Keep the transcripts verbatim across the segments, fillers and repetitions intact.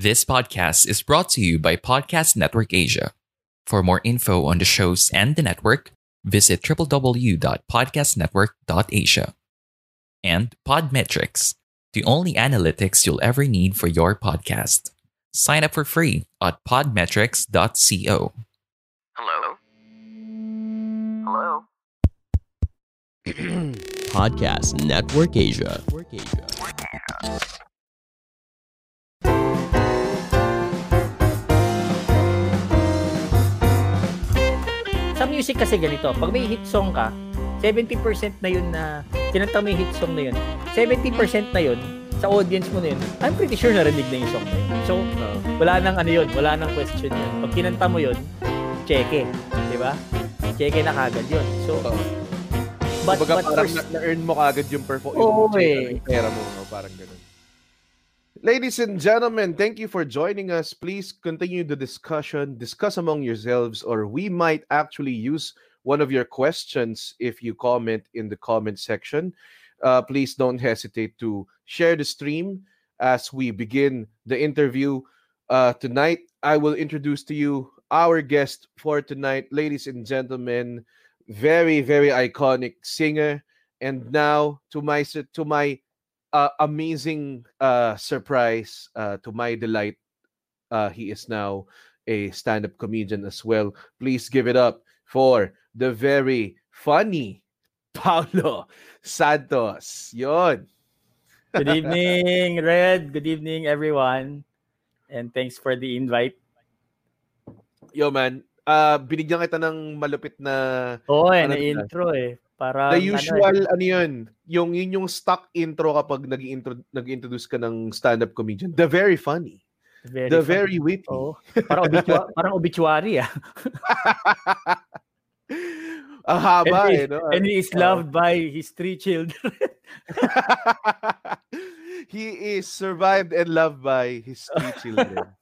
This podcast is brought to you by Podcast Network Asia. For more info on the shows and the network, visit w w w dot podcast network dot asia. And Podmetrics, the only analytics you'll ever need for your podcast. Sign up for free at podmetrics dot co. Hello? Hello? Podcast Network Asia. Network Asia. Sa music kasi ganito, pag may hit song ka, seventy percent na yun na, kinanta mo yung hit song na yun, seventy percent na yun, sa audience mo na yun, I'm pretty sure narinig na yung song na yun. So, wala nang ano yun, wala nang question yun. Pag kinanta mo yun, check eh, di ba? Check eh na kagad yun. So, but, Baga, but parang first, na-earn mo kagad yung performance. Oo eh. Pera mo, no? Parang ganun. Ladies and gentlemen, thank you for joining us. Please continue the discussion. Discuss among yourselves, or we might actually use one of your questions if you comment in the comment section. Uh, please don't hesitate to share the stream as we begin the interview uh, tonight. I will introduce to you our guest for tonight, ladies and gentlemen, very, very iconic singer. And now, to my to my uh, amazing uh, surprise, uh, to my delight, uh, he is now a stand-up comedian as well. Please give it up for the very funny Paolo Santos. Yon. Good evening, Red. Good evening, everyone. And thanks for the invite. Yo, man. Uh, binigyan kita ng malupit na... Oo, eh, ano, na intro eh. Parang, the usual, ano, eh. ano yun? Yung, yun yung stuck intro kapag nag-introduce ka ng stand-up comedian. The very funny. Very the funny. Very witty. Oh, parang, obitua- parang obituary, ah. Ang haba, and eh. No? And he is loved uh, by his three children. He is survived and loved by his three children.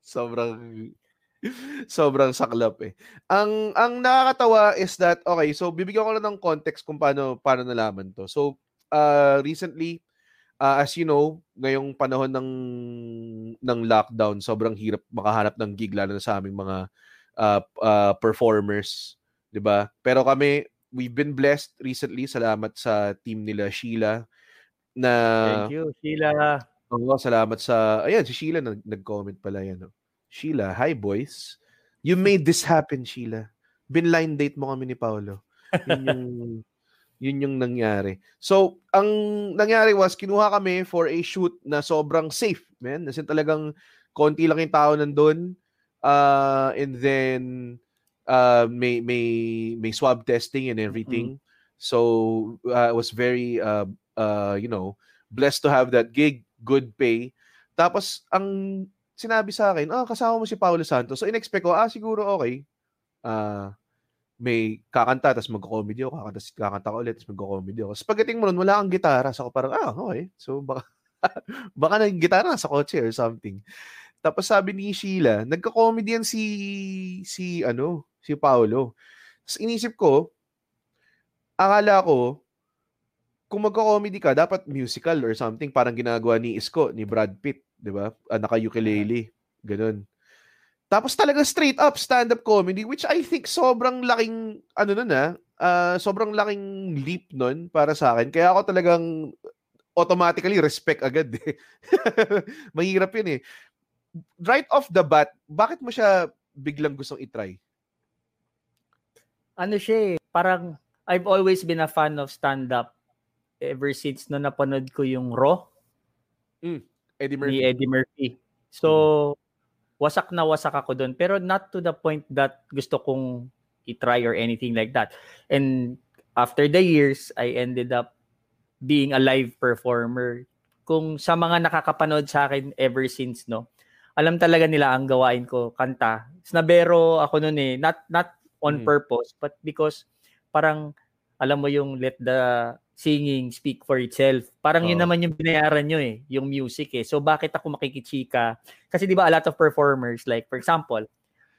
Sobrang, sobrang saklap, eh. Ang, ang nakakatawa is that, okay, so bibigyan ko lang ng context kung paano, paano nalaman to. So, uh, recently, Uh, as you know, ngayong panahon ng ng lockdown, sobrang hirap makahanap ng gig lalo na sa aming mga uh, uh, performers, 'di ba? Pero kami, we've been blessed recently. Salamat sa team nila Sheila na Thank you, Sheila. Oo, salamat sa ayan si Sheila nag- nag-comment pala yan, no? Sheila, hi boys. You made this happen, Sheila. Binline date mo kami ni Paolo. Yun yung Yun yung nangyari. So, ang nangyari was, kinuha kami for a shoot na sobrang safe, man. Kasi talagang konti lang yung tao nandun. Uh, and then, uh, may, may, may swab testing and everything. Mm-hmm. So, uh, I was very, uh, uh, you know, blessed to have that gig. Good pay. Tapos, ang sinabi sa akin, ah, kasama mo si Paolo Santos. So, in-expect ko, ah, siguro okay. Ah, uh, may kakanta, tapos magko-comedy ako, kakanta, kakanta ko ulit, tapos magko-comedy ako. So, pagdating mo nun, wala kang gitara. So, ako parang, ah, okay. So, baka, baka naging gitara sa kotse or something. Tapos sabi ni Sheila, nagka-comedy yan si, si, ano, si Paolo. Tapos inisip ko, akala ko, kung magko-comedy ka, dapat musical or something, parang ginagawa ni Isko, ni Brad Pitt, di ba? Ah, naka-ukulele, ganun. Tapos talaga straight up stand-up comedy, which I think sobrang laking, ano nun ah, uh, sobrang laking leap nun para sa akin. Kaya ako talagang automatically respect agad eh. Mahirap yun eh. Right off the bat, bakit mo siya biglang gustong itry? Ano siya eh, parang I've always been a fan of stand-up ever since no napanood ko yung Raw. Mm, Eddie Murphy. Ni Eddie Murphy. So, mm. wasak na wasak ako doon, pero not to the point that gusto kong i-try or anything like that. And after the years, I ended up being a live performer kung sa mga nakakapanood sa akin ever since, no, alam talaga nila ang gawain ko, kanta. Snabero ako noon eh, not not on mm. purpose, but because parang alam mo yung let the singing speak for itself. Parang oh. yun naman yung binayaran nyo eh, yung music eh. So bakit ako makikichika? Kasi di ba a lot of performers, like for example,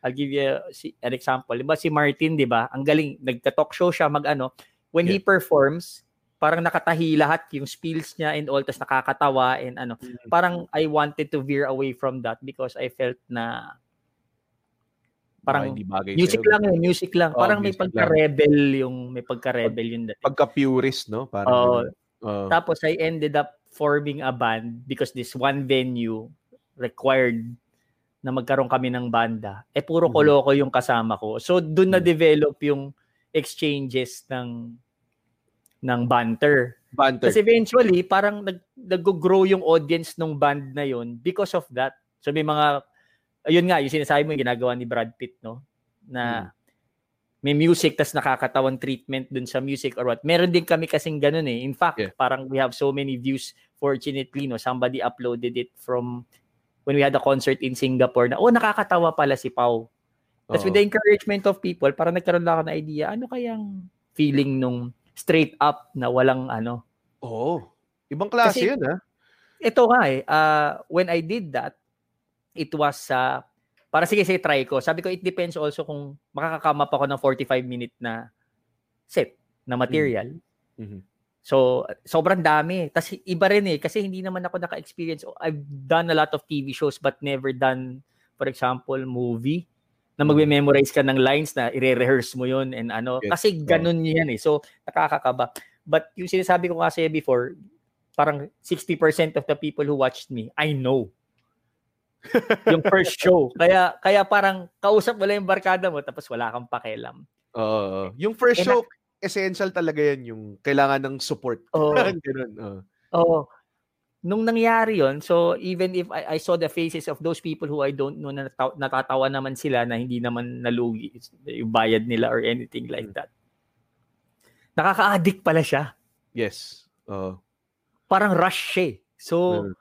I'll give you an example. Diba si Martin, di ba? Ang galing, nagta-talk show siya, mag-ano. When yeah. he performs, parang nakatahi lahat yung spills niya and all, tas nakakatawa and ano. Mm-hmm. Parang I wanted to veer away from that because I felt na parang bagay music kayo. lang yun, music lang. Oh, parang music may pagka-rebel lang. yung, may pagka-rebel Pag, yung dati. Pagka-purist, no? Parang, oh, uh, tapos I ended up forming a band because this one venue required na magkaroon kami ng banda. Eh, puro mm-hmm. koloko yung kasama ko. So, dun mm-hmm. na-develop yung exchanges ng ng banter. Banter. Kasi eventually, parang nag, nag-grow yung audience ng band na yun because of that. So, may mga ayun nga, yung sinasabi mo yung ginagawa ni Brad Pitt, no? Na may music, tas nakakatawan treatment dun sa music or what. Meron din kami kasing ganun eh. In fact, yeah. parang we have so many views, fortunately, no? Somebody uploaded it from when we had a concert in Singapore na, oh, nakakatawa pala si Pao. Tapos with the encouragement of people, parang nagkaroon lang ako ng idea, ano kayang feeling nung straight up na walang ano? Oo. Oh, ibang klase kasi, yun, ha? Ito nga eh. Uh, when I did that, it was sa, uh, para sige say try ko. Sabi ko, it depends also kung makakakamap ako ng forty-five minute na set na material. Mm-hmm. So, sobrang dami. Tapos iba rin eh, kasi hindi naman ako naka-experience. I've done a lot of T V shows but never done, for example, movie na magme-memorize ka ng lines na i-rehearse mo yun and ano. Yes. Kasi ganun yan eh. So, nakakakaba. But yung sinasabi ko kasi before, parang sixty percent of the people who watched me, I know. Yung first show. Kaya kaya parang kausap wala yung barkada mo tapos wala kang pakialam. Oo. Uh, yung first eh, show, essential talaga yan, yung kailangan ng support. Oo. Oh, oh. oh. Nung nangyari yun, so even if I, I saw the faces of those people who I don't know, nataw- natatawa naman sila na hindi naman nalugi yung bayad nila or anything like that. Nakaka-addict pala siya. Yes. Oo. Uh, parang rush siya eh. So, uh,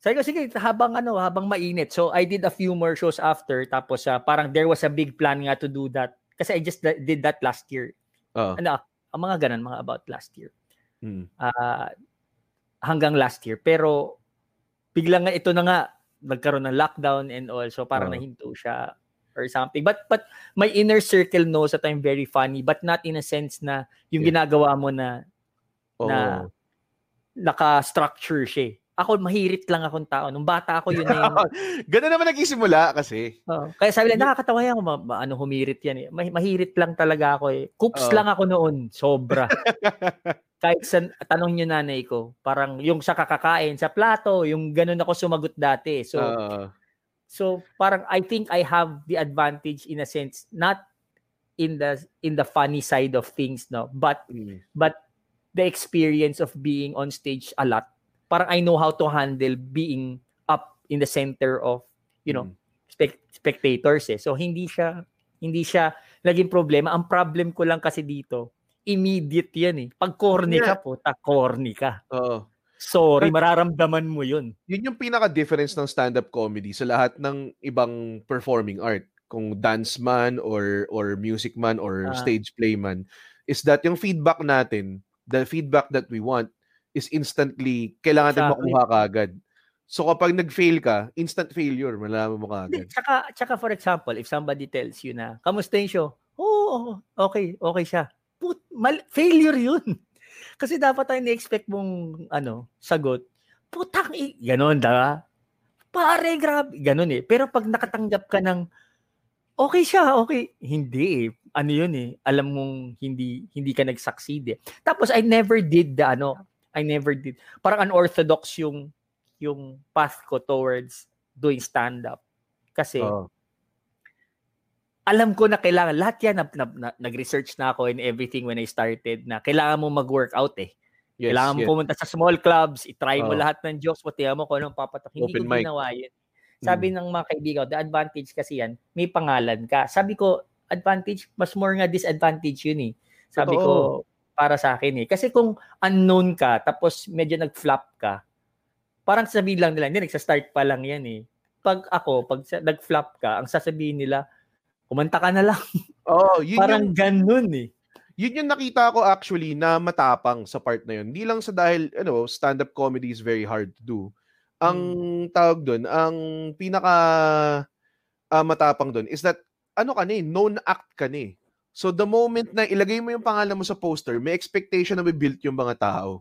sabi ko, sige, habang ano, habang mainit. So, I did a few more shows after. Tapos, uh, parang there was a big plan nga to do that. Kasi I just did that last year. Uh-huh. Ano, ang mga ganun, mga about last year. Hmm. Uh, hanggang last year. Pero, biglang nga, ito na nga, nagkaroon ng lockdown and all. So, parang uh-huh. nahinto siya or something. But, but my inner circle knows that I'm very funny. But not in a sense na yung yeah. ginagawa mo na, oh. na naka-structure siya. Ako, mahirit lang akong tao. Nung bata ako, yun na yun. Ganun naman nagsimula kasi. Uh, kaya sabi lang, nakakatawa yan kung ma- ma- ano, humirit yan. Eh. Mah- mahirit lang talaga ako eh. Coops uh. lang ako noon. Sobra. Kahit sa tanong nyo nanay ko, parang yung sa kakakain, sa plato, yung ganun ako sumagot dati. So, uh. so parang I think I have the advantage in a sense, not in the in the funny side of things, no, but mm. but the experience of being on stage a lot. Parang I know how to handle being up in the center of, you know, spect- spectators eh. So, hindi siya, hindi siya naging problema. Ang problem ko lang kasi dito, immediate yan eh. Pag corny ka po, ta corny ka. Oo. Sorry, mararamdaman mo yun. Yun yung pinaka-difference ng stand-up comedy sa lahat ng ibang performing art. Kung dance man or, or music man or ah. stage play man. Is that yung feedback natin, the feedback that we want, is instantly, kailangan natin makuha kaagad. So kapag nag-fail ka, instant failure, malalaman mo kaagad. Tsaka, tsaka for example, if somebody tells you na, kamusta yung show? Oo, oh, okay, okay siya. Put, mal- failure yun. Kasi dapat tayo na-expect mong, ano, sagot. Putang, i- ganon, da? Pare, grabe. Ganon eh. Pero pag nakatanggap ka ng, okay siya, okay. Hindi eh. Ano yun eh. Alam mong hindi, hindi ka nag-succeed eh. Tapos I never did the, ano, I never did. Parang unorthodox yung yung path ko towards doing stand-up. Kasi, oh. alam ko na kailangan, lahat yan, na, na, na, nag-research na ako and everything when I started, na kailangan mo mag-workout eh. Yes, kailangan yes. mo pumunta sa small clubs, itry oh. mo lahat ng jokes, patihan mo kung anong papatak. Hindi Open ko mic. Ginawa yun. Sabi mm. ng mga kaibigan, the advantage kasi yan, may pangalan ka. Sabi ko, advantage, mas more nga disadvantage yun eh. Sabi Totoo. ko, para sa akin eh. Kasi kung unknown ka, tapos medyo nag-flop ka, parang sabihin lang nila, hindi, nagsastart pa lang yan eh. Pag ako, pag nag-flop ka, ang sasabihin nila, kumanta ka na lang. Oh, yun parang yung, ganun eh. Yun yung nakita ko actually na matapang sa part na yun. Hindi lang sa dahil, you know, stand-up comedy is very hard to do. Ang hmm. tawag dun, ang pinaka uh, matapang dun is that, ano ka na eh, known act ka na eh. So the moment na ilagay mo yung pangalan mo sa poster, may expectation na may built yung mga tao.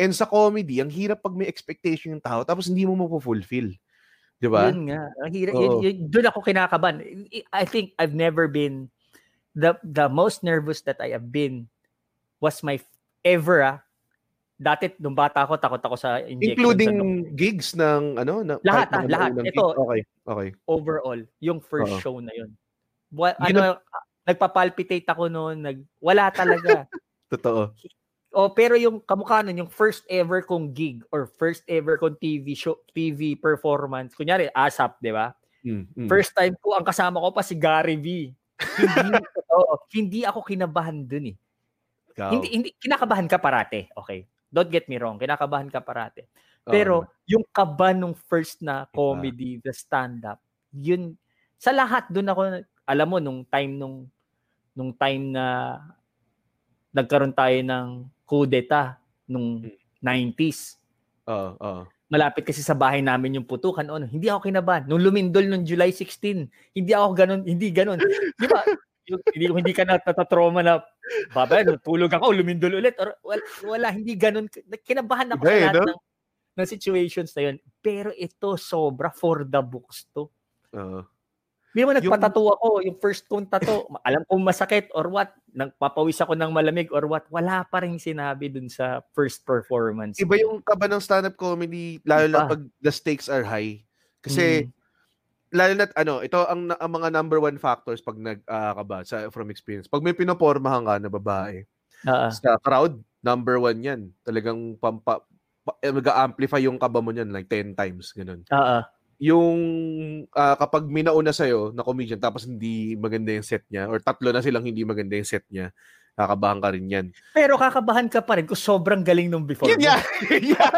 And sa comedy, ang hirap pag may expectation yung tao tapos hindi mo mapo-fulfill. 'Di ba? Yun nga. Ang hirap. Oh. Doon ako kinakabahan. I think I've never been the the most nervous that I have been was my ever ah. Dati nung bata ako, takot ako sa injection. Including sa gigs ng ano na lahat ah, lahat. Ng ito. Okay. Okay. Overall, yung first uh-huh. show na 'yon. What ano na- nagpapalpitate ako noon, nag wala talaga. Totoo. Oh, pero yung kamukha nun, yung first ever kong gig or first ever kong T V show, T V performance, kunyari, ASAP, di ba? Mm, mm. First time ko, ang kasama ko pa si Gary V. Hindi, oh, hindi ako kinabahan dun eh. Wow. Hindi, hindi, kinakabahan ka parate, okay? Don't get me wrong, kinakabahan ka parate. Pero oh. yung kaba nung first na comedy, yeah. the stand-up, yun, sa lahat dun ako, alam mo, nung time, nung, nung time na nagkaroon tayo ng kudeta nung nineties. Uh, uh. Malapit kasi sa bahay namin yung putukan. Ano, hindi ako kinabahan. Nung lumindol nung July sixteenth, hindi ako ganun, hindi ganun. Di ba? Hindi, hindi ka natatrauma na, baba, tulog ako, lumindol ulit. Or, wala, wala, hindi ganun. Kinabahan ako okay, sa lahat no? ng, ng situations na yun. Pero ito, sobra for the books to. Oo. Uh. Hindi mo nagpatatua ko, yung first kong tato, alam kong masakit or what, nagpapawis ako ng malamig or what, wala pa rin sinabi dun sa first performance. Iba yung kaba ng stand-up comedy, lalo Iba. lang pag the stakes are high. Kasi, hmm. lalo na, ano, ito ang, ang mga number one factors pag nagkakaba uh, from experience. Pag may pinapormahan ka na babae, uh-huh. sa crowd, number one yan. Talagang pampa, pa, eh, mag-amplify yung kaba mo yan, like ten times, ganun. Oo. Uh-huh. Yung uh, kapag minauna sa'yo na comedian tapos hindi maganda yung set niya or tatlo na silang hindi maganda yung set niya, kakabahan ka rin yan. Pero kakabahan ka pa rin kung sobrang galing nung before. Yeah, yeah.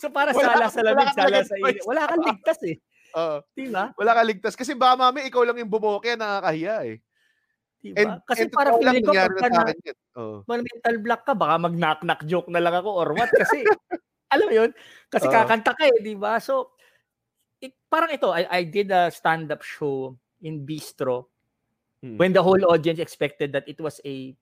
So, so para wala, sala sa lamig, sala sa inyo. Wala kang ligtas eh. Uh, diba? Wala kang ligtas. Kasi baka mami, ikaw lang yung bumoke na nakakahiya eh. Diba? And, kasi and para feeling ko, man mental block ka, baka mag-knock-knock joke na lang ako or what. Kasi, alam mo yun, kasi uh, kakanta ka eh, diba? So, It, parang ito, I, I did a stand-up show in Bistro hmm. when the whole audience expected that it was a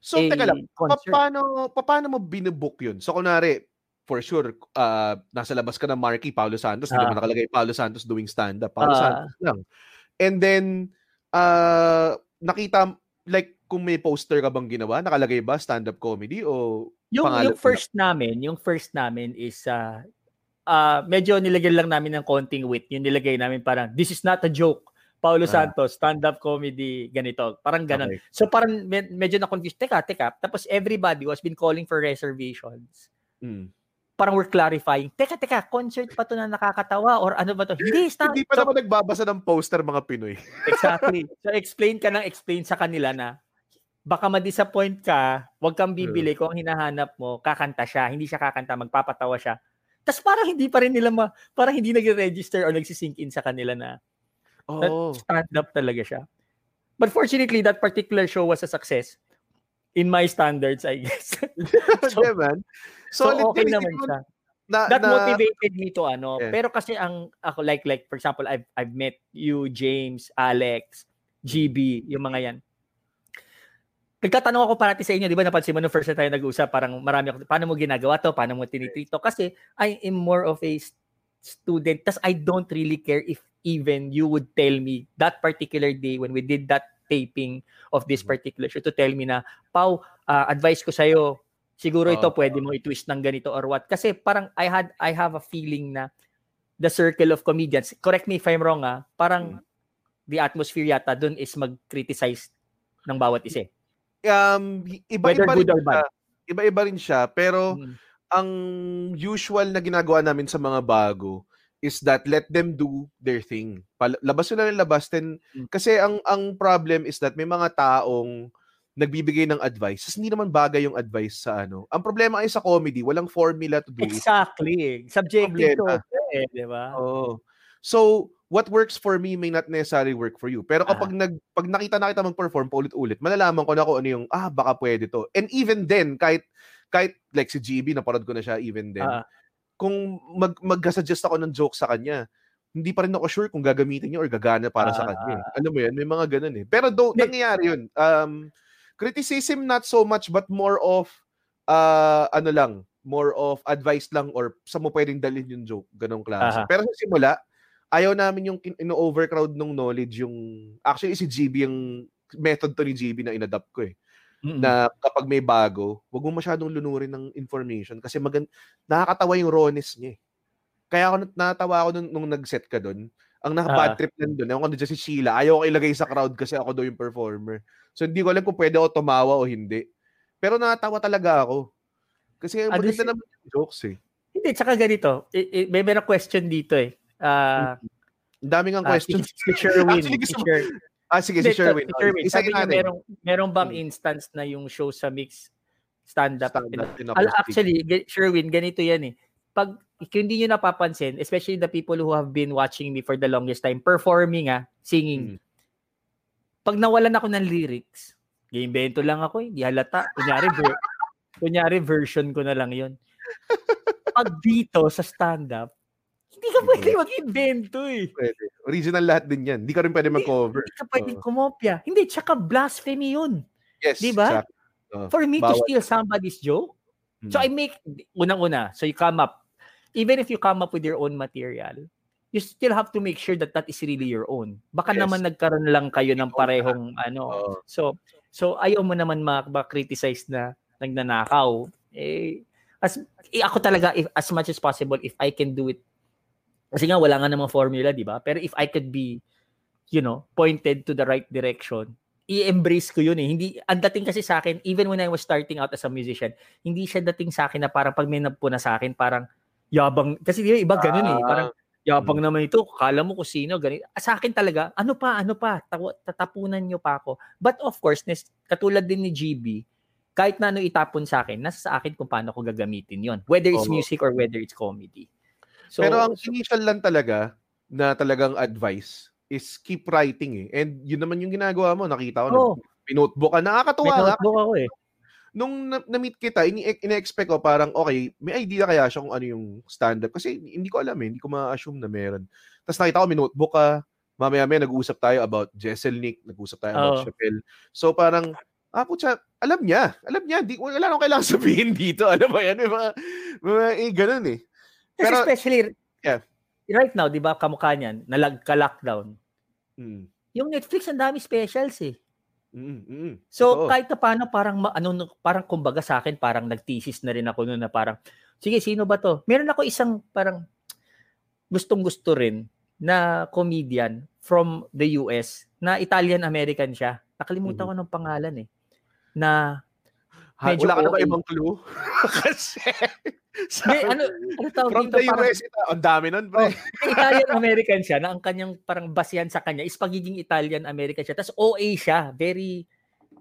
So, a teka lang, concert. Paano, paano mo binubook yun? So, kunwari, for sure, uh, nasa labas ka ng Marky, Paolo Santos, uh, hindi mo nakalagay Paolo Santos doing stand-up. Paolo uh, Santos lang. And then, uh, nakita, like, kung may poster ka bang ginawa, nakalagay ba stand-up comedy o yung, pangalan? Yung first namin, yung first namin is... Uh, Uh, medyo nilagay lang namin ng konting wit. Yung nilagay namin parang, this is not a joke. Paolo ah. Santos, stand-up comedy, ganito. Parang ganun. Okay. So parang med- medyo na-confused. Teka, teka. Tapos everybody was been calling for reservations. Mm. Parang we're clarifying. Teka, teka. Concert pa to na nakakatawa? Or ano ba to? Hindi, stand- Hindi pa so, naman nagbabasa ng poster mga Pinoy. Exactly. So explain ka ng explain sa kanila na baka ma-disappoint ka, wag kang bibili kung ang hinahanap mo, kakanta siya. Hindi siya kakanta, magpapatawa siya. Tapos parang hindi pa rin nila, ma, parang hindi nag-register o nagsisink in sa kanila na, oh. na stand-up talaga siya. But fortunately, that particular show was a success in my standards, I guess. so, yeah, man. So, so okay naman siya. Na, that na, motivated me to ano. Yeah. Pero kasi ang, ako, like, like for example, I've, I've met you, James, Alex, G B, yung mga yan. Nagtatanong ako parati sa inyo, di ba napansin mo nung first na tayo nag-uusap, parang marami ako, paano mo ginagawa to, paano mo tinitrito? Kasi I am more of a student, tas I don't really care if even you would tell me that particular day when we did that taping of this particular show to tell me na, Pao, uh, advice ko sa'yo, siguro ito pwede mo i-twist ng ganito or what. Kasi parang I had I have a feeling na the circle of comedians, correct me if I'm wrong ah, parang the atmosphere yata dun is mag-criticize ng bawat isa. Um, iba-iba rin, iba-iba rin siya pero mm. ang usual na ginagawa namin sa mga bago is that let them do their thing. Labas nila ng labas then mm. kasi ang ang problem is that may mga taong nagbibigay ng advice. Kasi hindi naman bagay yung advice sa ano. Ang problema ay sa comedy, walang formula to do exactly. it. Exactly. Subjective to it, di ba? Oh. So, what works for me may not necessarily work for you. Pero kapag ah. nag, pag nakita na kita mag-perform paulit-ulit, malalaman ko na kung ano yung, ah, baka pwede to. And even then, kahit, kahit like si G B, naparod ko na siya even then, ah. kung mag, mag-suggest ako ng joke sa kanya, hindi pa rin ako sure kung gagamitin niya or gagana para ah. sa kanya. Alam mo yan, may mga ganun eh. Pero though, nangyayari yun. Um, criticism not so much but more of uh, ano lang, more of advice lang or sa mo pwedeng dalhin yung joke, ganong klase. Uh-huh. Pero sa simula, ayaw namin yung in-overcrowd ng knowledge yung actually si G B yung method to ni G B na inadapt ko eh. Mm-hmm. Na kapag may bago, wag mo masyadong lunurin ng information kasi magan nakakatawa yung rawness niya eh. Kaya ako natawa ako nung, nung nag-set ka doon. Ang naka-bad trip lang doon, ako nandiyan si Sheila, ayaw ko ilagay sa crowd kasi ako daw yung performer. So, hindi ko alam kung pwede ako tumawa o hindi. Pero natawa talaga ako. Kasi maganda naman yung jokes eh. Hindi, tsaka ganito. I, I, may meron question dito eh. Uh, Ang dami nga uh, questions. Si, si Sherwin. Actually, si Sherwin. Ah, sige, si Sherwin. Sherwin. Sabi niya, merong, merong bang instance na yung show sa mix stand-up? stand-up in in actually, Sherwin, ganito yan eh. Pag hindi nyo napapansin, especially the people who have been watching me for the longest time, performing ah, singing. Hmm. Pag nawalan ako ng lyrics, game-bento lang ako eh, di halata. Kunyari, ver- kunyari version ko na lang yun. Pag dito sa stand-up, hindi ka pwede mag-invento eh. Pwede. Original lahat din yan. Hindi ka rin pwede mag-cover. Hindi, hindi ka pwede oh. kumopya. Hindi, tsaka blasphemy yun. Yes, diba? Exactly. Oh. For me Bawat. to steal somebody's joke, hmm. so I make, unang-una, so you come up, even if you come up with your own material, you still have to make sure that that is really your own. Baka yes. naman nagkaroon lang kayo ng parehong ano. Oh. So, so ayaw mo naman ma-criticize na nagnanakaw. Eh, as, eh, ako talaga, if, as much as possible, if I can do it, kasi nga wala nga namang formula, di ba? Pero if I could be, you know, pointed to the right direction, i-embrace ko yun eh. Hindi, ang dating kasi sa akin, even when I was starting out as a musician, hindi siya dating sa akin na parang pag may nagpuna sa akin, parang, yabang, kasi di ba iba ganun eh, parang yabang hmm. naman ito, kala mo kung sino, ganito. Sa akin talaga, ano pa, ano pa, tatapunan nyo pa ako. But of course, katulad din ni G B, kahit na ano itapon sa akin, nasa sa akin kung paano ko gagamitin yon, whether it's oh. music or whether it's comedy. So, pero ang initial lang talaga, na talagang advice, is keep writing eh. And yun naman yung ginagawa mo, nakita ko, oh. pinotebook ka, nakakatuwa. Pinotebook ako eh. Nung na-meet kita, ina-expect ko parang, okay, may idea kaya siya kung ano yung stand-up. Kasi hindi ko alam eh, hindi ko ma-assume na meron. Tapos nakita ko, may notebook ka. Mamaya-maya, nag-uusap tayo about Jesselnik, nag-uusap tayo oh. about Chappelle. So parang, ah, putya, alam niya. Alam niya, di, wala nang kailangan sabihin dito. Alam mo yan, may mga, may mga eh, ganun eh. Pero, especially, yeah. right now, di ba, kamukha niyan, nalagka-lockdown. Mm. Yung Netflix, ang dami specials eh. Mm-hmm. So, Ito. kahit na paano, parang, ano, parang kumbaga sa akin, parang nag-thesis na rin ako noon na parang, sige, sino ba to? Meron ako isang parang gustong-gusto rin na comedian from the U S na Italian-American siya. Nakalimutan mm-hmm. ko ng pangalan eh. Na medyo ha, wala ka na ba ibang clue? Kasi, may, ano, ano tawag from dito, the parang, U S, ito, ang dami nun, bro. Oh, Italian-American siya, na ang kanyang parang basihan sa kanya is pagiging Italian-American siya. Tapos O A siya, very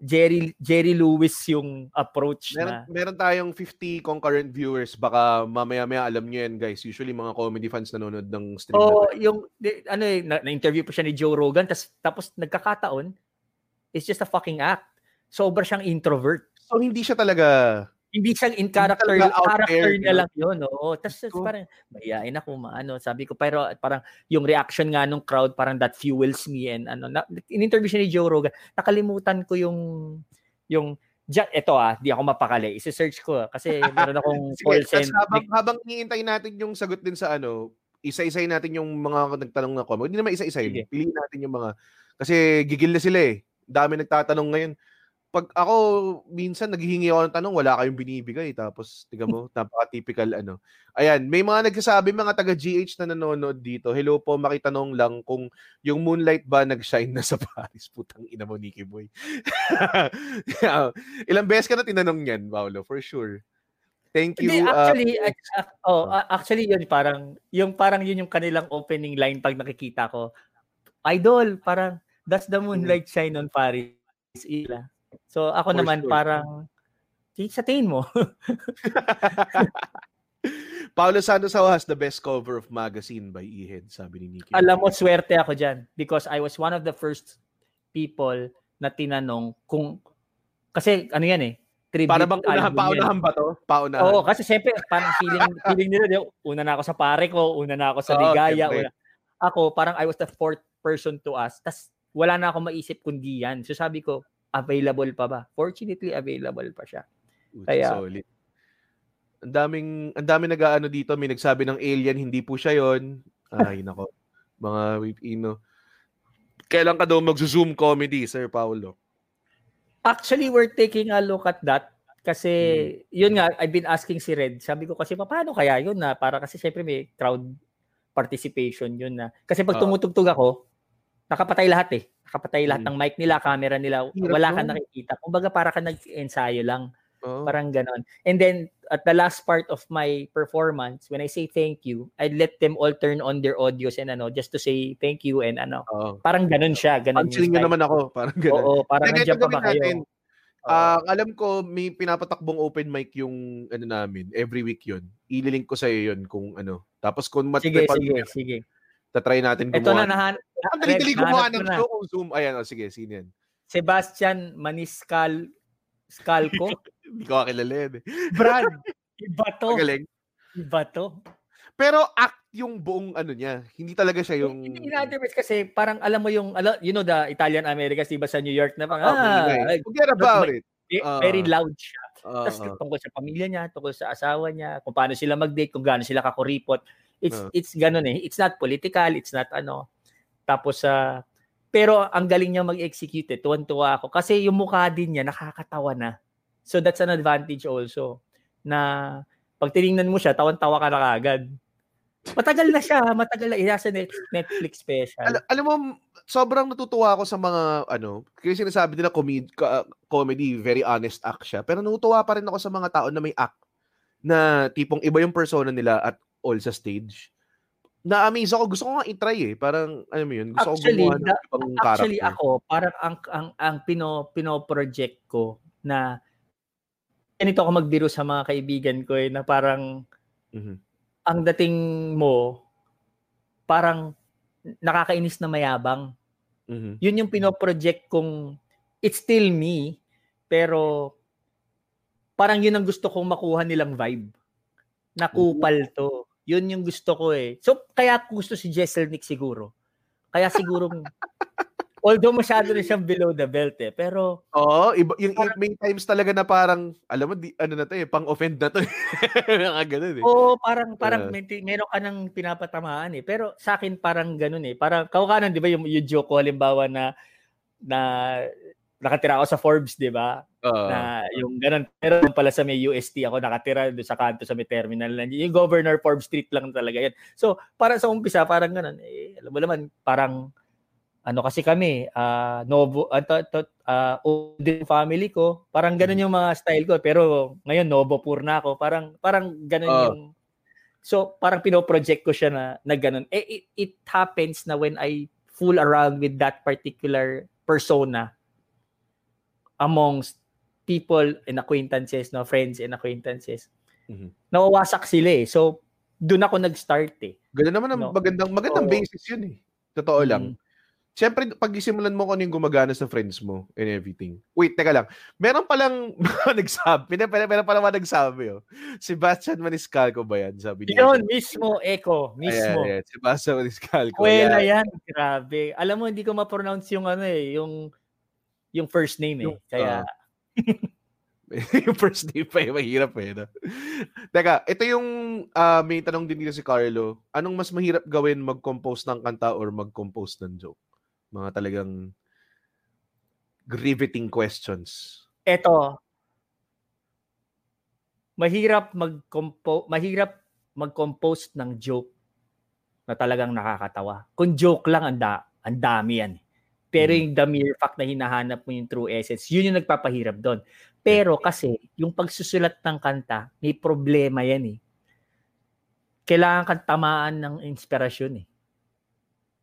Jerry Jerry Lewis yung approach meron, na. Meron tayong fifty concurrent viewers, baka mamaya-maya alam nyo yan, guys. Usually mga comedy fans nanonood ng stream. Oh, na yung, ano eh, na-interview po siya ni Joe Rogan, tapos, tapos nagkakataon, it's just a fucking act. Sobra siyang introvert. So, hindi siya talaga... Hindi siyang in character, character na lang yun. Oo. Tapos parang, mayayain ako, ano, sabi ko, pero parang yung reaction nga nung crowd, parang that fuels me. And ano, na, in-interview siya ni Joe Rogan, nakalimutan ko yung, yung, eto ah, di ako mapakali. Isi-search ko kasi meron akong call center. Habang, habang niintay natin yung sagot din sa ano, isa-isay natin yung mga nagtanong na comment. Hindi naman isa-isay. Okay. Piliin natin yung mga, kasi gigil na sila eh. Dami nagtatanong ngayon. Pag ako, minsan naghihingi ako ng tanong, wala kayong binibigay. Tapos, tiga mo, napaka-typical ano. Ayan, may mga nagsasabi, mga taga-G H na nanonood dito. Hello po, makitanong lang kung yung moonlight ba nag-shine na sa Paris. Putang ina mo, Nicky Boy. Yeah. Ilang beses ka na tinanong yan, Paolo, for sure. Thank you. Hindi, actually, uh, uh, oh, uh, actually yun, parang, yung parang yun yung kanilang opening line pag nakikita ko. Idol, parang, does the moonlight shine on Paris? Ila. So ako For naman sure. parang sa tingin mo. Paolo Santos has the best cover of magazine by Eheads, sabi ni Nikki. Alam mo, swerte ako dyan because I was one of the first people na tinanong kung, kasi ano yan eh, tribute para bang unahan, paunahan ba to? Paunahan. Oo, kasi siyempre, parang feeling, feeling nila, una na ako sa pare ko, una na ako sa ligaya. Oh, una. Ako, parang I was the fourth person to ask, tas wala na akong maisip kundi yan. So sabi ko, available pa ba? Fortunately, available pa siya. Uy, kaya, solid. Ang daming, ang daming nag-aano dito, may nagsabi ng alien, hindi po siya yon. Ay, nako. Mga Filipino. Kailan ka daw mag-zoom comedy, Sir Paolo? Actually, we're taking a look at that. Kasi, hmm. yun nga, I've been asking si Red. Sabi ko kasi, paano kaya yun na? Para kasi syempre may crowd participation yun na. Kasi pag tumutugtog ako, nakapatay lahat eh. Nakapatay lahat hmm. ng mic nila, camera nila. Hirap wala no? ka nakikita. Kumbaga, para ka nag-ensayo lang. Oh. Parang ganon. And then, at the last part of my performance, when I say thank you, I let them all turn on their audios and ano, just to say thank you and ano. Oh. Parang ganon siya. Ganon. Ang chilling naman ako. Parang ganon. Oo, parang Teka, nandiyan pa ba kayo? Uh, alam ko, may pinapatakbong open mic yung ano namin. Every week yun. Ililink ko sa'yo yun kung ano. Tapos kung matipag yun. Sige, sige. Tatry natin gumawa. Ito na nahan. Ang dali-dali gumawa ng show kung Zoom. Ayan, oh, sige, sino yan? Sebastian Maniscal... Scalco? Hindi ko kakilala eh. Brad, iba to. Magaling. Iba to. Pero act yung buong ano niya. Hindi talaga siya yung... In other words kasi parang alam mo yung, you know the Italian Americans, diba sa New York na pang, ah, forget about it. Very loud siya. Uh, Tapos tungkol sa pamilya niya, tungkol sa asawa niya, kung paano sila mag-date, kung gaano sila kakuripot. It's uh, it's ganun eh. It's not political, it's not ano. Tapos sa... Uh, Pero ang galing niya mag-execute eh. Tuwan-tuwa ako. Kasi yung mukha din niya, nakakatawa na. So that's an advantage also. Na pag tinignan mo siya, tawan-tawa ka na kagad. Matagal na siya. Matagal na. Isa sa Netflix special. Al- alam mo, sobrang natutuwa ako sa mga, ano, kasi sinasabi nila comedy, uh, comedy, very honest act siya. Pero natutuwa pa rin ako sa mga tao na may act. Na tipong iba yung persona nila at all sa stage. Na-amaze ako. Gusto ko nga i-try eh. Parang, ano yun, gusto actually, ko gumawa ng ibang character. Actually, ako, parang ang, ang, ang pino, pino-project ko na ganito ako magbiro sa mga kaibigan ko eh, na parang mm-hmm. ang dating mo, parang nakakainis na mayabang. Mm-hmm. Yun yung pino-project kong it's still me, pero parang yun ang gusto kong makuha nilang vibe. Nakupal to. Yun yung gusto ko eh. So, kaya gusto si Jesselnik siguro. Kaya siguro, although masyado na siyang below the belt eh, pero... Oo, iba, yung parang, main times talaga na parang, alam mo, di, ano na to eh, pang-offend na to. Ganun eh. Oo, parang, parang uh, meron ka ng pinapatamaan eh. Pero sa akin parang ganun eh. Parang, kawakanan, di ba, yung, yung joke ko, halimbawa na, na nakatira ako sa Forbes, di ba? Uh, na yung ganun. Pero pala sa may U S T ako nakatira doon sa kanto sa may terminal. Yung Governor Forbes Street lang talaga yan. So, para sa umpisa, parang ganun. Eh, alam mo naman, parang ano kasi kami, uh, Novo, uh, to, to, uh, old family ko, parang ganun yung mga style ko. Pero ngayon, Novopur na ako. Parang, parang ganun uh, yung... So, parang pinoproject ko siya na, na ganun. Eh, it, it happens na when I fool around with that particular persona amongst people and acquaintances, no, friends and acquaintances. Mm-hmm. Nawawasak sila eh. So, doon ako nag-start eh. Ganda naman ang no? magandang, magandang so, basis yun eh. Totoo mm-hmm. lang. Siyempre, pag-isimulan mo kung ano yung gumagana sa friends mo and everything. Wait, teka lang. Meron palang nagsabi. Meron palang nagsabi. Oh. Sebastian Maniscalco ba yan? Sabi niya. Yun, mismo, Eko. Mismo. Ayan, ayan. Sebastian Maniscalco. Kuwela yan. yan. Grabe. Alam mo, hindi ko ma-pronounce yung ano eh, yung yung first name eh. Yung, Kaya... Uh, yung first name pa eh, mahirap eh. No? Teka, ito yung uh, may tanong din dito si Carlo. Anong mas mahirap gawin, mag-compose ng kanta or mag-compose ng joke? Mga talagang riveting questions. Ito. Mahirap mag-compo- mahirap mag-compose ng joke na talagang nakakatawa. Kung joke lang, anda, ang dami yan eh. Pero yung the mere fact na hinahanap mo yung true essence, yun yung nagpapahirap doon. Pero kasi, yung pagsusulat ng kanta, may problema yan eh. Kailangan kang tamaan ng inspirasyon eh.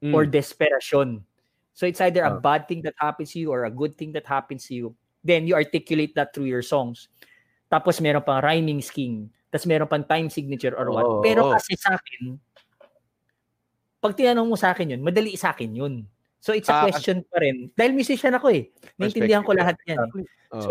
Mm. Or desperation. So it's either a bad thing that happens to you or a good thing that happens to you. Then you articulate that through your songs. Tapos meron pang rhyming scheme. Tapos meron pang time signature or what. Oh, Pero oh. kasi sa akin, pag tinanong mo sa akin yun, madali sa akin yun. So it's a ah, question pa rin. Dahil musician ako eh. Naintindihan ko lahat yan. Eh. Oh. So,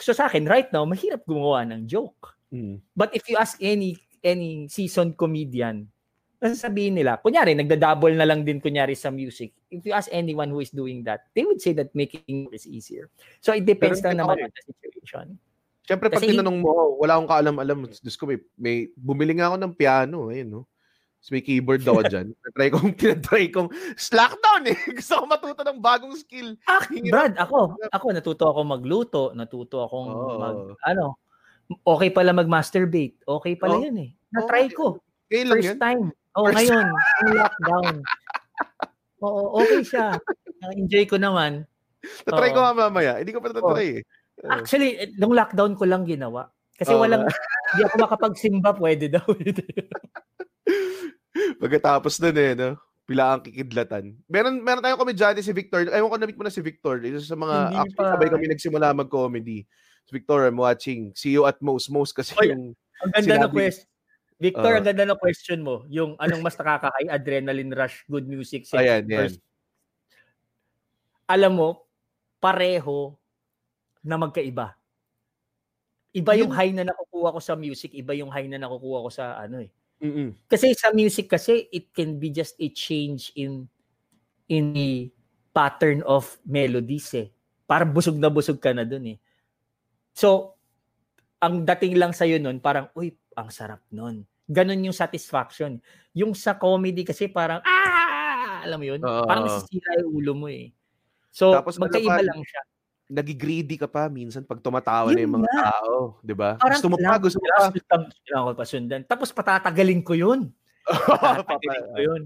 so sa akin, right now, mahirap gumawa ng joke. Mm. But if you ask any any seasoned comedian, sasabihin nila, kunyari, nagda-double na lang din kunyari sa music. If you ask anyone who is doing that, they would say that making is easier. So it depends na naman on the situation. Siyempre, pag tinanong mo, wala akong kaalam-alam. Diyos ko, may, may, bumili nga ako ng piano. Ayun, no? So may keyboard daw dyan. Try kong, tinatry kong, slackdown eh. Gusto ko matuto ng bagong skill. Ah, Brad, ako, ako, natuto ako magluto. Natuto akong oh. mag, ano, okay pala mag-masturbate. Okay pala oh. yun eh. Na-try ko. Okay lang First yun? time. Oh, First ngayon, lockdown. Oo, okay siya. Enjoy ko naman. Tatry ko nga mamaya. Hindi eh, ko pa tatry eh. Oh. Actually, nung lockdown ko lang ginawa. Kasi oh. walang, hindi ako makapagsimba, pwede daw. Pagkatapos nun eh, no? Pilaang kikidlatan. Meron, meron tayong komedyante si Victor. Ewan ko, na-meet mo na si Victor. Isa sa mga, hindi actually, pa. sabay kami nagsimula mag-comedy. Si Victor, I'm watching. See you at most. Most kasi Oy, yung... Ang ganda na quest. Victor, uh, ang ganda na question mo. Yung anong mas nakaka-high, adrenaline rush, good music, sex. Ayan, yan. Alam mo, pareho na magkaiba. Iba yung high na nakukuha ko sa music, iba yung high na nakukuha ko sa ano eh. Mm-mm. Kasi sa music kasi, it can be just a change in in the pattern of melodies eh. Parang busog na busog ka na dun eh. So, ang dating lang sa'yo nun, parang, uy, ang sarap nun. Ganon yung satisfaction. Yung sa comedy kasi parang, ah! Alam mo yun? Uh, parang nasisira yung ulo mo eh. So, tapos magkaiba pa, lang siya. Nagigreedy ka pa minsan pag tumatawa yun na yung mga na. tao. Diba? Parang gusto mo pa, gusto mo pa. Gusto pa sundan. Tapos patatagalin ko yun. patatagalin ko yun.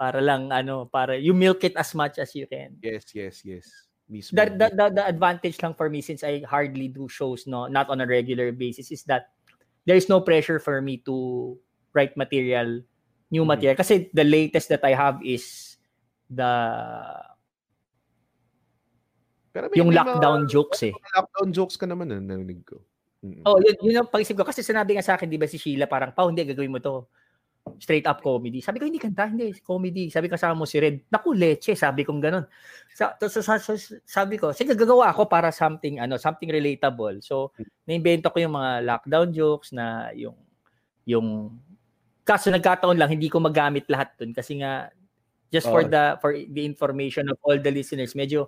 Para lang, ano, para you milk it as much as you can. Yes, yes, yes. Mismo. The, the, the, the advantage lang for me since I hardly do shows, no, not on a regular basis, is that there is no pressure for me to write material, new mm-hmm. material. Kasi the latest that I have is the Pero may yung may lockdown mga, jokes eh. Lockdown jokes ka naman na narinig ko. Mm-hmm. Oh, yun, yun ang pag-isip ko. Kasi sinabi nga sa akin, di ba si Sheila, parang, pa, hindi, gagawin mo to. Straight up comedy. Sabi ko, hindi kanta, hindi, comedy. Sabi ko, kasama mo si Red. Naku, leche, sabi kong ganun. Sa, sa, sa, sa, sabi ko, sige, gagawa ako para something, ano, something relatable. So, naimbento ko yung mga lockdown jokes na yung, yung, kaso nagkataon lang, hindi ko magamit lahat dun. Kasi nga, just for oh. the, for the information of all the listeners, medyo,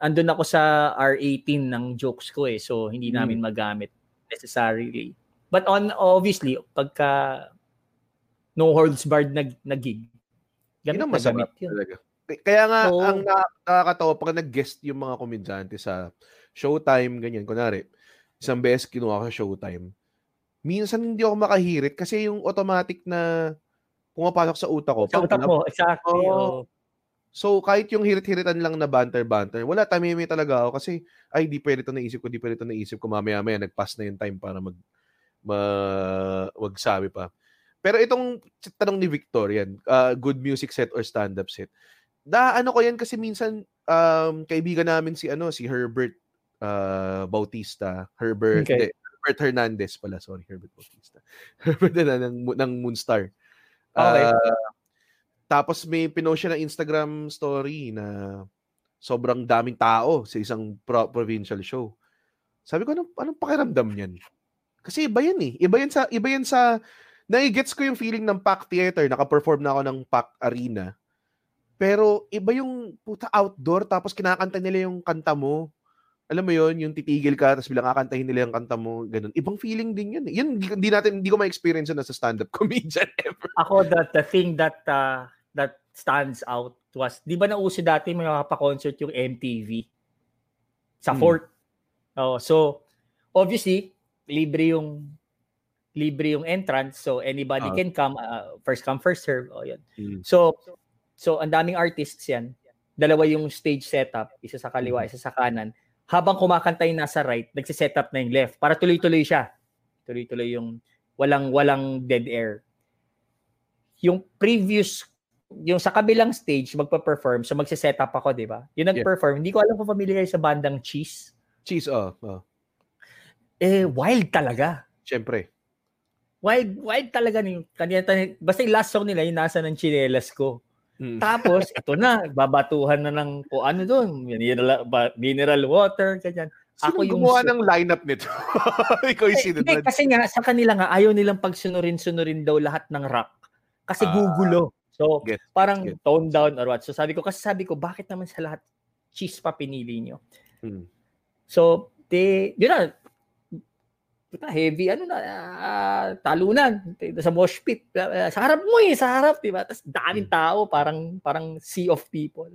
andun ako sa R eighteen ng jokes ko eh. So, hindi namin hmm. magamit necessarily. But on, obviously, pagka no holds barred na, na gig, gamit na gamit yun. Talaga. Kaya nga, so, ang nakakatawa, pag nag-guest yung mga komedyante sa Showtime, ganyan. Kunwari, isang beses kinuha ko sa Showtime. Minsan hindi ako makahirit kasi yung automatic na pumapasok sa utak ko. Sa utak mo, exactly. Oh, So, kahit yung hirit-hiritan lang na banter-banter, wala, tamimi talaga ako kasi, ay, di pwede ito naisip ko, di pwede ito naisip ko, mamaya-maya, nag-pass na yung time para mag, mag, magsabi pa. Pero itong tanong ni Victor, yan, uh, good music set or stand-up set, da, ano ko yan kasi minsan, um, kaibigan namin si, ano, si Herbert uh, Bautista, Herbert, okay. de, Herbert Hernandez pala, sorry, Herbert Bautista. Herbert na, ng, ng Moonstar. Okay. Uh, Tapos may pinost siya na Instagram story na sobrang daming tao sa isang pro- provincial show. Sabi ko, anong, anong pakiramdam niyan? Kasi iba yan eh. Iba yan sa, iba yan sa, nai-gets ko yung feeling ng packed theater. Naka-perform na ako ng packed arena. Pero iba yung puta outdoor tapos kinakanta nila yung kanta mo. Alam mo yon, yung titigil ka tapos bilang kakantahin nila yung kanta mo, ganun. Ibang feeling din yun. Yun, hindi natin, hindi ko ma-experience na sa stand-up comedian ever. Ako, that the thing that, uh, that stands out was, di ba nauso dati may makapa-concert yung M T V sa hmm. Fort? Oh, so, obviously, libre yung libre yung entrance, so anybody uh, can come, uh, first come, first serve. Oh, yun. Hmm. So, so ang daming artists yan. Dalawa yung stage setup, isa sa kaliwa, isa sa kanan. Habang kumakanta yung nasa right, nagsiset up na yung left para tuloy-tuloy siya. Tuloy-tuloy yung walang-walang dead air. Yung previous yung sa kabilang stage, magpa-perform. So, magsiset up ako, di ba? Yung nag-perform, yeah. Hindi ko alam kung familiar sa bandang Cheese. Cheese, oh. oh. Eh, wild talaga. Siyempre. Wild, wild talaga. Basta yung last song nila, yung nasa ng chinelas ko. Hmm. Tapos, ito na, babatuhan na ng kung ano doon. Mineral, mineral water, ganyan. Sino yung gumawa ng lineup nito? Ikaw yung sino doon. Kasi nga, sa kanila nga, ayaw nilang pagsunurin-sunurin daw lahat ng rock. Kasi ah, gugulo. So, get, parang get. tone down or what. So, sabi ko, kasi sabi ko, bakit naman sa lahat cheese pa pinili nyo? Hmm. So, they, yun na, puta, heavy, ano na, uh, talunan, sa mosh pit, uh, sa harap mo eh, sa harap, diba? Tapos daming tao, parang, parang sea of people.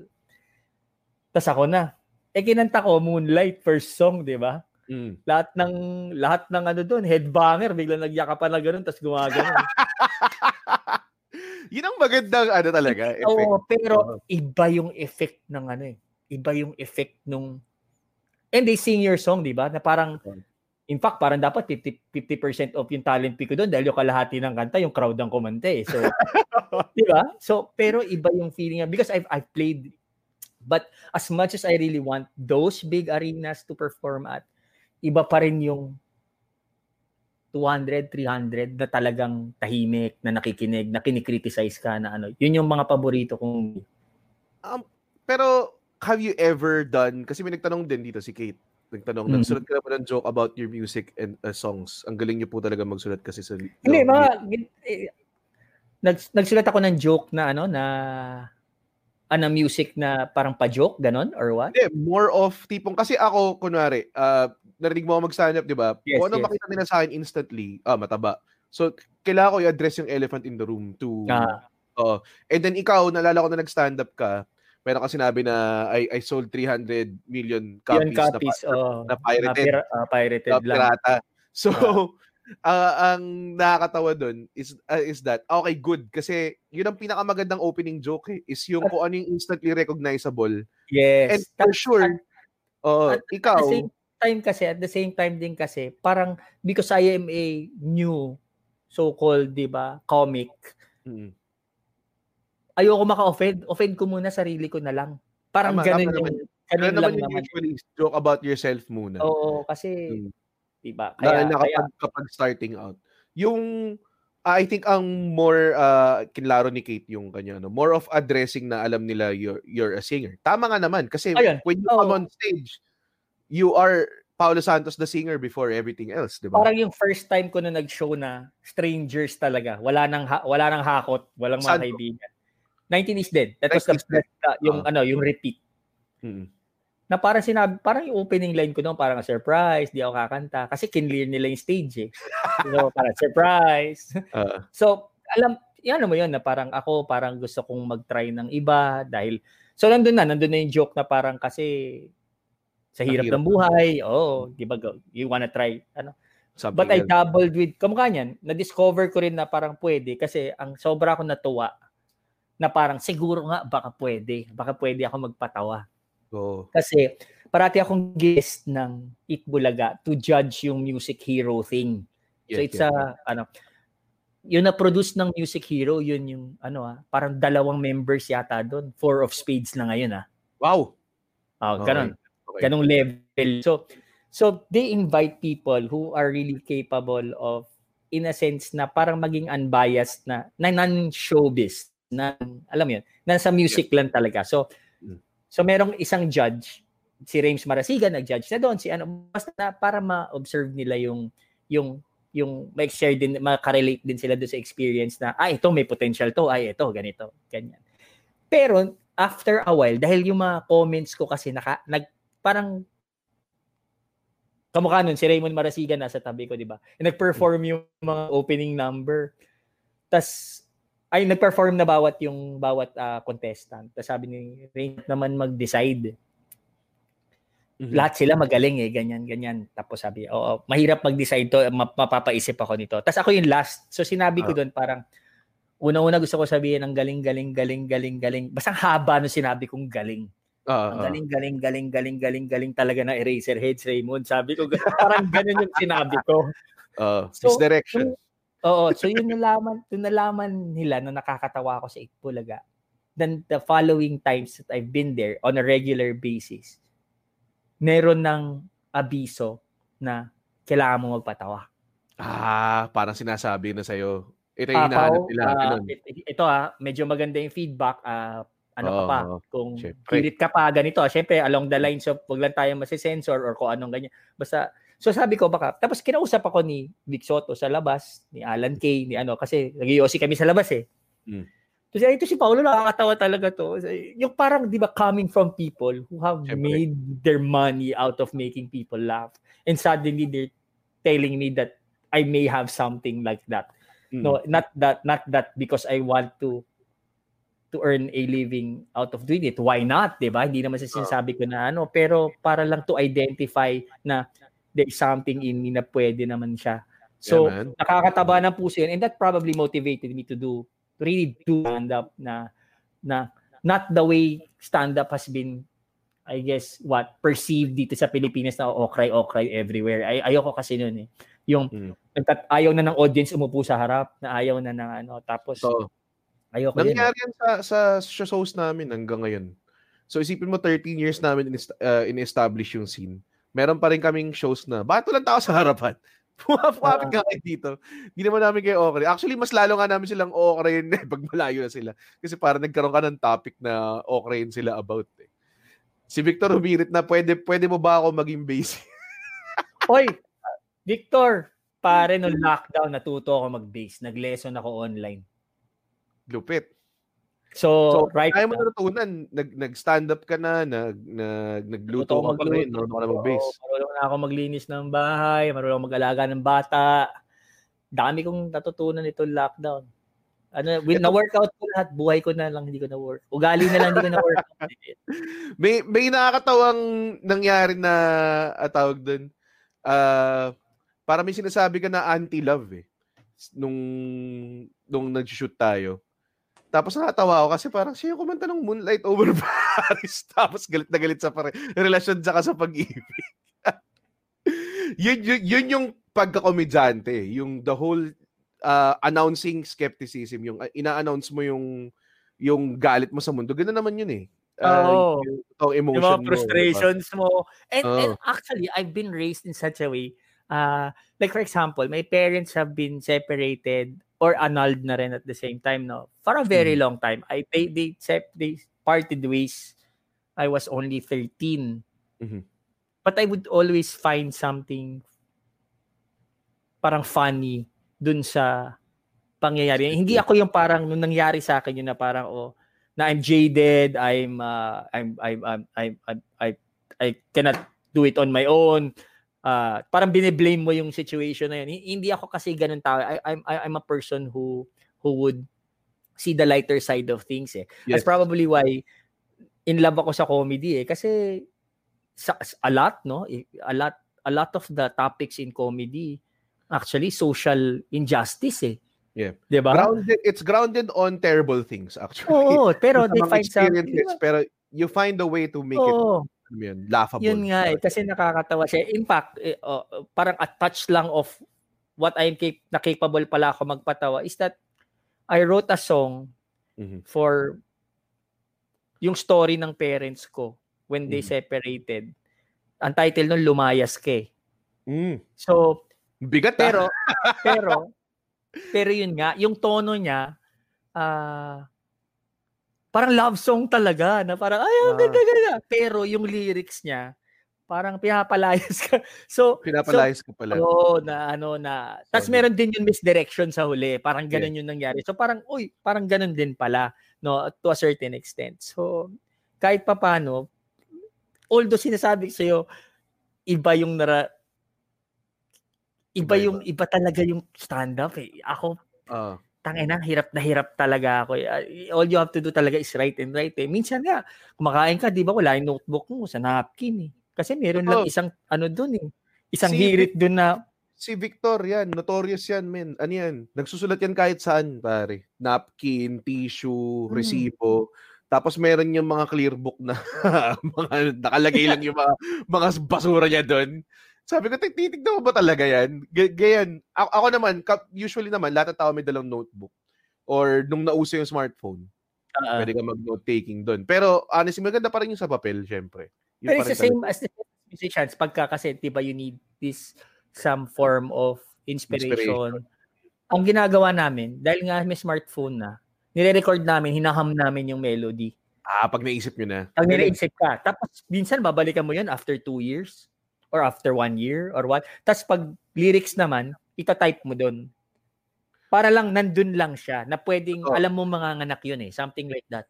Tapos ako na, eh kinanta ko, Moonlight, first song, diba? Mm. Lahat ng, lahat ng ano doon, headbanger, bigla nagyakapan na gano'n, tapos gumagano'n. Yun ang magandang, ano talaga, effect. Oo, pero iba yung effect ng ano eh, iba yung effect nung, and they sing your song, diba? Na parang, in fact, parang dapat fifty percent of yung talent pick ko doon dahil yung kalahati ng kanta, yung crowd ang kumanta eh. So, di ba? So, pero iba yung feeling. Because I've, I've played, but as much as I really want those big arenas to perform at, iba pa rin yung two hundred, three hundred na talagang tahimik, na nakikinig, na kinikriticize ka, na ano. Yun yung mga paborito kong... Um, pero, have you ever done, kasi may nagtanong din dito si Kate, nagtanong, mm-hmm. nagsulat ka naman ng joke about your music and uh, songs. Ang galing niyo po talaga magsulat kasi sa... Hindi, no, mga... Eh, nags, nagsulat ako ng joke na ano, na... Ano, music na parang pa-joke, ganon, or what? Hindi, more of tipong... Kasi ako, kunwari, uh, narinig mo ako mag-stand up, di ba? Yes, kung ano yes. makita nila sa akin instantly, ah, mataba. So, kailangan ko i-address yung elephant in the room to... Ah. Uh, and then ikaw, naalala ko na nag-stand up ka, meron ka sinabi na I, I sold three hundred million copies, copies na, oh, na pirated. Na, uh, pirated na pirata. So, yeah. uh, ang nakakatawa dun is, uh, is that, okay, good. Kasi yun ang pinakamagandang opening joke eh, is yung kung ano yung instantly recognizable. Yes. And for sure, at, uh, at, ikaw. At the same time kasi, at the same time din kasi, parang because I am a new so-called, di ba, comic, mm-hmm. ayoko maka-offend. Offend ko muna, sarili ko na lang. Parang tama, ganun tama yung... Ganun lang naman. naman. Yung joke about yourself muna. Oo, kasi... Hmm. Diba? Kaya, na, kaya... Kapag starting out. Yung... Uh, I think ang more... Uh, kinlaro ni Kate yung kanya. Ano, more of addressing na alam nila you're, you're a singer. Tama nga naman. Kasi ayun, when you oh. come on stage, you are Paolo Santos the singer before everything else. Diba? Parang yung first time ko na nag-show na strangers talaga. Wala nang, ha- wala nang hakot. Walang mga kaibigan. nineteen is dead. That was the best, uh, yung, uh, ano, yung repeat. Hmm. Na parang sinabi, parang yung opening line ko noon, parang surprise, di ako kakanta. Kasi kinlear nila yung stage eh. So, parang surprise. Uh. So, alam, yan mo yun, na parang ako, parang gusto kong mag-try ng iba dahil, so nandun na, nandun na yung joke na parang kasi sa hirap ng buhay, oh, di ba, you wanna try, ano. Something But I else. doubled with, kamukha niyan, na-discover ko rin na parang pwede kasi ang sobra akong natuwa na parang siguro nga baka pwede. Baka pwede ako magpatawa. Oh. Kasi parati akong guest ng Eat Bulaga to judge yung music hero thing. Yes, so it's yes. a, ano, yung na-produce ng music hero, yun yung, ano ah, parang dalawang members yata doon. Four of spades na ngayon ah. Wow! Oh, ganun. Okay. Ganung level. So, so they invite people who are really capable of, in a sense na parang maging unbiased na, na non-showbiz. Na alam yun, nasa music lang talaga. So, so merong isang judge, si Raymund Marasigan nag-judge na doon, si ano, basta para ma-observe nila yung, yung, yung, ma-share din, makarelate din sila doon sa experience na, ah, ito, may potential to, ay, ah, ito, ganito, ganyan. Pero, after a while, dahil yung mga comments ko kasi, naka, nag, parang, kamukha nun, si Raymund Marasigan nasa tabi ko, di ba? Nag-perform yung mga opening number. Tas, ay nag-perform na bawat yung bawat uh, contestant. Tapos sabi ni Rain naman mag-decide. Mm-hmm. Lahat sila magaling eh, ganyan, ganyan. Tapos sabi, oo, oh, oh, mahirap mag-decide to, mapapaisip ako nito. Tapos ako yung last. So sinabi oh. ko doon parang, una-una gusto ko sabihin ang galing, galing, galing, galing, galing. Basta haba no sinabi kong galing. Uh, ang galing, galing, galing, galing, galing, galing talaga na Eraserheads, Raymond. Sabi ko, parang ganyan yung sinabi ko. Uh, so, misdirection. Oo, so yun nalaman, yun nalaman nila na nakakatawa ako sa Eat Bulaga. Then the following times that I've been there on a regular basis, meron ng abiso na kailangan mo magpatawa. Ah, parang sinasabi na sa'yo. Ito yung hinahanap nila. Uh, ito ah, medyo maganda yung feedback. Ah, ano oh, ka pa? Kung kilit ka pa, ganito. Siyempre, along the lines of wag lang tayo masisensor or kung anong ganyan. Basta, so sabi ko baka. Tapos kinausap ako ni Vic Soto sa labas, ni Alan Kay, ni ano, kasi nag-yosi kami sa labas eh. Mm. So, ito si Paolo, nakakatawa talaga to. Yung parang, di ba, coming from people who have Siyempre. made their money out of making people laugh. And suddenly, they're telling me that I may have something like that. Mm. No, not that, not that because I want to to earn a living out of doing it. Why not, di ba? Hindi naman sinasabi ko na ano. Pero para lang to identify na there's something in me na pwede naman siya. So, yeah, nakakataba ng puso yun. And that probably motivated me to do really do stand-up na, na not the way stand-up has been, I guess, what, perceived dito sa Pilipinas na okray-okray everywhere. Ay, ayoko kasi nun eh. Yung, mm. ayaw na ng audience umupo sa harap, na ayaw na ng ano, tapos, so, ayoko yun. Nangyari yan sa, sa shows namin hanggang ngayon. So, isipin mo, thirteen years namin in-establish uh, yung scene. Meron pa rin kaming shows na, bato lang tao sa harapan. Pumapapit nga kayo dito. Hindi naman namin kayo okray. Actually, mas lalo nga namin silang okrayin eh, pag malayo na sila. Kasi parang nagkaroon ka ng topic na okrayin sila about eh. Si Victor humirit na, pwede, pwede mo ba ako maging basic? Oy, Victor, pare nung lockdown, natuto ako mag-base. Nag-lesson ako online. Lupit. So, so right kaya mo natutunan. Nag, nag-stand up ka na, nag, nag, nagluto ka pa rin, marunong na mag-base. Marunong na ako maglinis ng bahay, marunong ako mag-alaga ng bata. Dami kong natutunan itong lockdown. Ano, with ito, na-workout ko lahat, buhay ko na lang, hindi ko na-work. Ugali na lang, hindi ko na-work. may, may nakakatawang nangyari na, atawag dun, uh, para may sinasabi ka na anti-love eh, nung, nung nag-shoot tayo. Tapos nakatawa ako kasi parang siya yung kumanta ng Moonlight Over Paris. Tapos galit na galit sa pare. Relasyon siya ka sa pag-ibig. yun, yun, yun yung pagkakomedyante. Yung the whole uh, announcing skepticism. Yung uh, ina-announce mo yung yung galit mo sa mundo. Ganun naman yun eh. Uh, oh, yung, yung emotion yung mga frustrations mo. Diba? mo. And, oh. and actually, I've been raised in such a way. Uh, like for example, my parents have been separated or annulled na rin at the same time, no? For a very mm. long time. I they they, they parted ways. I was only thirteen. Mm-hmm. But I would always find something parang funny dun sa pangyayari. Hindi ako yung parang nung nangyari sa akin yun na parang oh, na I'm jaded, I'm uh, I'm I'm I I I I cannot do it on my own. Uh, parang bine-blame mo yung situation na yun. Hindi ako kasi ganun tao. I, I'm, I'm a person who who would see the lighter side of things eh. Yes. That's probably why in love ako sa comedy eh. Kasi sa, a lot, no? A lot, a lot of the topics in comedy actually social injustice eh. Yeah. Diba? Grounded, it's grounded on terrible things actually. Oo, pero they find something. Diba? Pero you find a way to make Oo. it yun, laughable. Yun nga eh, kasi nakakatawa siya. In fact, eh, oh, parang a touch lang of what I'm cap- na capable pala ako magpatawa is that I wrote a song mm-hmm. for yung story ng parents ko when they mm-hmm. separated. Ang title nun, Lumayas Ke. Mm. So, bigat pero, pero, pero yun nga, yung tono niya, ah, uh, parang love song talaga na parang ay ang ganda ganda pero yung lyrics niya parang pinapalayas ka so pinapalayas so, ka pala oo oh, na ano na tas meron din yung misdirection sa huli parang ganun yeah. yung nangyari so parang uy parang ganun din pala no to a certain extent so kahit papaano although sinasabi sa iyo iba yung nara iba, iba yung iba talaga yung stand up eh ako ah uh. tangay na, hirap na hirap talaga ako. All you have to do talaga is write and write. Eh. Minsan nga, kumakain ka, di ba, wala yung notebook mo sa napkin eh. Kasi meron oh. lang isang, ano dun eh. Isang si hirit Vic- dun na... Si Victor yan, notorious yan, men. Ano yan? Nagsusulat yan kahit saan, pare. Napkin, tissue, hmm. resibo. Tapos meron yung mga clear book na mga nakalagay lang yung mga, mga basura niya dun. Sabi ko, titignan mo ba talaga yan? G- ganyan. A- ako naman, usually naman, lahat ng tao may dalang notebook. Or nung nauso yung smartphone, uh-huh. pwede ka mag-note-taking doon. Pero honestly, maganda pa rin yung sa papel, syempre. Yung pero it's the same as the is a chance pagka kasi diba you need this some form of inspiration. inspiration. Ang ginagawa namin, dahil nga may smartphone na, nire-record namin, hinaham namin yung melody. Ah, pag naisip nyo na. Pag naisip ka. Tapos, minsan, babalikan mo yun after two years or after one year or what. Tapos, pag lyrics naman, itatype mo dun. Para lang, nandun lang siya na pwedeng, oh. alam mo mga nganak yun eh. Something like that.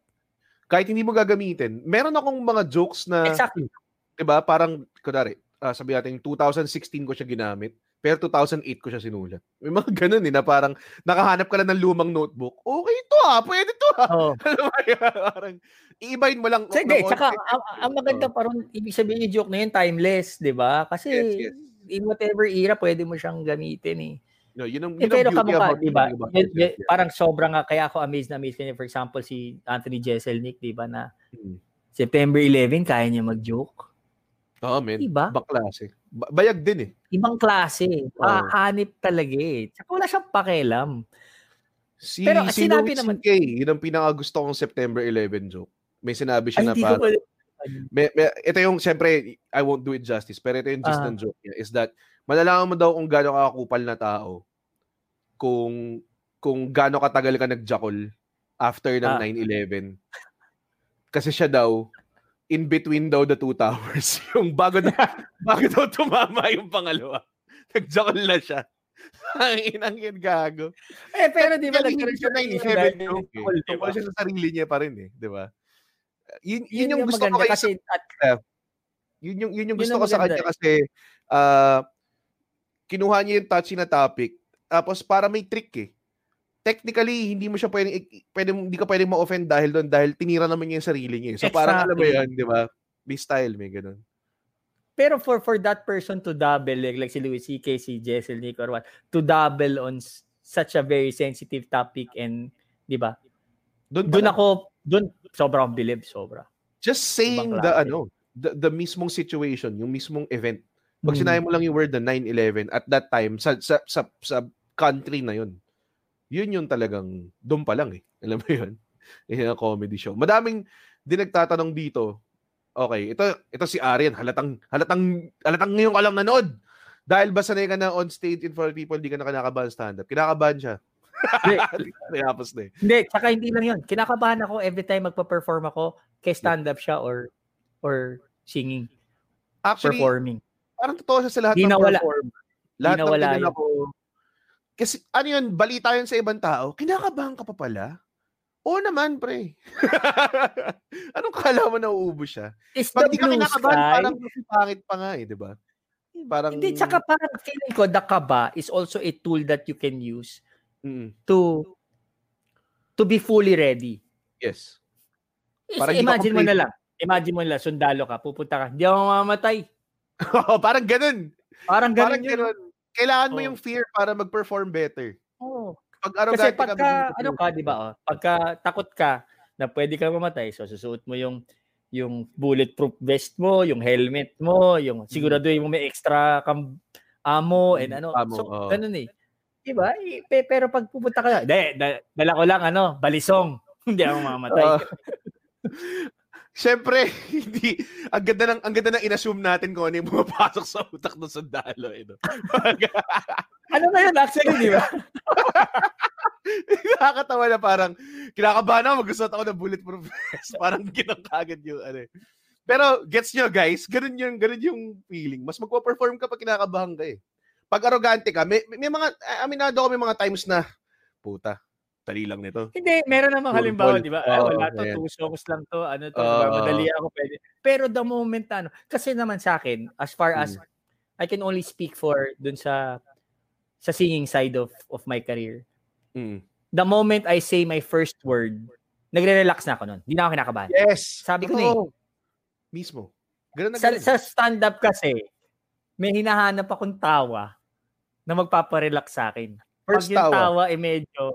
Kahit hindi mo gagamitin, meron akong mga jokes na, exactly. Diba, parang, kunwari, uh, sabi natin, twenty sixteen ko siya ginamit. Pero two thousand eight ko siya sinulat. May mga ganun eh, na parang nakahanap ka lang ng lumang notebook. Okay to ah, pwede to ah. Oh. Parang, iibahin mo lang. Sige, saka, ang, ang maganda oh. parang, ibig sabihin yung joke na yun, timeless, di ba? Kasi, yes, yes. in whatever era, pwede mo siyang gamitin eh. No, yun ang, yun eh pero kamukha, di ba? Parang sobrang, kaya ako amazed na amazed kanya. For example, si Anthony Jesselnik, di ba, na hmm. September eleventh, kaya niya mag-joke. Oh, man. Diba? Ibang klase. Bayag din eh. Ibang klase. Pahanip oh. talaga eh. Tsaka wala siyang pakialam. Si, pero si sinabi Louis naman. Kay, yun ang pinakagusto kong September eleventh joke. May sinabi siya ay, na parang. Ko... May, may, ito yung, siyempre, I won't do it justice, pero ito yung gist uh-huh. ng joke niya is that malalaman mo daw kung gano'ng kakakupal na tao kung kung gano'ng katagal ka nagjakol after ng uh-huh. nine eleven. Kasi siya daw, in between daw the two towers. Yung bago na, bago daw tumama yung pangalawa. Nag-jockle na siya. Ang inangin gago. Eh, pero di ba nagkaroon siya nine seven yung call. Diba siya sa sarili niya pa rin eh. Diba? Yun, yun, yun yung, yung gusto ko kasi at, uh, yun, yung, yun yung gusto yun ko sa kanya kasi uh, kinuha niya yung touchy na topic. Tapos para may trick eh. Technically, hindi mo siya pwedeng, pwedeng hindi ka pwedeng ma-offend dahil doon dahil tinira naman niya yung sarili niya. So exactly. Parang alam mo yan, di ba? May style, may ganun. Pero for for that person to double, like, like si Louis C K, si Jesselnik or what, to double on such a very sensitive topic and, di ba? Doon, doon ako, doon sobrang bilib, sobra. Just saying the, ano, the, the mismong situation, yung mismong event. Pag hmm. sinabi mo lang yung word na nine eleven at that time, sa sa sa, sa country na yun. Yun yung talagang, doon pa lang eh. Alam mo yun? Yung comedy show. Madaming din nagtatanong dito. Okay, ito ito si Arian. Halatang, halatang, halatang ngayon ka lang nanood. Dahil ba sanay ka na on stage in front of people, hindi ka na kinakabahan stand-up. Kinakabahan siya. Tapos na eh. Hindi, saka hindi lang yun. Kinakabahan ako every time magpa-perform ako kay stand-up siya or or singing. Actually, performing. Parang totoo siya sa lahat di ng nawala. Perform. Lahat ng pinan ako. Kasi, ano yun, balita yun sa ibang tao, kinakabahan ka pa pala? Oo naman, pre. Anong kala mo na uubo siya? It's pag di ka kinakabahan, sky. Parang pangit pa nga eh, di ba? Parang... Hindi, tsaka parang feeling ko, the kaba is also a tool that you can use mm. to to be fully ready. Yes. Parang imagine mo na lang, imagine mo na lang, sundalo ka, pupunta ka, hindi ako mamatay. Parang ganun. Parang ganun parang yun. Ganun. Kailangan mo oh. yung fear para mag-perform better. Oo. Oh. Kasi pagka, ka, ano ka, di ba, oh, pagka takot ka na pwede ka mamatay, so susuot mo yung yung bulletproof vest mo, yung helmet mo, yung siguraduhin mo may extra kam, ammo, and ano. Amo, so, oh. ganun eh. Di ba? E, pero pag pupunta ka, de, de, dala ko lang, ano, balisong. Hindi ako mamatay. Uh. Siyempre, hindi. Ang ganda ng, ang ganda ng in-assume natin kung ano yung pumapasok sa utak ng sundalo. Eh, no? Ano na yun? Actually, di ba? Nakakatawa na parang, kinakabahan ako, mag-usot ako ng bulletproof vest. Parang ginagkagad yung ano. Pero, gets nyo guys, ganun yung, ganun yung feeling. Mas magpa-perform ka pag kinakabahan ka eh. Pag arrogante ka, may, may mga, aminado ko may mga times na, puta. Tali lang nito. Hindi, meron naman halimbawa, di ba? Oh, wala to, two songs lang to, ano to, oh, madali ako pwede. Pero the moment, ano, kasi naman sa akin, as far as, hmm. I can only speak for dun sa, sa singing side of, of my career. Hmm. The moment I say my first word, nagre-relax na ako nun. Hindi na ako kinakabahan. Yes! Sabi ko na eh. Mismo. Ganun na ganun. Sa, sa stand-up kasi, may hinahanap akong tawa na magpaparelax sa akin. First Pag yung tawa, tawa eh medyo,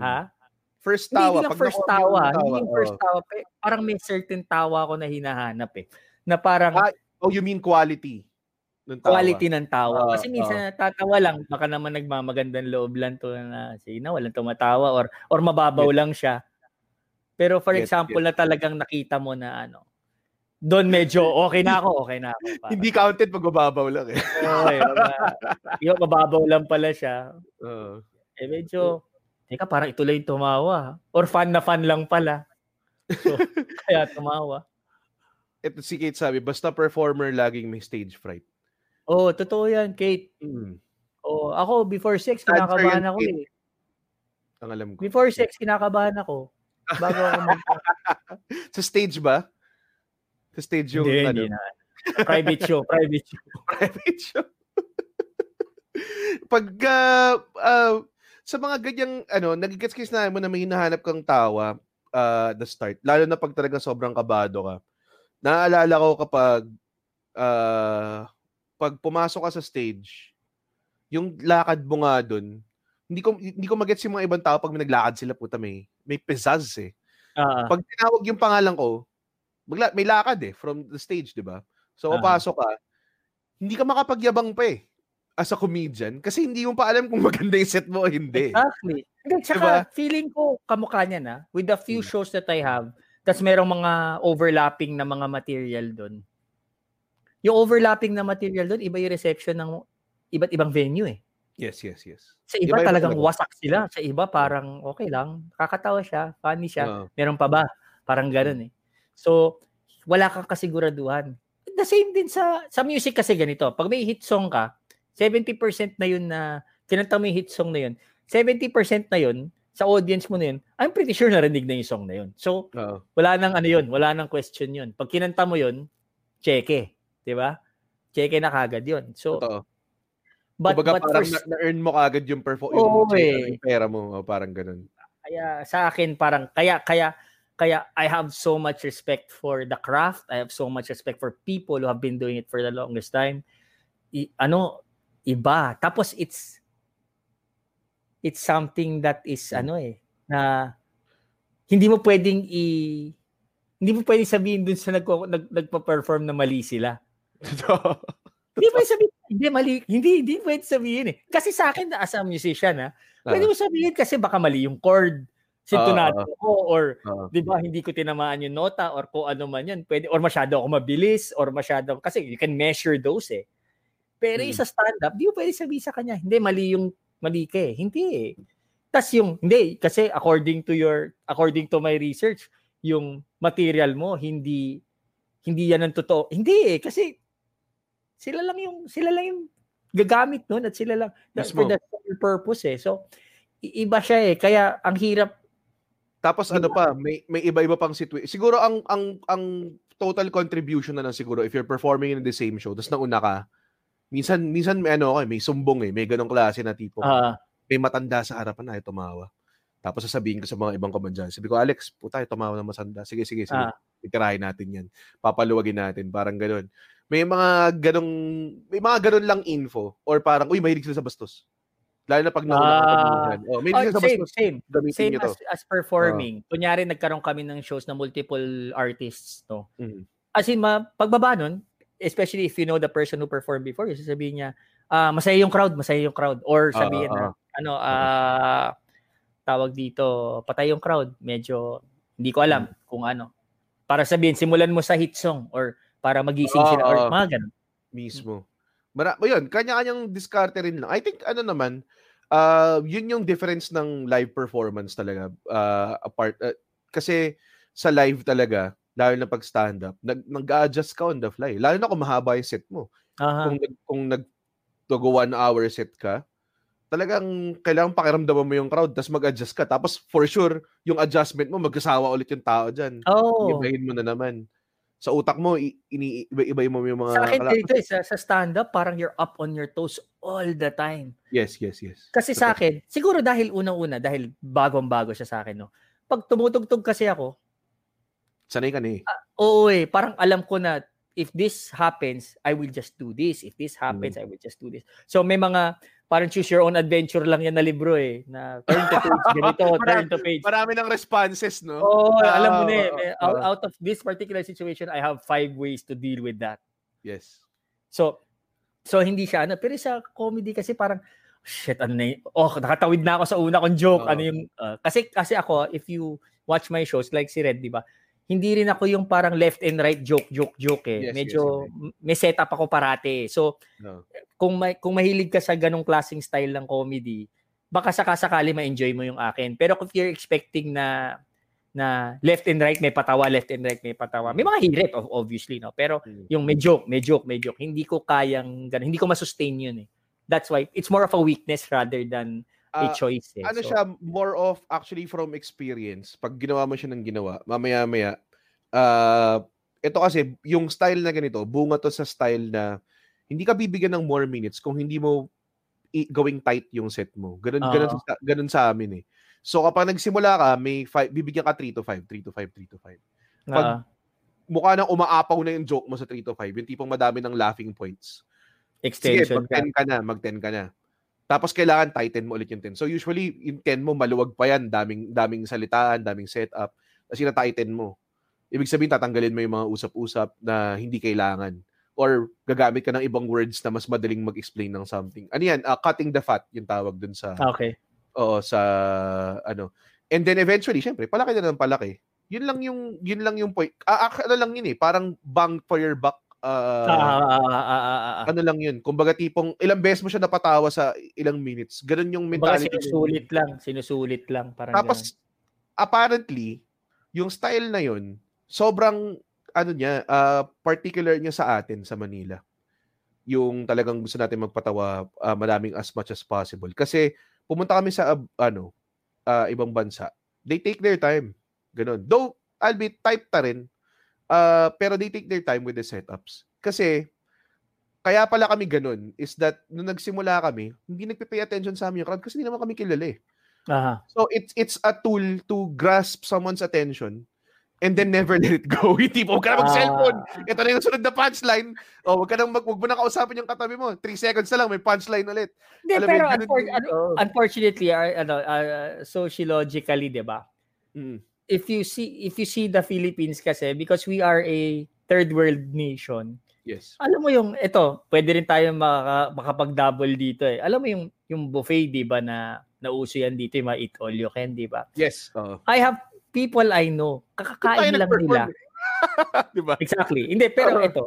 ha? First tawa. Hindi lang first tawa. Hindi yung first tawa. Eh. Parang may certain tawa ko na hinahanap eh. Na parang... Ah, oh, you mean quality? Ng tawa. Quality ng tawa. Uh, Kasi minsan uh, natatawa lang. Baka naman nagmamagandang loob lang to na sina, walang tumatawa or or mababaw yes. lang siya. Pero for yes, example yes. na talagang nakita mo na ano, doon medyo okay na ako, okay na ako. Hindi counted pag mababaw lang eh. Okay, yung mababaw lang pala siya. Uh, eh medyo, teka parang ituloy tumawa. Or fan na fan lang pala. So, kaya tumawa. Ito si Kate sabi, basta performer laging may stage fright. Oh, totoo yan, Kate. Mm. Oh, ako before sex kinakabahan ako eh. Ang alam ko. Before sex kinakabahan ako. Bago ako mag- Sa stage ba? Sa stage yung hindi, ano? Hindi na. Private show, private show. Private show. Pag uh, uh, sa mga ganyang ano, nagigets-gets na mo na may hinahanap kang tawa uh, the start. Lalo na pag talaga sobrang kabado ka. Naaalala ko kapag uh, pag pumasok ka sa stage, yung lakad mo nga doon, hindi ko hindi ko magets yung mga ibang tao pag may naglakad sila, puta may may pizzazz eh. Uh-huh. Pag tinawag yung pangalan ko, magla- may lakad eh from the stage, 'di ba? So papasok uh-huh. ka, hindi ka makapagyabang pa eh as a comedian kasi hindi mo pa alam kung maganda yung set mo o hindi. Exactly. Hindi, tsaka diba? Feeling ko kamukha niya na with the few hmm. shows that I have. Tapos merong mga overlapping na mga material doon. Yung overlapping na material doon, iba yung reception ng iba't ibang venue eh. Yes, yes, yes. Sa iba, iba talagang iba. Wasak sila. Sa iba parang okay lang. Kakatawa siya, funny siya. Uh, Meron pa ba? Parang ganun eh. So, wala kang kasiguraduhan. The same din sa sa music kasi ganito. Pag may hit song ka, seventy percent na yun na, kinanta mo yung hit song na yun, seventy percent na yun, sa audience mo na yun, I'm pretty sure narinig na yung song na yun. So, uh-oh. Wala nang ano yun, wala nang question yun. Pag kinanta mo yun, cheke. Diba? Cheke na kagad yun. So, totoo. But, kumbaga but parang first, na-earn mo kagad yung performance. Oo, eh. Yung pera mo, parang ganun. Kaya, sa akin, parang, kaya, kaya, kaya, I have so much respect for the craft. I have so much respect for people who have been doing it for the longest time. I, ano, iba. Tapos, it's, it's something that is ano eh na hindi mo pwedeng i hindi mo pwedeng sabihin dun sa nagko, nag nagpa-perform na mali sila. Hindi pwedeng sabihin hindi mali, hindi hindi pwedeng sabihin eh. Kasi sa akin as a musician ah, pwede mo sabihin kasi baka mali yung chord, sintonado uh, ko or uh, 'di ba hindi ko tinamaan yung nota or kung ano man 'yan. Pwede or masyado ako mabilis or masyado kasi you can measure those eh. Pero hmm. sa stand up, di mo pwedeng sabihin sa kanya, hindi mali yung mali ka eh. Hindi eh. Tas yung, hindi, kasi according to your, according to my research, yung material mo, hindi, hindi yan ang totoo. Hindi eh, kasi sila lang yung, sila lang yung gagamit nun at sila lang, that's for the sole purpose eh. So, iba siya eh. Kaya, ang hirap. Tapos ano pa, may, may iba-iba pang situation. Siguro ang, ang, ang total contribution na lang siguro, if you're performing in the same show, tas nauna ka, Minsan, minsan may ano okay, may sumbong eh, may ganong klase na tipo. Uh, may matanda sa harapan, ay tumawa. Tapos sasabihin ko sa mga ibang komandyan, sabi ko, Alex, puta, tumawa na matanda. Sige, sige, sige. Uh, Itirahin natin yan. Papaluwagin natin, parang ganon. May mga ganong, may mga ganon lang info. Or parang, uy, mahilig sila sa bastos. Lalo na pag nauna uh, oh, may oh, sa same, bastos. Same, same as, as performing. Uh, Kunyari, nagkaroon kami ng shows na multiple artists. No? Mm-hmm. As in, ma, pagbaba nun, especially if you know the person who performed before, yung sasabihin niya, uh, masaya yung crowd, masaya yung crowd. Or sabihin uh, uh, na, ano, uh, tawag dito, patay yung crowd. Medyo, hindi ko alam kung ano. Para sabihin, simulan mo sa hit song or para magising uh, sila or uh, mga ganun. Mismo. Mara- yun, kanya-kanyang diskarte rin lang. I think, ano naman, uh, yun yung difference ng live performance talaga. Uh, apart, uh, kasi sa live talaga, lalo na pag stand-up, nag- nag-adjust ka on the fly. Lalo na kung mahaba yung set mo. Uh-huh. Kung, kung nag-togo one hour set ka, talagang kailangan pakiramdaman mo yung crowd tapos mag-adjust ka. Tapos for sure, yung adjustment mo, mag-asawa ulit yung tao dyan. Oh. Ibahin mo na naman. Sa utak mo, i- ini- iba-iba mo yung mga... Sa akin, dito, sa, sa stand-up, parang you're up on your toes all the time. Yes, yes, yes. Kasi sa akin, siguro dahil unang-una, dahil bagong-bago siya sa akin, no? Pag tumutugtog kasi ako, sanay ka na eh. Uh, oo eh. Parang alam ko na if this happens, I will just do this. If this happens, mm. I will just do this. So may mga parang choose your own adventure lang yan na libro eh. Na turn to page, ganito, turn to page. Marami ng responses, no? Oo, oh, uh, alam mo na eh. May, uh, out of this particular situation, I have five ways to deal with that. Yes. So, so hindi siya ano. Pero sa comedy kasi parang, shit, ano na yun? Oh, nakatawid na ako sa una kong joke. Uh, ano yung, uh, kasi, kasi ako, if you watch my shows, like si Red, di ba? hindi rin ako yung parang left and right joke joke joke eh. Yes, medyo yes, yes. may setup ako parate. So no. kung may, kung mahilig ka sa ganung klaseng style ng comedy, baka sakasakali ma-enjoy mo yung akin. Pero if you're expecting na na left and right may patawa, left and right may patawa. May mga hirit obviously, no. Pero yung may joke, may joke, may joke, hindi ko kayang ganun. Hindi ko ma-sustain yun eh. That's why it's more of a weakness rather than Uh, a choice. Eh. Ano so, siya, more of actually from experience. Pag ginawa mo siya ng ginawa, mamaya-maya, uh, ito kasi, yung style na ganito, bunga to sa style na hindi ka bibigyan ng more minutes kung hindi mo i- going tight yung set mo. Ganun, uh, ganun, sa, ganun sa amin eh. So kapag nagsimula ka, may five, bibigyan ka three to five, three to five, three to five. Pag uh, mukha nang umaapaw na yung joke mo sa three to five, yung tipong madami ng laughing points. Extension. Sige, mag-ten ka na, mag-ten ka na. Tapos kailangan tighten mo ulit yung ten. So usually, yung ten mo, maluwag pa yan. Daming, daming salitaan, daming setup. Kasi na-tighten mo. Ibig sabihin, tatanggalin mo yung mga usap-usap na hindi kailangan. Or gagamit ka ng ibang words na mas madaling mag-explain ng something. Ano yan? Uh, cutting the fat, yung tawag dun sa... Okay. Oo, sa... ano. And then eventually, syempre, palaki na ng palaki. Yun lang yung, yun lang yung point. Ah, ano lang yun eh. Parang bang for your buck. Uh, ah, ah, ah, ah, ah. Ano lang yun. Kumbaga tipong ilang beses mo siya napatawa sa ilang minutes. Ganun yung mentality. Kumbaga sinusulit lang. Sinusulit lang. Parang tapos, ganun. Apparently, yung style na yun, sobrang, ano niya, uh, particular niya sa atin, sa Manila. Yung talagang gusto natin magpatawa uh, maraming as much as possible. Kasi, pumunta kami sa, uh, ano, uh, ibang bansa. They take their time. Ganun. Though, albeit, type ta rin. Uh, pero they take their time with the setups. Kasi, kaya pala kami ganun, is that, nung nagsimula kami, hindi nagpipay attention sa amin yung crowd kasi hindi naman kami kilala eh. Uh-huh. So, it's it's a tool to grasp someone's attention and then never let it go. Tipo, huwag ka na mag-cellphone. Uh-huh. Ito na yung sunod na punchline. O, huwag ka na mag- huwag mo na kausapin yung katabi mo. Three seconds na lang, may punchline ulit. Hindi, alam pero unfor- un- oh. unfortunately, uh, ano, uh, sociologically, diba? Mm. If you see if you see the Philippines kasi because we are a third world nation. Yes. Alam mo yung ito, pwede rin tayo makaka, makapag-double dito eh. Alam mo yung yung buffet 'di ba na nauso yan dito, yung ma-eat all you can, 'di ba? Yes. Uh-huh. I have people I know, kakakain lang nila. 'Di ba? Exactly. Hindi pero uh-huh. ito.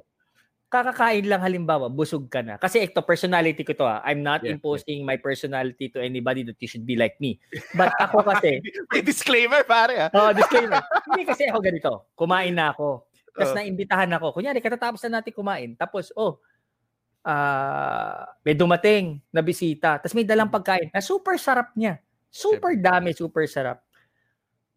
Kakakain lang halimbawa, busog ka na. Kasi ito, personality ko to ha. I'm not yeah, imposing yeah. my personality to anybody that you should be like me. But ako kasi... May disclaimer pare ha. Oo, oh, disclaimer. Hindi kasi ako ganito. Kumain na ako. Tapos uh, naimbitahan ako. Kunyari, katatapos na natin kumain. Tapos, oh, uh, may dumating na bisita. Tapos may dalang pagkain na super sarap niya. Super dami, super sarap.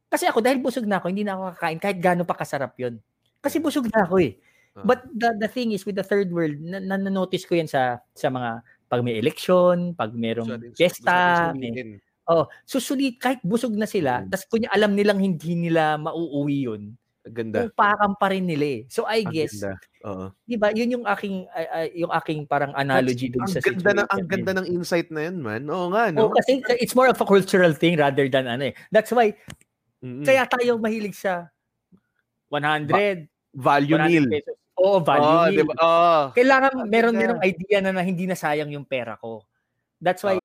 Kasi ako, dahil busog na ako, hindi na ako kakain kahit gaano pa kasarap yun. Kasi busog na ako eh. But the the thing is, with the third world, na-notice ko yan sa sa mga pag may election, pag merong fiesta. Eh. Oh, susulit, kahit busog na sila, mm. tas kunya alam nilang hindi nila mauuwi yun. Ganda. Pupakan pa rin nila eh. So I ang guess, uh-huh. di ba, yun yung aking, uh, yung aking parang analogy dun sa situation. Na, ang ganda ng insight na yun, man. Oo nga, no? Oh, kasi it's more of a cultural thing rather than ano eh. That's why, mm-hmm. kaya tayo mahilig sa one hundred, ba- value meal. Pesos. Oo, value oh, meal. Diba? Oh. Kailangan meron din ng idea na, na hindi na sayang yung pera ko. That's why...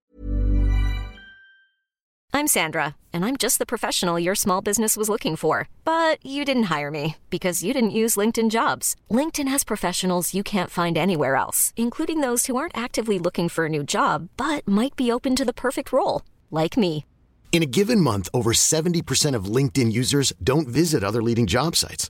I'm Sandra, and I'm just the professional your small business was looking for. But you didn't hire me because you didn't use LinkedIn Jobs. LinkedIn has professionals you can't find anywhere else, including those who aren't actively looking for a new job, but might be open to the perfect role, like me. In a given month, over seventy percent of LinkedIn users don't visit other leading job sites.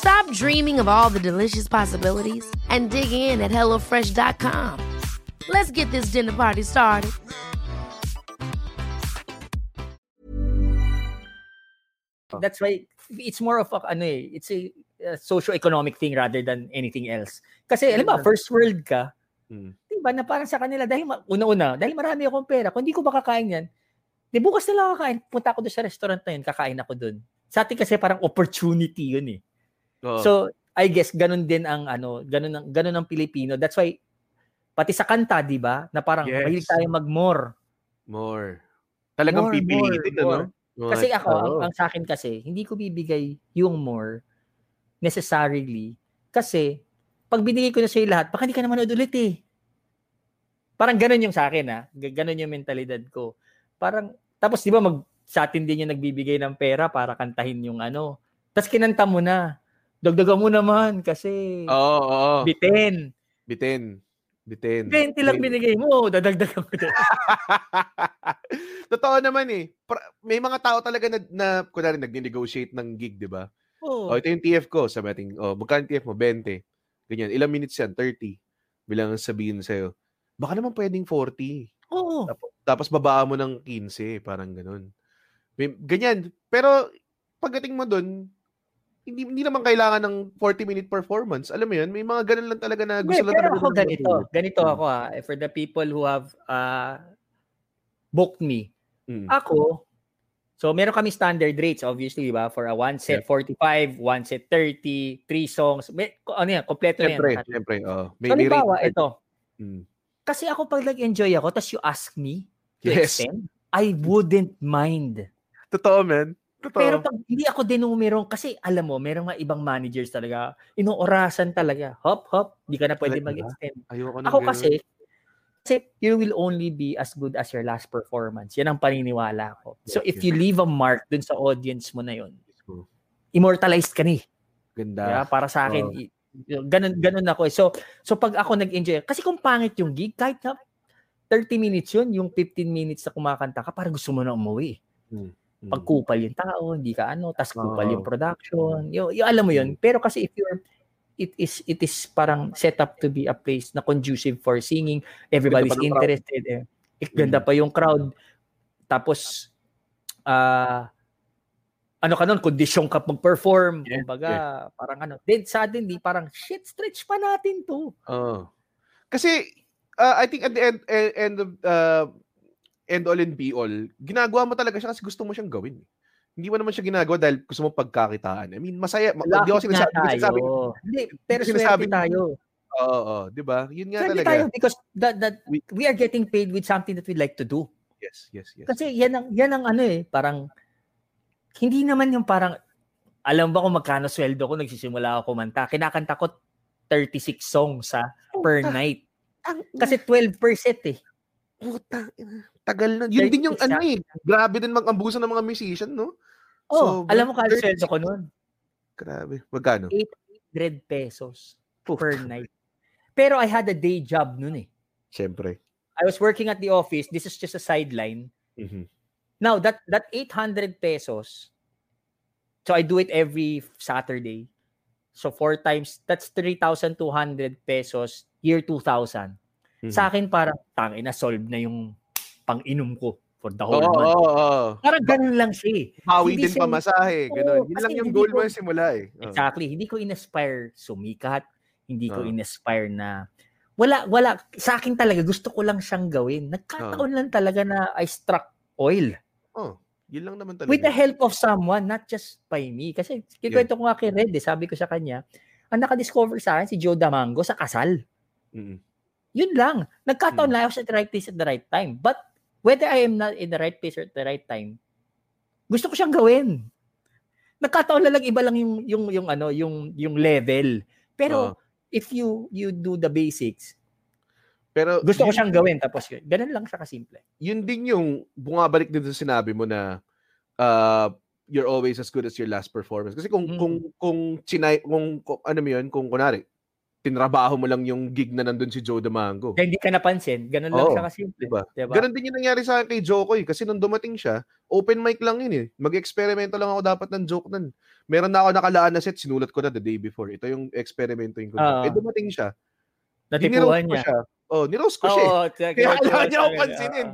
Stop dreaming of all the delicious possibilities and dig in at hello fresh dot com. Let's get this dinner party started. That's why it's more of a ano eh, it's a, a socio-economic thing rather than anything else. Kasi alam ba, first world ka, hmm. diba na parang sa kanila dahil una-una, dahil marami akong pera, kung hindi ko ba kakain yan, di bukas na lang kakain, punta ako doon sa restaurant na yun, kakain ako doon. Sa atin kasi parang opportunity yun eh. Oh. So, I guess ganun din ang ano, ganun ang ganun ang Pilipino. That's why pati sa kanta, 'di ba? Na parang yes. mahilig tayong mag-more. More. Talagang more, pipilitin more, 'to, more. No? More. Kasi ako, oh. ang, ang sa akin kasi, hindi ko bibigay yung more necessarily kasi pag binigay ko na sa'yo lahat, baka hindi ka naman ulit eh. Parang ganun yung sa akin, ha? Ganun yung mentalidad ko. Parang, tapos di ba, mag, sa atin din yung nagbibigay ng pera para kantahin yung ano. Tapos kinanta mo na. Dagdagan mo naman kasi oh, oh. bitin. Bitin. Bitin. twenty lang binigay mo. Dadagdagan mo. Totoo naman eh. May mga tao talaga na, na kunwari, nag-negotiate ng gig, di ba? Oh. Oh, ito yung T F ko. Sabi natin, oh, magkano T F mo? twenty. Ganyan. Ilang minutes yan? thirty. Bilang sabihin sa'yo. Baka naman pwedeng forty. Oo. Tapos, tapos babaan mo ng fifteen, parang ganun. May, ganyan. Pero pagdating mo doon, hindi, hindi naman kailangan ng forty-minute performance. Alam mo yun, may mga ganun lang talaga na gusto yeah, lang talaga. Pero ako ganito. forty. Ganito ako ha. For the people who have uh, booked me. Mm. Ako, so meron kami standard rates, obviously, diba? For a one set, yeah. forty-five, one set, thirty, three songs. May, ano yan, kompleto na yan. Siyempre, siyempre. Oh. May, so, may halimbawa, rate. Ito. Mm. Kasi ako pag nag-enjoy ako, tapos you ask me to yes. extend, I wouldn't mind. Totoo, man. Totoo. Pero pag hindi ako dinumerong, kasi alam mo, merong mga ibang managers talaga, inoorasan talaga, hop, hop, hindi ka na pwede mag-extend. Ayoko ako ganun. Kasi, kasi you will only be as good as your last performance. Yan ang paniniwala ko. So if you leave a mark dun sa audience mo na yun, immortalized ka ni. Ganda. Yeah, para sa akin, oh. Ganun, ganun ako eh. So, so pag ako nag-enjoy, kasi kung pangit yung gig, kahit na thirty minutes yun, yung fifteen minutes na kumakanta ka, para gusto mo na umuwi. Hmm. Hmm. Pagkupal yung tao, hindi ka ano, tas kupal oh. yung production. Yung, yung, alam mo yun. Pero kasi if you're, it is, it is parang set up to be a place na conducive for singing. Everybody's interested. Eh. Ganda pa yung crowd. Tapos, ah, uh, ano ka nun, kondisyon ka mag-perform, yeah, kumbaga, yeah. parang ano, then suddenly, parang, shit, stretch pa natin to. Oh. Kasi, uh, I think at the end, end, uh, end all and be all, ginagawa mo talaga siya kasi gusto mo siyang gawin. Hindi mo naman siya ginagawa dahil gusto mo pagkakitaan. I mean, masaya. Hindi ako sinasabi. sinasabi hindi, pero sinasabi tayo. Oo, oh, oh, di ba? Yun nga swerte talaga. Tayo because that, that we, we are getting paid with something that we like to do. Yes, yes, yes. Kasi yan ang, yan ang ano eh, parang, hindi naman yung parang, alam ba kung magkano sweldo ko, nagsisimula ako kumanta. Kinakanta ko thirty-six songs ha, per Puta. night. Kasi twelve percent eh. Puta. Tagal na. Yun din yung ano eh. Grabe din mag-ambuso ng mga musician, no? Oh, so, alam mo kano sweldo ko nun? Grabe. Magkano? eight hundred pesos Puta. Per night. Pero I had a day job nun eh. Siyempre. I was working at the office. This is just a sideline. Mm-hmm. Now, that that eight hundred pesos, so I do it every Saturday. So four times, that's three thousand two hundred pesos, year two thousand. Mm-hmm. Sa akin, parang, tangin na, solve na yung pang-inom ko for the whole oh, month. Oh, oh. Parang ganun lang siya. Hawi din siya, pamasahe. Ganun. Oh, yun lang yung goal ko, mo yung simula eh. Oh. Exactly. Hindi ko in-aspire sumikat. Hindi ko oh. in-aspire na... Wala, wala. Sa akin talaga, gusto ko lang siyang gawin. Nagkataon oh. lang talaga na I struck oil. Oh, yun lang naman talaga. With the help of someone, not just by me. Kasi kikwento yeah. ko nga kay Red, eh, sabi ko sa kanya, ang nakadiscover sa akin si Joe Damango sa kasal. Mm-hmm. Yun lang. Nagkataon mm-hmm. lang ako sa the right place at the right time. But whether I am not in the right place or at the right time, gusto ko siyang gawin. Nagkataon lang, iba lang yung yung yung ano, yung yung level. Pero uh-huh. if you you do the basics, pero gusto ko siyang gawin tapos yun. Ganun lang siya kasimple. Yun din yung bumabalik din sa sinabi mo na uh, you're always as good as your last performance. Kasi kung mm. kung kung chinay kung, kung ano mo yun, kung kunari tinrabaho mo lang yung gig na nandun si Joe Damango. Kaya hindi ka napansin. Ganun lang oh, siya kasimple. Diba? Diba? Ganun din yung nangyari sa akin kay Joe ko eh. Kasi nung dumating siya, open mic lang yun eh. Mag-eksperimento lang ako dapat ng joke nun. Meron na ako nakalaan na set, sinulat ko na the day before. Ito yung eksperimento yung uh, eh dumating siya. Natipuhan niya. Siya. Oh, nirose ko siya. Oh, okay, kaya okay, kailangan okay, niya okay, akong pansinin.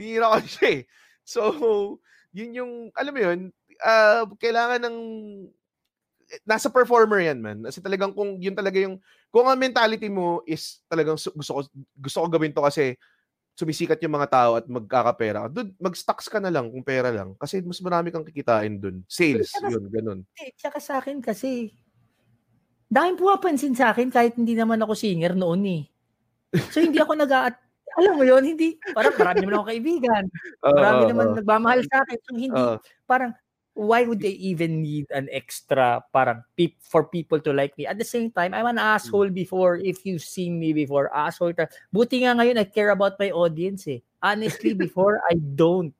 Nirose ko siya. So, yun yung, alam mo yun, uh, kailangan ng, nasa performer yan, man. Kasi talagang kung, yun talaga yung, kung ang mentality mo is talagang gusto ko, gusto ko gawin to kasi sumisikat yung mga tao at magkakapera, dude, mag-stocks ka na lang kung pera lang. Kasi mas marami kang kikitain dun. Sales, saka, yun, ganun. Eh, tsaka sa akin kasi, daming pumapansin sa akin kahit hindi naman ako singer noon eh. So hindi ako nag-a- alam mo yun, hindi, parang marami naman ako kaibigan. Marami uh, naman uh, nagmamahal sa akin. So hindi, uh, parang, why would they even need an extra parang peep for people to like me? At the same time, I'm an asshole before. If you've seen me before, asshole. Buti nga ngayon, I care about my audience eh. Honestly, before, I don't.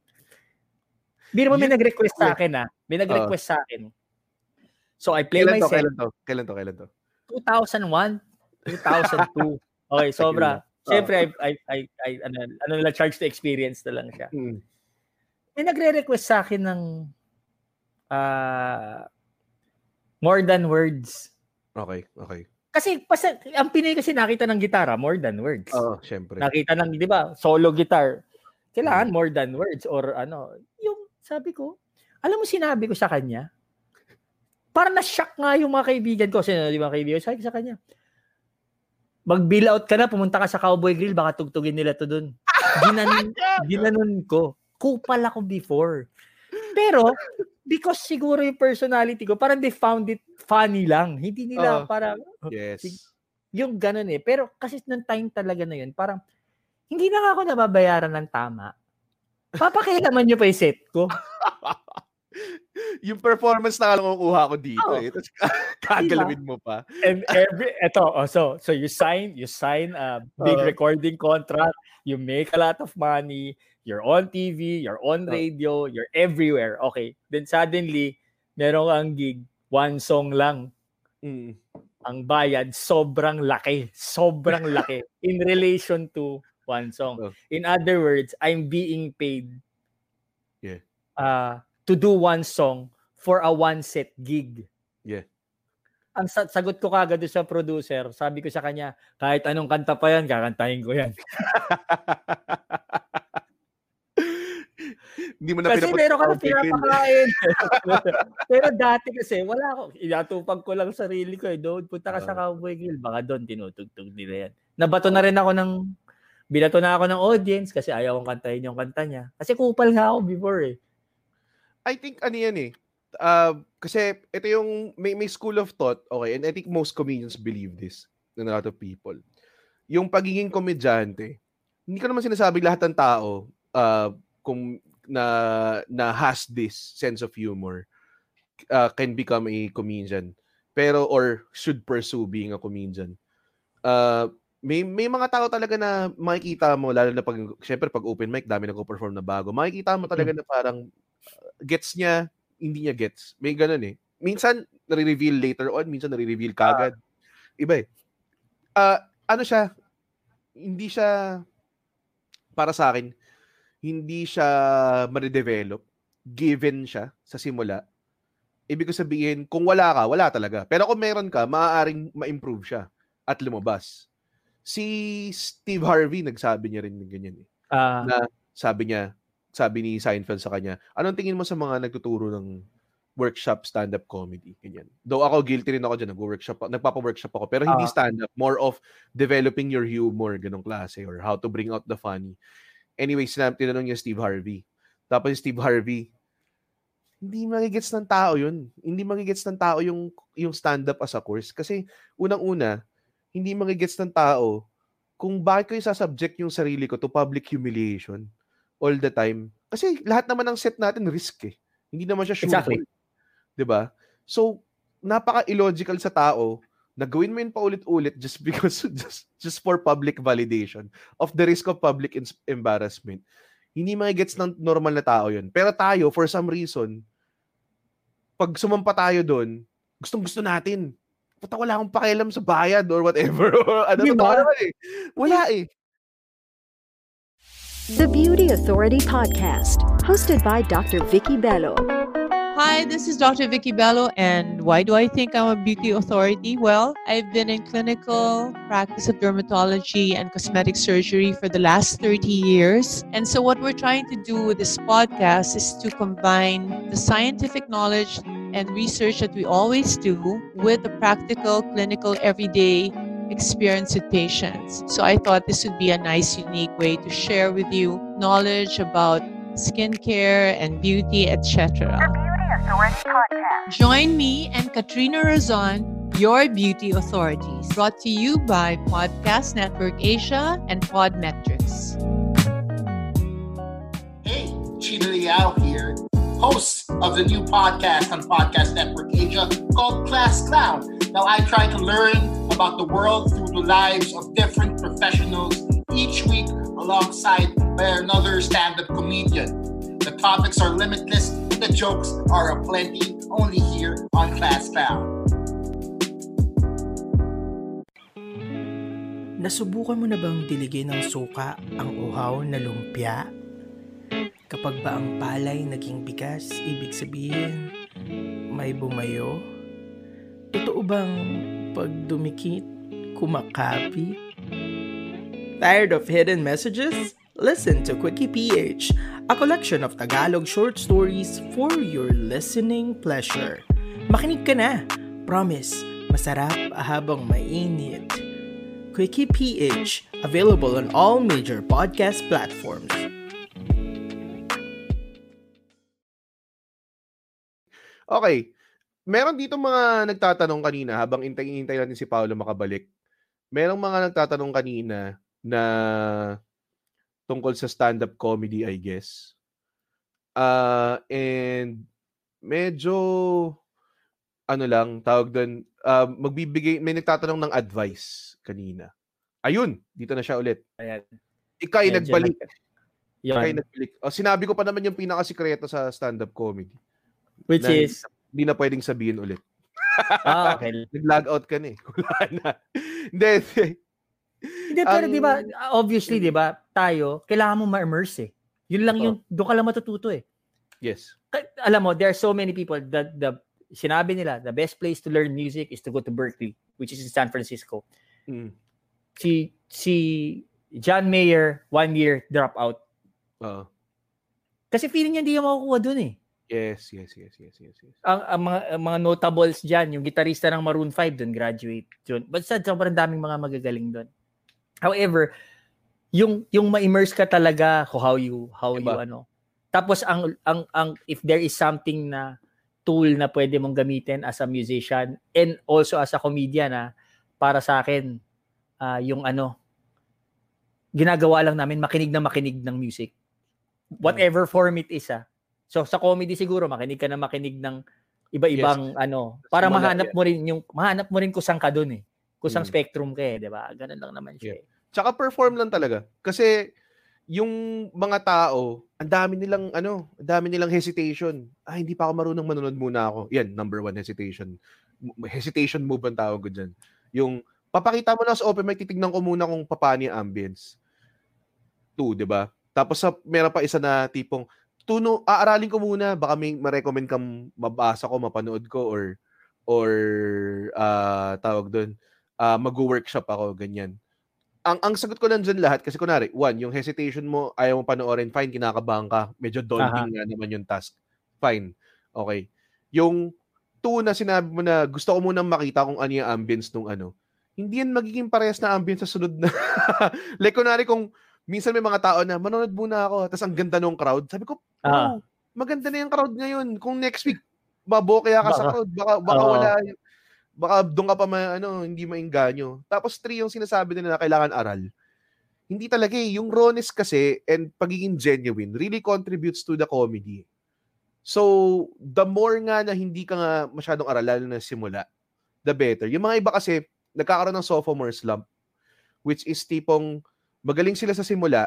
Hindi naman may nag-request sa akin ah. May nag-request uh, sa akin. So I play kailan myself. To, kailan to? Kailan to? two thousand one two thousand two Okay, sobra. Siyempre, I, I, I, I, ano, ano na charge to experience na lang siya. Mm. May nagre-request sa akin ng uh, more than words. Okay, okay. Kasi, pas, ang Pinay kasi nakita ng gitara, more than words. Oo, oh, siyempre. Nakita ng, di ba, solo guitar. Kailangan mm. more than words or ano. Yung sabi ko, alam mo sinabi ko sa kanya, parang na-shock nga yung mga kaibigan ko. Sino, di ba, kaibigan? Sabi ko sa kanya, mag-bill out ka na, pumunta ka sa Cowboy Grill, baka tugtugin nila to dun. Ginanon, ginanon ko. Kupal ako before. Pero, because siguro yung personality ko, parang they found it funny lang. Hindi nila uh, parang... Yes. Yung ganun eh. Pero kasi nung time talaga na yun, parang, hindi na ako nababayaran ng tama. Papakailaman nyo pa yung set ko. Yung performance na lang kukuha ko dito oh, eh. Tapos kagalawin mo pa. And every eto oh, so so you sign you sign a big uh, recording contract, you make a lot of money, you're on T V, you're on radio, you're everywhere. Okay. Then suddenly, merong ang gig, one song lang. Mm. Ang bayad sobrang laki, sobrang laki in relation to one song. Oh. In other words, I'm being paid. Yeah. Uh to do one song for a one-set gig. Yeah. Ang sagot ko kagad sa producer, sabi ko sa kanya, kahit anong kanta pa yan, kakantahin ko yan. Hindi mo na kasi pinapag- meron ka na pinapakain. Pero dati kasi, wala ako. Inatupag ko lang sarili ko. Eh. Doon, punta ka uh, sa Cowboy Grill. Baka doon, tinutugtog nila yan. Nabato na rin ako ng, binato na ako ng audience kasi ayaw kong kantahin yung kanta niya. Kasi kupal nga ako before eh. I think ano yan eh. Uh, kasi ito yung may, may school of thought, okay, and I think most comedians believe this and a lot of people. Yung pagiging komedyante, hindi ko naman sinasabi lahat ng tao uh, kung na, na has this sense of humor uh, can become a comedian pero or should pursue being a comedian. Uh, may may mga tao talaga na makikita mo, lalo na pag, syempre pag open mic, dami nagko-perform na bago. Makikita mo talaga na parang gets niya, hindi niya gets. May ganun eh. Minsan, nare-reveal later on. Minsan, nare-reveal kagad. Iba eh. Uh, ano siya, hindi siya, para sa akin, hindi siya ma-develop. Given siya sa simula. Ibig ko sabihin, kung wala ka, wala talaga. Pero kung meron ka, maaaring ma-improve siya at lumabas. Si Steve Harvey, nagsabi niya rin ng ganyan eh. Uh, na sabi niya, sabi ni Seinfeld sa kanya, anong tingin mo sa mga nagtuturo ng workshop stand-up comedy? Ganyan. Though ako, guilty rin ako dyan. Nag-workshop, nagpapa-workshop ako. Pero hindi uh, stand-up. More of developing your humor, ganong klase, or how to bring out the funny. Anyway, sinabi, tinanong niya Steve Harvey. Tapos si Steve Harvey, hindi magigets ng tao yun. Hindi magigets ng tao yung, yung stand-up as a course. Kasi unang-una, hindi magigets ng tao kung bakit ko isasubject yung sarili ko to public humiliation all the time. Kasi lahat naman ng set natin risk eh. Hindi naman siya sure. Exactly. Diba? So, napaka-illogical sa tao na gawin mo yun paulit-ulit just because, just, just for public validation of the risk of public in- embarrassment. Hindi mga gets ng normal na tao yun. Pero tayo, for some reason, pag sumampa tayo doon, gustong-gusto natin. Puta, wala akong pakialam sa bayad or whatever. Ano diba? Ba? Eh. Wala eh. The Beauty Authority Podcast, hosted by Doctor Vicky Bello. Hi, this is Doctor Vicky Bello, and why do I think I'm a beauty authority? Well, I've been in clinical practice of dermatology and cosmetic surgery for the last thirty years. And so what we're trying to do with this podcast is to combine the scientific knowledge and research that we always do with the practical, clinical, everyday experience with patients. So I thought this would be a nice, unique way to share with you knowledge about skincare and beauty, et cetera. The Beauty Authority Podcast. Join me and Katrina Razon, your beauty authorities, brought to you by Podcast Network Asia and Podmetrics. Hey, Chita Liao here, host of the new podcast on Podcast Network Asia called Class Clown. Now, I try to learn about the world through the lives of different professionals each week alongside by another stand-up comedian. The topics are limitless, the jokes are aplenty, only here on Class Clown. Nasubukan mo na bang diligin ng suka ang uhaw na lumpia? Kapag ba ang palay naging bigas, ibig sabihin may bumayo? Totoo bang pag dumikit, kumakapi? Tired of hidden messages? Listen to Quickie P H, a collection of Tagalog short stories for your listening pleasure. Makinig ka na! Promise, masarap habang mainit. Quickie P H, available on all major podcast platforms. Okay, meron dito mga nagtatanong kanina habang hintay-hintay natin si Paolo makabalik. Merong mga nagtatanong kanina na tungkol sa stand-up comedy, I guess. Uh, and medyo ano lang, tawag doon, uh, magbibigay, may nagtatanong ng advice kanina. Ayun, dito na siya ulit. Ayan. Ika'y Ayan, nagbalik. Yun. Ika'y nagbalik. O, sinabi ko pa naman yung pinakasikreto sa stand-up comedy. Which na, is? Hindi na pwedeng sabihin ulit. Ah, okay. Nag-log out ka na eh. Wala na. Hindi. Hindi, pero um, di ba, obviously, di ba, tayo, kailangan mo ma-immerse eh. Yun lang oh. Yung, doon ka lang matututo eh. Yes. Alam mo, there are so many people that the, sinabi nila, the best place to learn music is to go to Berkeley, which is in San Francisco. Mm. Si si John Mayer one year dropout. Uh, Kasi feeling niya hindi yung makukuha dun eh. Yes, yes, yes, yes, yes, yes. Ang, ang mga ang mga notables diyan, yung gitarista ng Maroon five dun graduate dun. But sad, sobrang daming mga magagaling dun. However, yung yung ma-immerse ka talaga ko how you how diba? You ano. Tapos ang ang ang if there is something na tool na pwede mong gamitin as a musician and also as a comedian na para sa akin, uh, yung ano, ginagawa lang namin, makinig na makinig ng music. Whatever form it is, ah. So, sa comedy siguro, makinig ka na makinig ng iba-ibang, yes. ano, para Simula, mahanap yeah. mo rin yung, mahanap mo rin kusang ka dun eh. Kusang mm. spectrum ka eh, di ba? Ganun lang naman siya yeah. eh. Tsaka perform lang talaga. Kasi, yung mga tao, ang dami nilang, ano, ang dami nilang hesitation. Ay, hindi pa ako marunong, manunod muna ako. Yan, number one, hesitation. Hesitation move ang tawag ko dyan. Yung, papakita mo na sa open mic, titignan ko muna kung papani ang ambience. Two, di ba? Tapos sa, meron pa isa na tipong, tuno, aaralin ko muna, baka may ma-recommend kang mabasa ko, mapanood ko, or, or, uh, tawag doon, uh, mag-workshop ako, ganyan. Ang, ang sagot ko lang dyan lahat, kasi kunwari, one, yung hesitation mo, ayaw mo panoorin, fine, kinakabahan ka, medyo daunting nga naman yung task. Fine. Okay. Yung, two na sinabi mo na gusto ko munang makita kung ano yung ambience nung ano. Hindi yan magiging parehas na ambience sa sunod na. Like, kunwari kung minsan may mga tao na manonood muna ako tapos ang ganda nung crowd. Sabi ko, oh, uh-huh. maganda na yung crowd ngayon. Kung next week, mabokaya ka baka, sa crowd. Baka, baka uh-huh. wala. Baka doon ka pa ma, ano, hindi maingganyo. Tapos three, yung sinasabi nila na kailangan aral. Hindi talaga eh. Yung rawness kasi and pagiging genuine really contributes to the comedy. So, the more nga na hindi ka nga masyadong aralan na simula, the better. Yung mga iba kasi, nagkakaroon ng sophomore slump, which is tipong magaling sila sa simula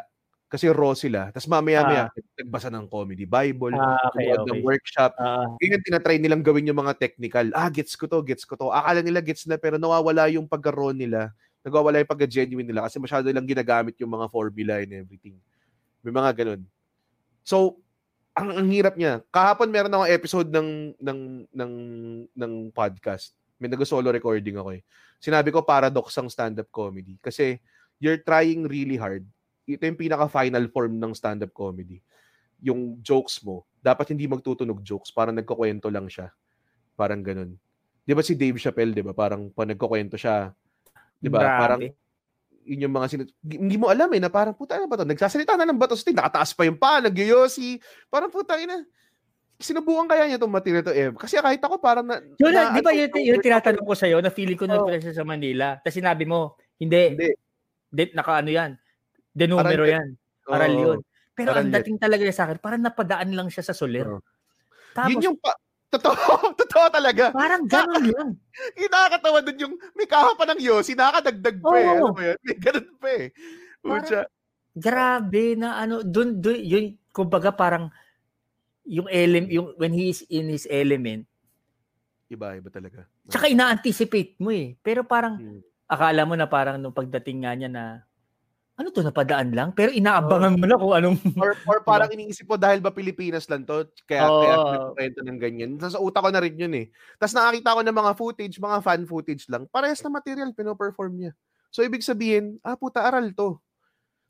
kasi raw sila. Tapos mamaya-maya, ah. nagbasa ng comedy Bible, ah, okay, okay. ng workshop. Ah. Ngayon, tinatry nilang gawin yung mga technical. Ah, gets ko to, gets ko to. Akala nila gets na, pero nawawala yung pagka-raw nila. Nagwawala yung pagka-genuine nila kasi masyado lang ginagamit yung mga formula and everything. May mga ganun. So, Ang, ang hirap niya. Kahapon meron akong episode ng ng ng ng podcast. May nag-solo recording ako eh. Sinabi ko paradox ang stand-up comedy kasi you're trying really hard. Ito yung pinaka-final form ng stand-up comedy. Yung jokes mo, dapat hindi magtutunog jokes, parang nagkukuwento lang siya. Parang ganun. 'Di ba si Dave Chappelle, 'di ba? Parang pa nagkukuwento siya 'Di ba? Parang yun yung mga sinit. Hindi mo alam eh na parang puta na ba 'to? Nagsasalita na ng bato sa tin, nakataas pa yung pa, nagyoyosi. Parang puta ina. Sinubukan kaya niya itong material to, Ev? Kasi kahit ako parang na... Yun, na, di ba yun, yun, yun tinatanong ko sa'yo na feeling ko oh. nagpunta siya sa Manila. Tapos sinabi mo, hindi. Hindi. De, naka ano yan. Denumero Aral, yan. Oh, Aral yun. Pero Aral ang dating yun. Talaga sa akin, parang napadaan lang siya sa Soler. Oh. Tapos, yun yung... Pa- Totoo, totoo talaga. Parang gano'n yun. Nakakatawa doon yung may kaha pa ng yosi, nakakadagdag pa eh. Ano mo yun? May gano'n pa eh. Parang, grabe na ano, dun, dun, yun, kumbaga parang yung element, yung when he is in his element. Iba, iba talaga. Tsaka ina-anticipate mo eh. Pero parang, hmm. akala mo na parang nung pagdating nga niya na, ano to, napadaan lang? Pero inaabangan oh. mo na kung anong... Or, or parang iniisip mo, dahil ba Pilipinas lang to? Kaya, oh. kaya nagkwento ng ganyan. Sa utak ko na rin yun eh. Tapos nakakita ko ng mga footage, mga fan footage lang. Parehas na material, pinoperform niya. So, ibig sabihin, ah, puta, aral to.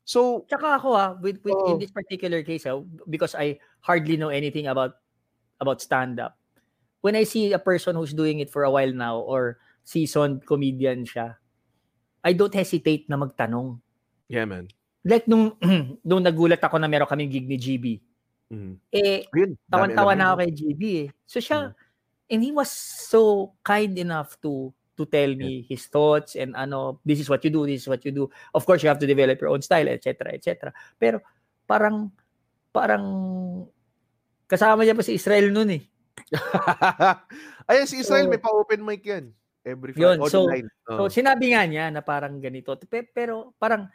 So... Tsaka ako ha, with, with, oh. in this particular case ha, because I hardly know anything about about stand-up. When I see a person who's doing it for a while now or seasoned comedian siya, I don't hesitate na magtanong. Yeah, man. Like, nung, nung nagulat ako na meron kaming gig ni G B. Mm. Eh, Good. tawan-tawa na ako kay G B eh. So siya, mm. and he was so kind enough to to tell me yeah. his thoughts and ano, this is what you do, this is what you do. Of course, you have to develop your own style, et cetera, et cetera. Pero, parang, parang, kasama niya pa si Israel nun eh. Ayun, si Israel, so, may pa-open mic yan. Every Friday, online. So, oh. so, sinabi nga niya na parang ganito. Pero, parang,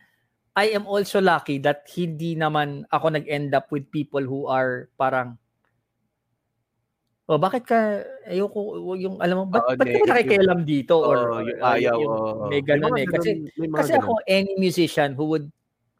I am also lucky that hindi naman ako nag-end up with people who are parang oh bakit ka ayoko yung alam mo ba't oh, ba't ka nakikialam dito oh, or yung ayaw yung, oh. may ganun eh kasi, kasi ako any musician who would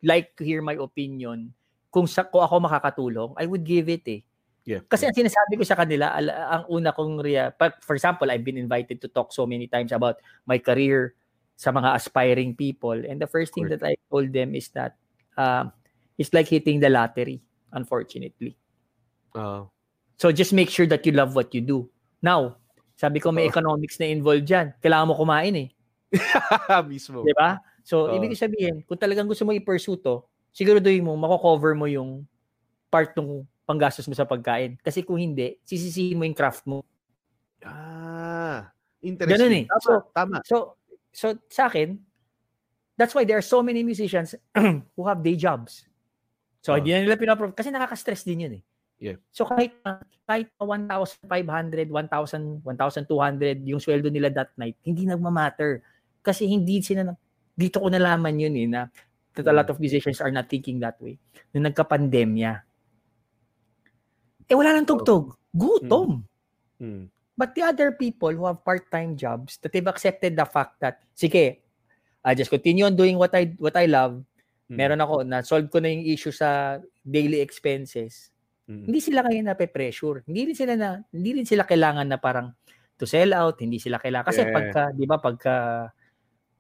like to hear my opinion kung sa ko ako makakatulong I would give it eh yeah. kasi ang sinasabi ko sa kanila ang una kong rea for example I've been invited to talk so many times about my career sa mga aspiring people. And the first thing that I told them is that uh, it's like hitting the lottery, unfortunately. Uh, so just make sure that you love what you do. Now, sabi ko may uh, economics na involved dyan. Kailangan mo kumain eh. Mismo. Diba? So, uh, ibig sabihin, kung talagang gusto mo i-pursue to, siguraduhin mo, mako-cover mo yung part ng panggastos mo sa pagkain. Kasi kung hindi, sisisihin mo yung craft mo. Ah, interesting. Ganun eh. Tama, so, tama. So, So, sa akin, that's why there are so many musicians who have day jobs. So, uh-huh. hindi na nila pinaprove. Kasi nakaka-stress din yun eh. Yeah. So, kahit, kahit one thousand five hundred, one thousand, one thousand two hundred yung sweldo nila that night, hindi nagmamatter. Kasi hindi sila, dito ko nalaman yun eh, na that a lot of musicians are not thinking that way. Nung nagka-pandemya, eh wala nang tugtog. Gutom. Hmm. But the other people who have part-time jobs that they've accepted the fact that sige, I just continue on doing what I what I love. Mm-hmm. Meron ako na solve ko na yung issue sa daily expenses. Mm-hmm. Hindi sila kaya nape-pressure. Hindi rin sila na hindi rin sila kailangan na parang to sell out, hindi sila kailangan kasi yeah. pagka 'di ba pagka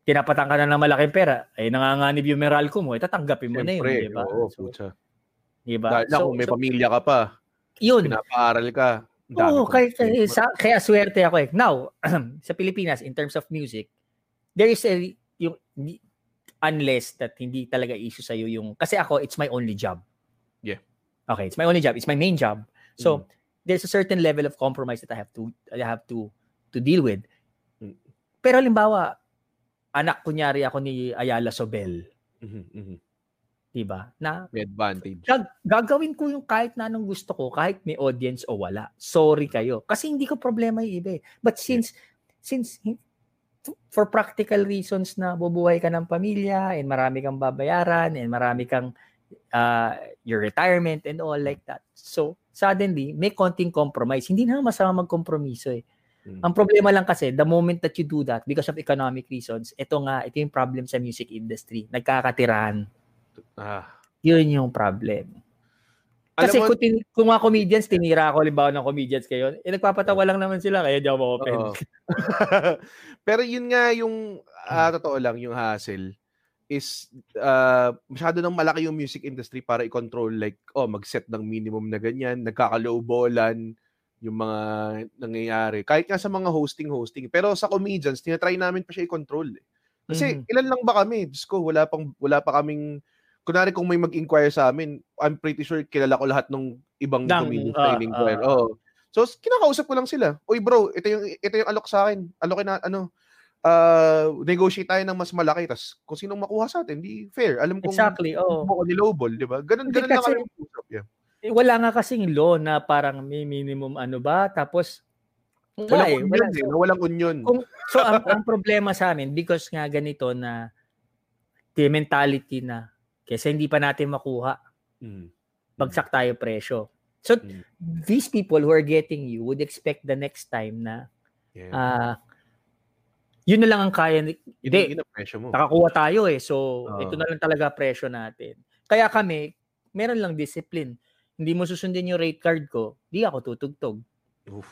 tinapatan ka na ng malaking pera, ay nanganganib yung moral ko mo, itatanggapin mo Siyempre, na 'yun, 'di ba? Oo, so, pucha. 'Di ba? Dahil so, ako, may so, pamilya ka pa. 'Yun. Pinapaaral ka. Oo, oh, kaya, kaya, kaya swerte ako eh. Now, sa Pilipinas, in terms of music, there is a, yung, unless that hindi talaga issue sa'yo yung, kasi ako, it's my only job. Yeah. Okay, it's my only job. It's my main job. So, mm. there's a certain level of compromise that I have to, I have to, to deal with. Mm. Pero halimbawa, anak kunyari ako ni Ayala Sobel. Mm-hmm, mm-hmm. Diba? Na may advantage. Gag- gagawin ko yung kahit na anong gusto ko, kahit may audience o wala. Sorry kayo. Kasi hindi ko problema yung iba eh. But since, yeah. since for practical reasons na bubuhay ka ng pamilya and marami kang babayaran and marami kang uh, your retirement and all like that. So, suddenly, may konting compromise. Hindi na masama magkompromiso eh. Mm-hmm. Ang problema lang kasi, the moment that you do that because of economic reasons, ito nga, ito yung problem sa music industry. Nagkakatirahan. Ah. Yun yung problem. Kasi mo, kung, tin- kung mga comedians, tinira ako halimbawa ng comedians kayo, eh nagpapatawa lang naman sila, kaya di ako ma-open. Pero yun nga yung, uh, totoo lang, yung hassle is, uh, masyado nang malaki yung music industry para i-control, like, oh, mag-set ng minimum na ganyan, nagkakaloobolan, yung mga nangyayari. Kahit nga sa mga hosting-hosting. Pero sa comedians, tinatry namin pa siya i-control eh. Kasi mm-hmm. ilan lang ba kami? Diyos ko, wala, pang, wala pa kaming... Kunwari kung may mag-inquire sa amin, I'm pretty sure kilala ko lahat ng ibang Dang, comedians uh, na in-inquire. Uh, oh. So, kinakausap ko lang sila. Uy bro, ito yung, ito yung alok sa akin. Alokin na, ano... Uh, negotiate tayo ng mas malaki, tas kung sinong makuha sa atin, di fair. Alam kong exactly, oo. Buko nilowball, di ba? Ganun, ganun na kami usap. Yeah. Wala nga kasing law na parang may minimum ano ba, tapos wala eh. Walang union. Wala, walang union. Kung, so, ang, ang problema sa amin, because nga ganito na the mentality na kasi hindi pa natin makuha, bagsak tayo presyo. So, mm. these people who are getting you would expect the next time na yeah. uh, yun na lang ang kaya. Hindi, nakakuha tayo eh. So, uh, ito na lang talaga presyo natin. Kaya kami, meron lang discipline. Hindi mo susundin yung rate card ko, di ako tutugtog. Oof.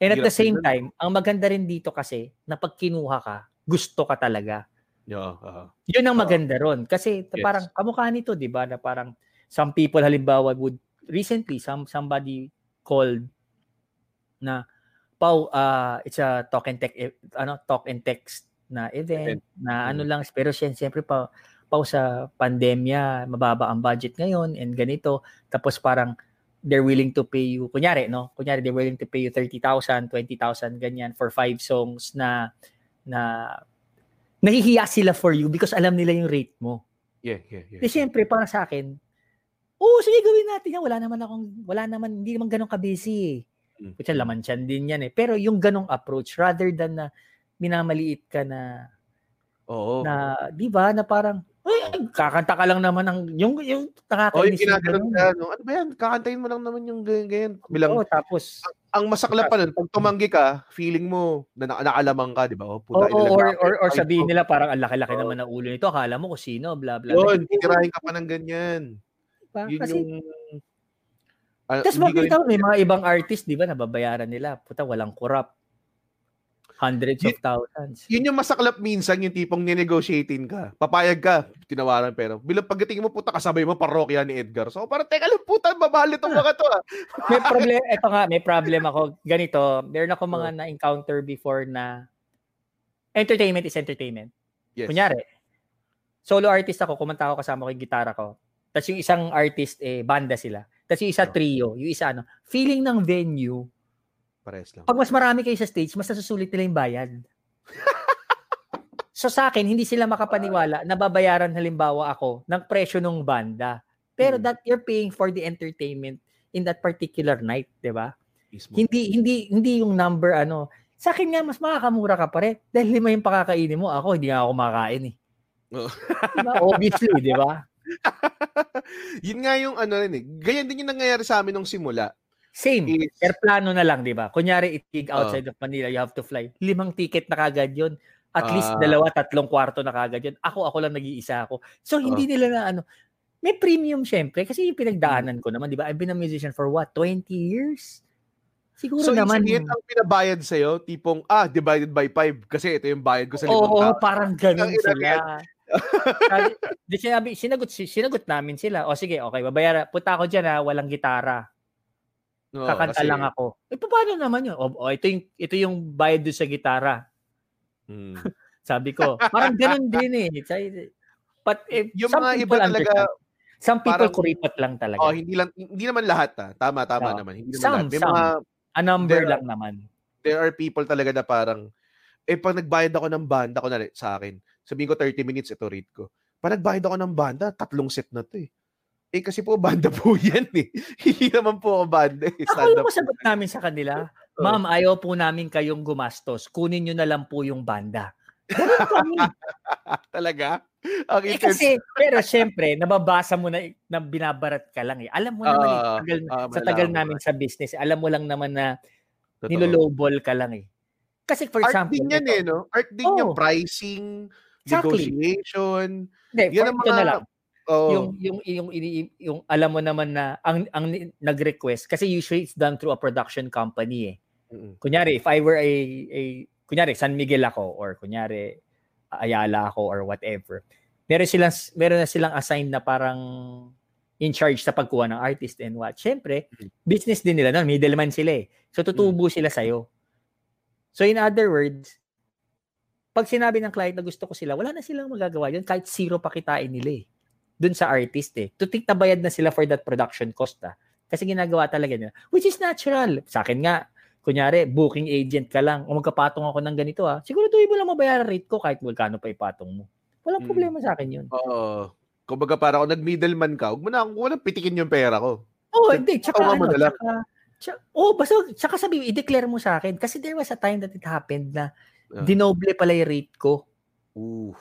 And at the same time, ang maganda rin dito kasi, na pag kinuha ka, gusto ka talaga. Yeah, uh, yun ang maganda uh, ron. Kasi yes. parang kamukha nito, di ba? Na parang some people halimbawa would, recently, some somebody called na, Pao, uh, it's a talk and tech, ano, talk and text na event, event. na ano mm. lang, pero siyempre pa, pa sa pandemya, mababa ang budget ngayon and ganito, tapos parang they're willing to pay you, kunyari, no? Kunyari, they're willing to pay you thirty thousand, twenty thousand, ganyan, for five songs na, na, nahihiya sila for you because alam nila yung rate mo. Yeah, yeah, yeah. Kasi siyempre, para sa akin, oh, sige, gawin natin yan, wala naman akong, wala naman, hindi naman ganun kabisi eh. Which ang laman siyan din yan eh. Pero yung ganong approach, rather than na minamaliit ka na, oo. na di ba, na parang, ay, kakanta ka lang naman ng, yung, yung nakakainis. Oh, yung na, no? Ano ba yan? Kakantayin mo lang naman yung ganyan. Bilang, oo, tapos. Ang, ang masakla pa nun, pag tumanggi ka, feeling mo na nakalamang ka, di ba? O, puta, oo, or, or, or sabihin nila parang, ang laki-laki naman na ulo nito, akala mo kung sino, bla bla. Yun, titirahin ka pa ng ganyan. Diba? Yun kasi, yung, Uh, tapos makikita mo, may mga ibang artist, di ba, nababayaran nila. Puta, walang corrupt. Hundreds y- of thousands. Yun yung masaklap minsan, yung tipong ninegotiatin ka. Papayag ka, tinawaran pero. Bilang pagdating mo, puta, kasabay mo parokya ni Edgar. So, parang, teka lang, puta, mabalit ang mga to. May problem, eto nga, may problem ako. Ganito, meron ako mga oh. na-encounter before na entertainment is entertainment. Yes. Kunyari, solo artist ako, kumanta ako kasama ko yung gitara ko. Tapos yung isang artist, eh, banda sila. Tapos yung isa trio, yung isa ano. Feeling ng venue, pares lang. Pag mas marami kayo sa stage, mas nasusulit nila yung bayad. So sa akin, hindi sila makapaniwala na babayaran halimbawa ako ng presyo ng banda. Pero hmm. that you're paying for the entertainment in that particular night, di ba? Hindi, hindi, hindi yung number ano. Sa akin nga, mas makakamura ka pa rin. Dahil lima yung pakakainin mo, ako, hindi nga ako makakain eh. Diba? Obviously, di ba? Yun nga yung ano rin eh. Ganyan din yung nangyayari sa amin nung simula. Same. It's, airplano na lang, di ba? Kunyari, itig outside uh, of Manila, you have to fly. Limang ticket na kagad yun. At uh, least dalawa, tatlong kwarto na kagad yun. Ako, ako lang nag-iisa ako. So, hindi uh, nila na ano. May premium, syempre. Kasi yung pinagdaanan ko naman, di ba? I've been a musician for what? twenty years? Siguro so, naman. So, yung ang pinabayad sa'yo, tipong, ah, divided by five. Kasi ito yung bayad ko sa limang tao. Oo, parang ganun sila. Di sinabi, sinagot, sinagot namin sila. O sige, okay, babayaran. Punta ako dyan ha, walang gitara. No, kakanta kasi lang ako. E paano naman yun? O, o ito, yung, ito yung bayad doon sa gitara. Hmm. Sabi ko, parang ganun din eh. But if yung mga iba talaga, some people parang, kuripot lang talaga. Oh, hindi, lang, hindi naman lahat ha. Tama, tama no. naman. Hindi naman some, lahat. Some. Mga, a number lang are, naman. There are people talaga na parang, eh pag nagbayad ako ng banda, ko na rin sa akin, sabihin ko thirty minutes, ito rate ko. Pag nagbayad ako ng banda, tatlong set na to eh. Eh kasi po, banda po yan eh. Hindi naman po ako banda eh. Ako lang masagot namin sa kanila, ma'am, ayaw po namin kayong gumastos. Kunin nyo na lang po yung banda. Talaga? Okay, eh kasi, pero syempre, nababasa mo na, na binabarat ka lang eh. Alam mo naman uh, eh, tagal, uh, sa tagal uh, namin uh, sa business, alam mo lang naman na nilolowball ka lang eh. Kasi for example, art din yan ito, eh, no? Art din oh. yung pricing, exactly. negotiation. Hindi, yan ang mga, na lang. Oh. Yung, yung, yung, yung, yung alam mo naman na ang, ang nag-request, kasi usually it's done through a production company eh. Mm-hmm. Kunyari, if I were a, a, kunyari, San Miguel ako, or kunyari, Ayala ako, or whatever. Meron silang, meron na silang assigned na parang in charge sa pagkuha ng artist and what. Siyempre, mm-hmm. business din nila nun, middleman sila eh. So, tutubo mm-hmm. sila sa'yo. So in other words, Pag sinabi ng client na gusto ko sila, wala na silang magagawa yun, kahit zero pakitain nila eh. Dun sa artist eh. Tutik na bayad na sila for that production cost ah. Kasi ginagawa talaga nila. Which is natural. Sa akin nga, kunyari, booking agent ka lang, o magkapatong ako ng ganito ah, siguro tuwi mo lang mabayaran rate ko kahit magkano pa ipatong mo. Walang hmm. problema sa akin yun. Oo. Kung baga para ako nag-middleman ka, huwag mo na akong walang pitikin yung pera ko. Oo, oh, hindi. Tsaka ano, tsaka, tsaka, oh, basta, tsaka sabi, i-declare mo sa akin. Kasi there was a time that it happened na uh. dinoble pala yung rate ko. Ooh.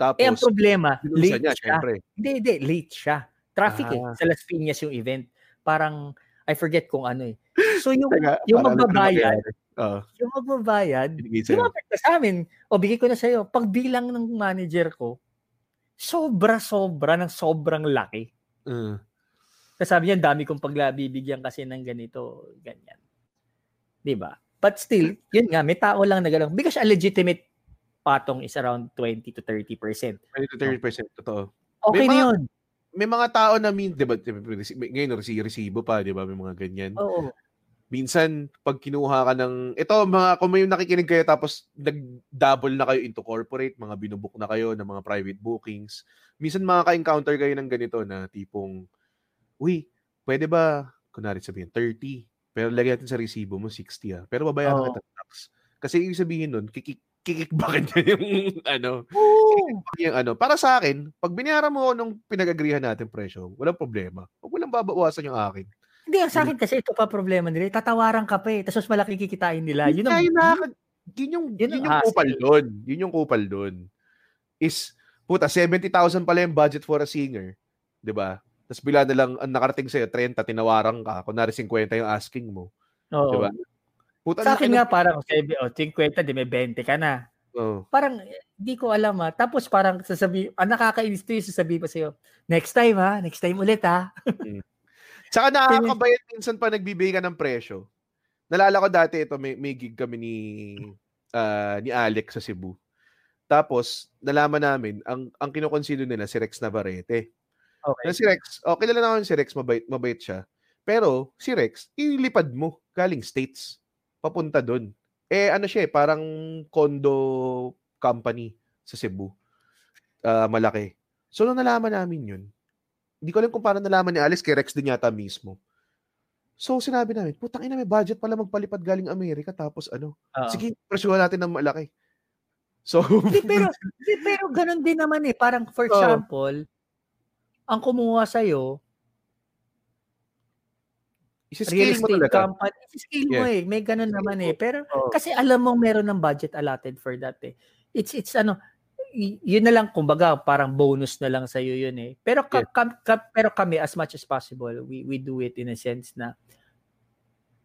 Tapos, eh, ang problema, late niya, siya. Syempre. Hindi, hindi, late siya. Traffic ah. eh. Sa Las Piñas yung event. Parang, I forget kung ano eh. So, yung, yung magbabayad, uh. yung magbabayad, yung magbabayad sa amin, o, bigay ko na sa'yo, pagbilang ng manager ko, sobra-sobra ng sobrang laki. Mm. Kasi sabi niya, dami kong paglabibigyan kasi ng ganito, ganyan. Diba? But still, yun nga, may tao lang na gano'n. Because a legitimate patong is around twenty to thirty percent. twenty to thirty percent, totoo. Okay na yun. May mga tao na, min, diba, ngayon, resibo pa, diba, may mga ganyan. Oo. Minsan, pag kinuha ka ng, ito, mga, kung may nakikinig kayo tapos nag-double na kayo into corporate, mga binubook na kayo ng mga private bookings, minsan makaka-encounter kayo ng ganito na tipong, uy, pwede ba, kunwari sabihin, thirty, pero lagay natin sa resibo mo, sixty, ha? Pero babayaran oh. kita tax. Kasi yung sabihin nun, kikik, kikikbakin niya yung, ano, kikikbakin yung, ano. Para sa akin, pag biniyara mo nung pinag-agreehan natin presyo, walang problema. Walang babawasan yung akin. Hindi, sa akin kasi ito pa problema nila. Tatawaran ka pa eh. Tapos malaki kikitain nila. Yun, ang, yun, yun, yung, yun, yun yung kupal doon. Yun yung kupal doon. Is, puta, seventy thousand pala yung budget for a singer. Diba? Tapos bila na lang, ang nakarating sa'yo, thirty, tinawaran ka. Kunwari fifty yung asking mo. Oo. Diba? Puta, sa akin na, nga, parang oh, fifty, di may twenty ka na. Oh. Parang, di ko alam ha. Tapos parang sasabi, ah, nakakainis to yung sasabi pa sa'yo, next time ha, next time ulit ha. Hmm. Tsaka nakakabayad minsan pa nagbibigay ka ng presyo. Nalala ko dati ito, may, may gig kami ni, uh, ni Alex sa Cebu. Tapos, nalaman namin, ang, ang kinukonsider nila si Rex Navarrete. Okay. Na si Rex, oh, kilala na naman si Rex, mabait, mabait siya. Pero, si Rex, ilipad mo, galing States, papunta dun. Eh, ano siya eh, parang condo company sa Cebu. Uh, malaki. So, nung nalaman namin yun, hindi ko alam kung paano nalaman ni Alice, kay Rex din yata mismo. So, sinabi namin, putang ina, may budget pala magpalipad galing Amerika, tapos ano, uh-huh. sige, presyuhan natin ng malaki. So, di, pero, di, pero ganun din naman eh. Parang, for so, example, ang kumuha sa'yo, real estate mo company, isi-scale yeah. mo eh. May ganun yeah. naman eh. Pero, oh. kasi alam mong meron ng budget allotted for that eh. It's, it's ano, yun na lang, kumbaga, parang bonus na lang sa'yo yun eh. Pero, ka, ka, ka, pero kami, as much as possible, we, we do it in a sense na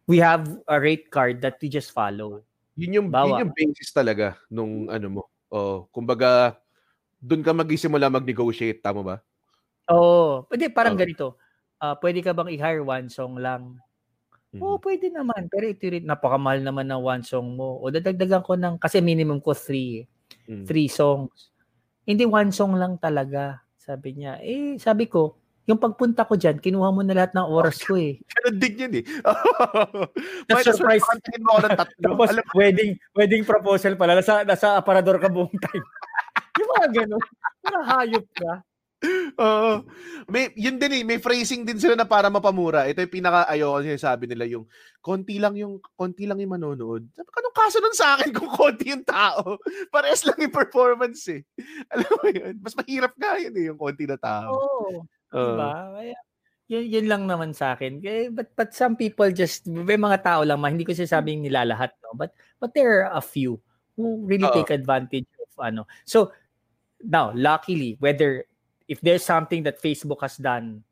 we have a rate card that we just follow. Yun yung, yun yung basis talaga nung ano mo. Oh, kumbaga, dun ka mag-isimula mag-negotiate, tama ba? Oo. Oh, hindi, parang oh. ganito. Uh, pwede ka bang i-hire one song lang? Hmm. Oo, oh, pwede naman. Pero ito rin, napakamahal naman ng one song mo. O dadagdagan ko ng, kasi minimum ko three eh. Mm. Three songs. Hindi one song lang talaga, sabi niya. Eh, sabi ko, yung pagpunta ko dyan, kinuha mo na lahat ng oras ko eh. Ganun din yun eh. Na-surprise. Tapos, wedding, wedding proposal pala. Nasa, nasa aparador ka buong time. Yung mga ganun. Mga hayop ka. Oo. May, yun din eh. May phrasing din sila na para mapamura. Ito yung pinaka-ayaw ko sinasabi nila yung konti lang yung, konti lang yung manonood. Sabi, anong kaso nun sa akin kung konti yung tao? Parehas lang yung performance eh. Alam mo yun? Mas mahirap nga yun eh, yung konti na tao. Oo. Uh, diba? Yun, yun lang naman sa akin. But, but some people just, may mga tao lang, hindi ko sinasabing nila lahat. No? But, but there are a few who really uh-oh. Take advantage of ano. So, now, luckily, whether, if there's something that Facebook has done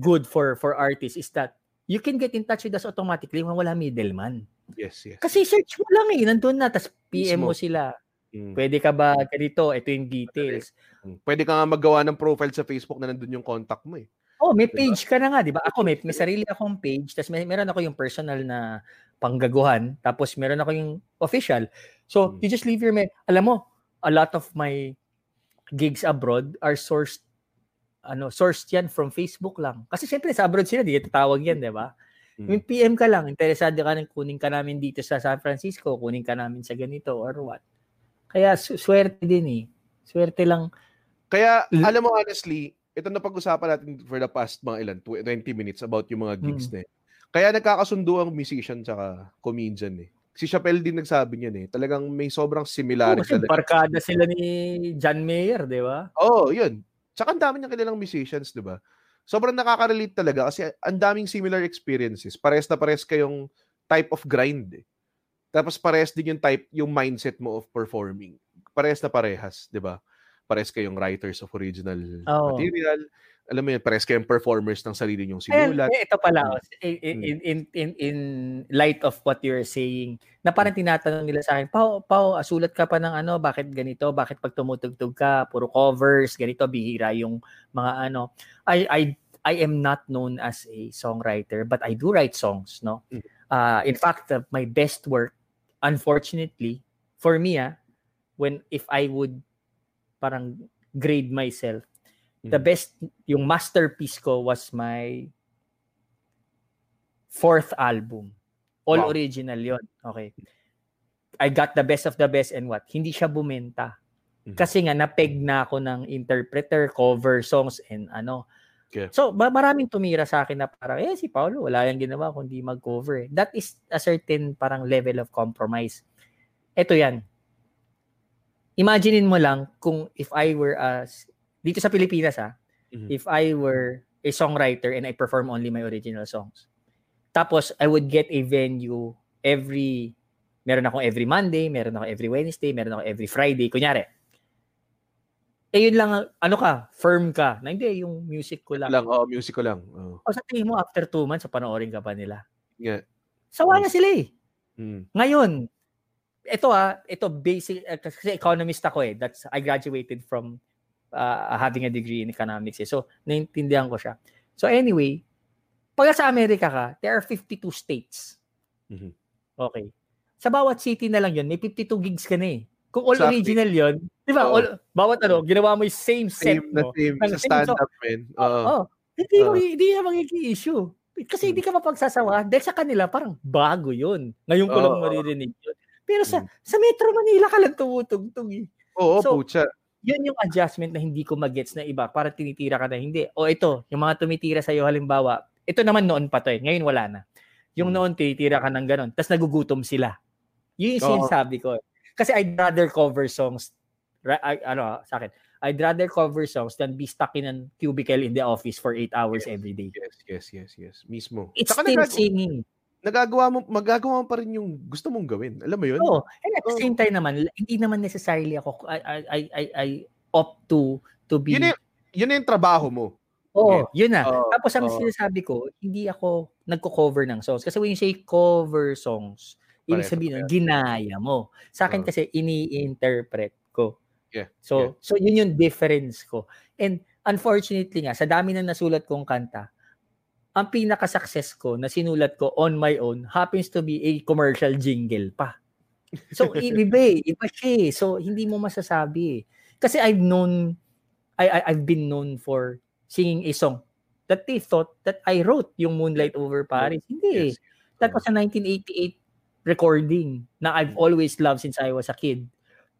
good for, for artists is that you can get in touch with us automatically when wala middleman. Yes, yes. Kasi search mo lang eh, nandun na, tas P M mo sila. Mm. Pwede ka ba ganito? Ito yung details. Pwede ka nga maggawa ng profile sa Facebook na nandun yung contact mo eh. Oh, may diba? Page ka na nga, di ba? Ako, may, may sarili akong page, tapos may, meron ako yung personal na panggaguhan, tapos meron ako yung official. So, mm. you just leave your mail. Alam mo, a lot of my gigs abroad are sourced, ano, sourced yan from Facebook lang. Kasi syempre, sa abroad sila, di ito tawag yan, di ba? May P M ka lang, interesado ka rin, kunin ka namin dito sa San Francisco, kunin ka namin sa ganito or what. Kaya su- swerte din eh. Swerte lang. Kaya alam mo honestly, ito na pag-usapan natin for the past mga ilan, twenty minutes about yung mga gigs hmm. na eh. Kaya nagkakasundo ang musician tsaka comedian eh. Si Chappelle din nagsabi niyan eh. Talagang may sobrang similarity. Oh, kasi barkada sila ni John Mayer, di ba? Oo, oh, yun. Tsaka ang dami niyang kilalang musicians, di ba? Sobrang nakaka-relate talaga kasi ang daming similar experiences. Pares na pares kayong type of grind eh. Tapos pares din yung type, yung mindset mo of performing. Pares na parehas, di ba? Pares kayong writers of original oh. material. Alam mo yun, pares kayong performers ng sarili niyong sinulat. Eh, ito pala, in, in, in, in light of what you're saying, na parang tinatanong nila sa akin, Pao, Pao, sulat ka pa ng ano, bakit ganito, bakit pag tumutugtog ka, puro covers, ganito, bihira yung mga ano. I I I am not known as a songwriter, but I do write songs, no? Uh, in fact, uh, my best work, unfortunately, for me, ah, when, if I would parang grade myself, the best, yung masterpiece ko was my fourth album. All wow. original yon. Okay. I got the best of the best and what? Hindi siya bumenta. Mm-hmm. Kasi nga, napeg na ako ng interpreter, cover songs, and ano. Okay. So, maraming tumira sa akin na parang, eh, si Paolo, wala yung ginawa kundi mag-cover. That is a certain parang level of compromise. Ito yan. Imaginein mo lang kung if I were a... Dito sa Pilipinas, ha? Mm-hmm. If I were a songwriter and I perform only my original songs, tapos I would get a venue every, meron akong every Monday, meron akong every Wednesday, meron akong every Friday, kunyari. Eh, yun lang, ano ka, firm ka, na hindi, yung music ko lang. lang oh, music ko lang. Oh. O sa tingin mo, after two months, panoorin ka pa nila. Yeah. Sawa na sila eh. Mm. Ngayon, ito ha, ito basic, kasi economist ako eh, that's, I graduated from Uh, having a degree in economics. Eh. So, naiintindihan ko siya. So, anyway, pag sa Amerika ka, there are fifty-two states. Mm-hmm. Okay. Sa bawat city na lang yun, may fifty-two gigs ka na eh. Kung all exactly. original yun, di ba, oh. bawat ano, ginawa mo yung same, same set mo. Same na same. Sa stand-up, so, man. Uh, oh, hindi, uh, hindi na magiging issue. Kasi hindi ka mapagsasawa. Dahil sa kanila, parang bago yun. Ngayon ko uh, lang maririnig yun. Pero sa, mm-hmm. sa Metro Manila ka lang tumutugtog eh. Oo, so, pucha. Yun yung adjustment na hindi ko mag-gets na iba. Para tinitira ka na hindi. O ito, yung mga tumitira sa'yo halimbawa, ito naman noon pa to eh. Ngayon wala na. Yung noon tinitira ka ng ganun. Tapos nagugutom sila. Yun yung oh. sinasabi ko. Kasi I'd rather cover songs, I, ano sa akin, I'd rather cover songs than be stuck in a cubicle in the office for eight hours yes, every day. Yes, yes, yes, yes. Mismo. It's saka still nagag- singing. Nagagawa mo, magagawa pa rin yung gusto mong gawin. Alam mo yun? Oo. And at the same time naman, hindi naman necessarily ako, I I I I opt to to be... Yun yung, yun yung trabaho mo. Oo, okay. Yun na. Uh, Tapos ang uh, sinasabi ko, hindi ako nagko-cover ng songs. Kasi when you say cover songs, ibig sabihin, pareha. Ginaya mo. Sa akin uh, kasi, ini-interpret ko. Yeah. So, yeah. so yun yung difference ko. And unfortunately nga, sa dami na nasulat kong kanta, ang pinaka-success ko na sinulat ko on my own happens to be a commercial jingle pa. So, iba, iba siya. So, hindi mo masasabi. Kasi I've known, I, I, I've been known for singing a song that they thought that I wrote, yung Moonlight Over Paris. Hindi. Yes. That was a nineteen eighty-eight recording na I've always loved since I was a kid.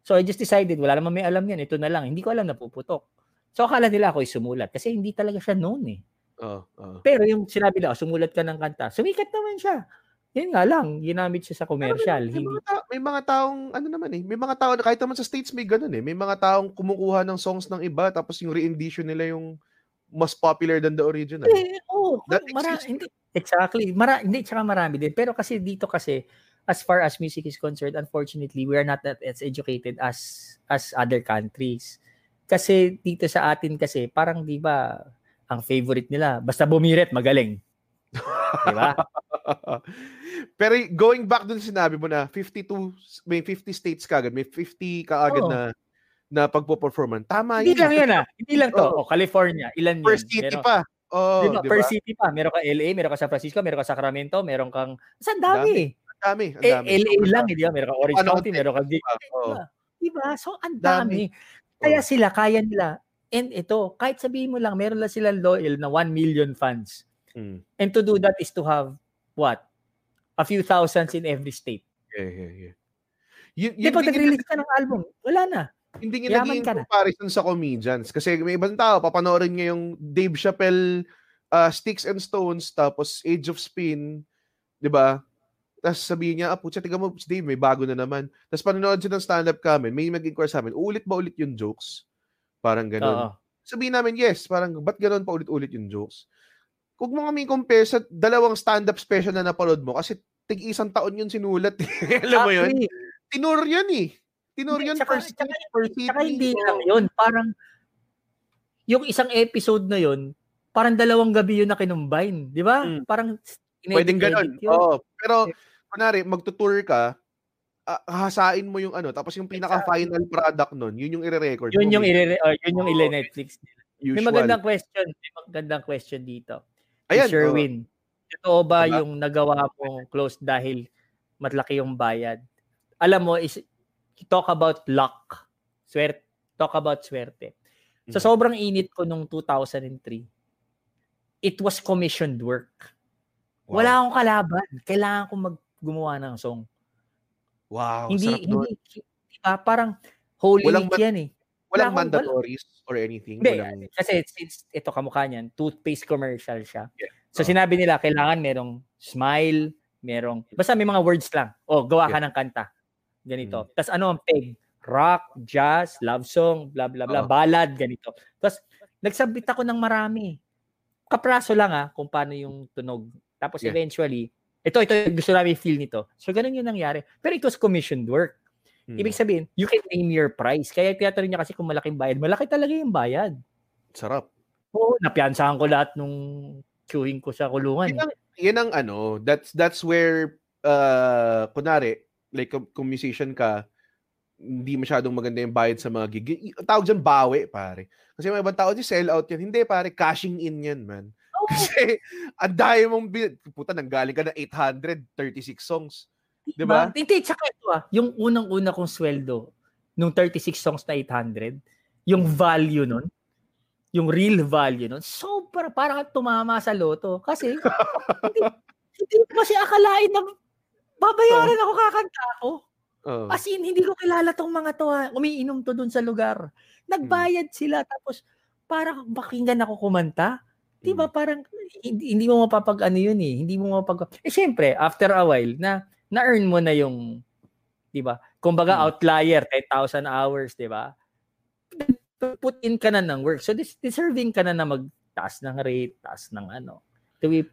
So, I just decided, wala naman may alam yan. Ito na lang. Hindi ko alam na puputok. So, akala nila ako'y sumulat kasi hindi talaga siya known eh. Uh, uh. Pero yung sinabi na, oh, sumulat ka ng kanta, sumikat naman siya. Yun nga lang, ginamit siya sa commercial. May, may, mga ta- may mga taong, ano naman eh, may mga tao, kahit naman sa States may ganun eh, may mga taong kumukuha ng songs ng iba, tapos yung re-edition nila yung mas popular than the original. Eh, oh, mara- hindi, exactly. Mara- hindi, tsaka marami din. Pero kasi dito kasi, as far as music is concerned, unfortunately, we are not that as educated as as other countries. Kasi dito sa atin kasi, parang di ba... ang favorite nila. Basta bumirit, magaling. Diba? Pero going back dun sinabi mo na fifty-two, may fifty states kaagad, may fifty kaagad oh. na na pagpo-performan. Tama hindi yun. Hindi lang yun ah. Hindi lang to. Oh. Oh, California, ilan per yun? Per city meron, pa. Oh, diba? Diba? Per city pa. Meron ka L A, meron ka San Francisco, meron ka Sacramento, meron kang... Saan dami? Ang dami. Ang dami. Eh, L A lang, hindi ba? Meron ka Orange ano, County, meron ka... Diba? Oh. Diba? So, ang dami. dami. Kaya sila, kaya nila... And ito, kahit sabihin mo lang, meron lang silang loyal na one million fans. Mm. And to do that is to have what? A few thousands in every state. Yeah, yeah, yeah. Y- Di ba nag-release ka ng album? Wala na. Hindi nga naging comparison na sa comedians. Kasi may ibang tao, papanoorin niya yung Dave Chappelle, uh, Sticks and Stones, tapos Age of Spin, di ba? Tapos sabihin niya, ah, putya, tiga mo, Dave, may bago na naman. Tapos panonood siya ng stand-up kami, may mag-inquire sa amin, ulit ba ulit yung jokes? Parang ganun. Uh-huh. Sabihin namin, yes, parang, ba't ganun pa ulit-ulit yung jokes? Kung mo kami compare sa dalawang stand-up special na napalood mo, kasi tig-isang taon yun sinulat. Alam mo yun? Tinur yun eh. Tinur yun first week, first week. Saka hindi lang yun. Parang, yung isang episode na yun, parang dalawang gabi yun na kinumbine. Di ba? Mm. Parang, pwedeng ganun. Oh, pero, kunwari, magtutour ka, uh, hahasain mo yung ano, tapos yung pinaka-final product nun, yun yung i-record. Yun yung i-re- or yun yung oh, i-Netflix. Usual. May magandang question. May magandang question dito. Ayan, Sherwin, oh. Totoo ba Wala. Yung nagawa mo close dahil matlaki yung bayad? Alam mo, is, talk about luck. Swerte. Talk about swerte. Mm-hmm. Sa sobrang init ko nung two thousand three, it was commissioned work. Wow. Wala akong kalaban. Kailangan kong mag-gumawa ng song. Wow. Hindi, hindi, hindi ba? Parang holy week yan eh. Walang mandatories or anything? Hindi, walang... kasi since ito kamukha niyan, toothpaste commercial siya. Yeah. So uh-huh. Sinabi nila, kailangan merong smile, merong, basta may mga words lang. O, gawa yeah. ka ng kanta. Ganito. Mm. Tapos ano ang peg? Rock, jazz, love song, blah, blah, blah, uh-huh. Ballad, ganito. Tapos nagsabit ako ng marami. Kapraso lang ah, kung paano yung tunog. Tapos yeah. eventually, ito, ito, gusto namin feel nito. So, ganun yung nangyari. Pero it was commissioned work. Ibig sabihin, you can name your price. Kaya tiyatawag niya kasi kung malaking bayad, malaki talaga yung bayad. Sarap. Oo, napiansahan ko lahat nung queuing ko sa kulungan. Yan ang, yan ang ano, that's that's where, uh, kunwari, like kung musician ka, hindi masyadong maganda yung bayad sa mga gig. Tawag dyan, bawi, pare. Kasi may ibang tao, sell out yan. Hindi, pare, cashing in yan, man. Oh. Kasi, ang dahil mong, puta, nanggaling ka na eight hundred thirty-six songs. Diba? Hindi, tsaka ito ah. Yung unang-una kong sweldo, nung thirty-six songs na eight hundred, yung value nun, yung real value nun, sobra, parang tumama sa loto. Kasi, hindi, hindi kasi akalain na babayaran oh. ako kakanta ako. Oh. As in, hindi ko kilala tong mga to ha. Umiinom to dun sa lugar. Nagbayad hmm. sila, tapos parang pakinggan ako kumanta. Diba, hmm. parang, hindi, hindi mo mapapag ano yun eh. Hindi mo mapag... Eh, syempre, after a while, na na-earn mo na yung, di ba? Kumbaga, hmm. outlier, ten thousand hours, di ba? Put in ka na ng work. So, deserving ka na na mag-taas ng rate, taas ng ano. Do we...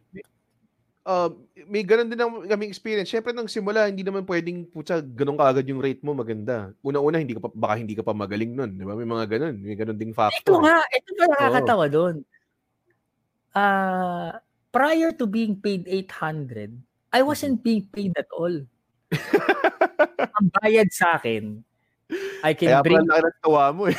Uh, may ganun din ang kaming experience. Siyempre, nang simula, hindi naman pwedeng putsa, ganun kaagad yung rate mo, maganda. Una-una, hindi ka pa, baka hindi ka pa magaling nun. Di ba? May mga ganun. May ganun ding factor. Ito nga. Ito nga nakakatawa oh. dun. Uh, prior to being paid eight hundred, I wasn't being paid at all. Ang bayad sa akin, I can Kaya bring... Kaya nagtawa mo eh.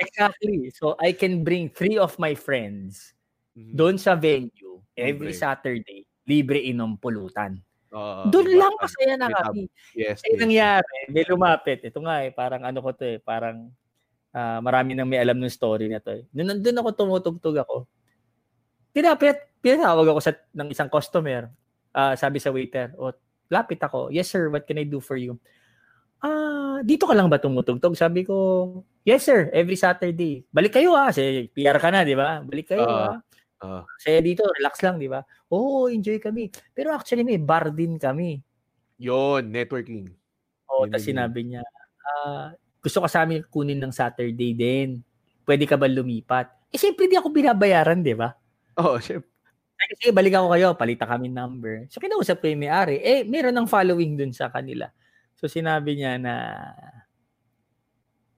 Exactly. So, I can bring three of my friends mm-hmm. doon sa venue every okay. Saturday, libre inom pulutan. Uh, doon diba? Lang masaya na kami. Yes, yes. Ay nangyari, may lumapit. Ito nga eh, parang ano ko to eh, parang uh, marami nang may alam ng story na to eh. Noon nandun ako, tumutugtog ako. Pinapit, pinatawag ako sa, ng isang customer. Uh, sabi sa waiter, oh, lapit ako. Yes, sir, what can I do for you? Ah, dito ka lang ba tumutugtog? Sabi ko, yes, sir, every Saturday. Balik kayo ah, kasi P R ka na, di ba? Balik kayo uh, ah. Kasi uh. dito, relax lang, di ba? Oo, oh, enjoy kami. Pero actually, may bar din kami. Yon, networking. Oo, oh, tapos sinabi niya, ah, gusto ka sa amin kunin ng Saturday din. Pwede ka ba lumipat? Eh, siyempre di ako binabayaran, di ba? Oo, oh, siyempre. Kasi balik ako kayo, palita kami number. So, kinausap ko yung may-ari. Eh, meron ng following dun sa kanila. So, sinabi niya na...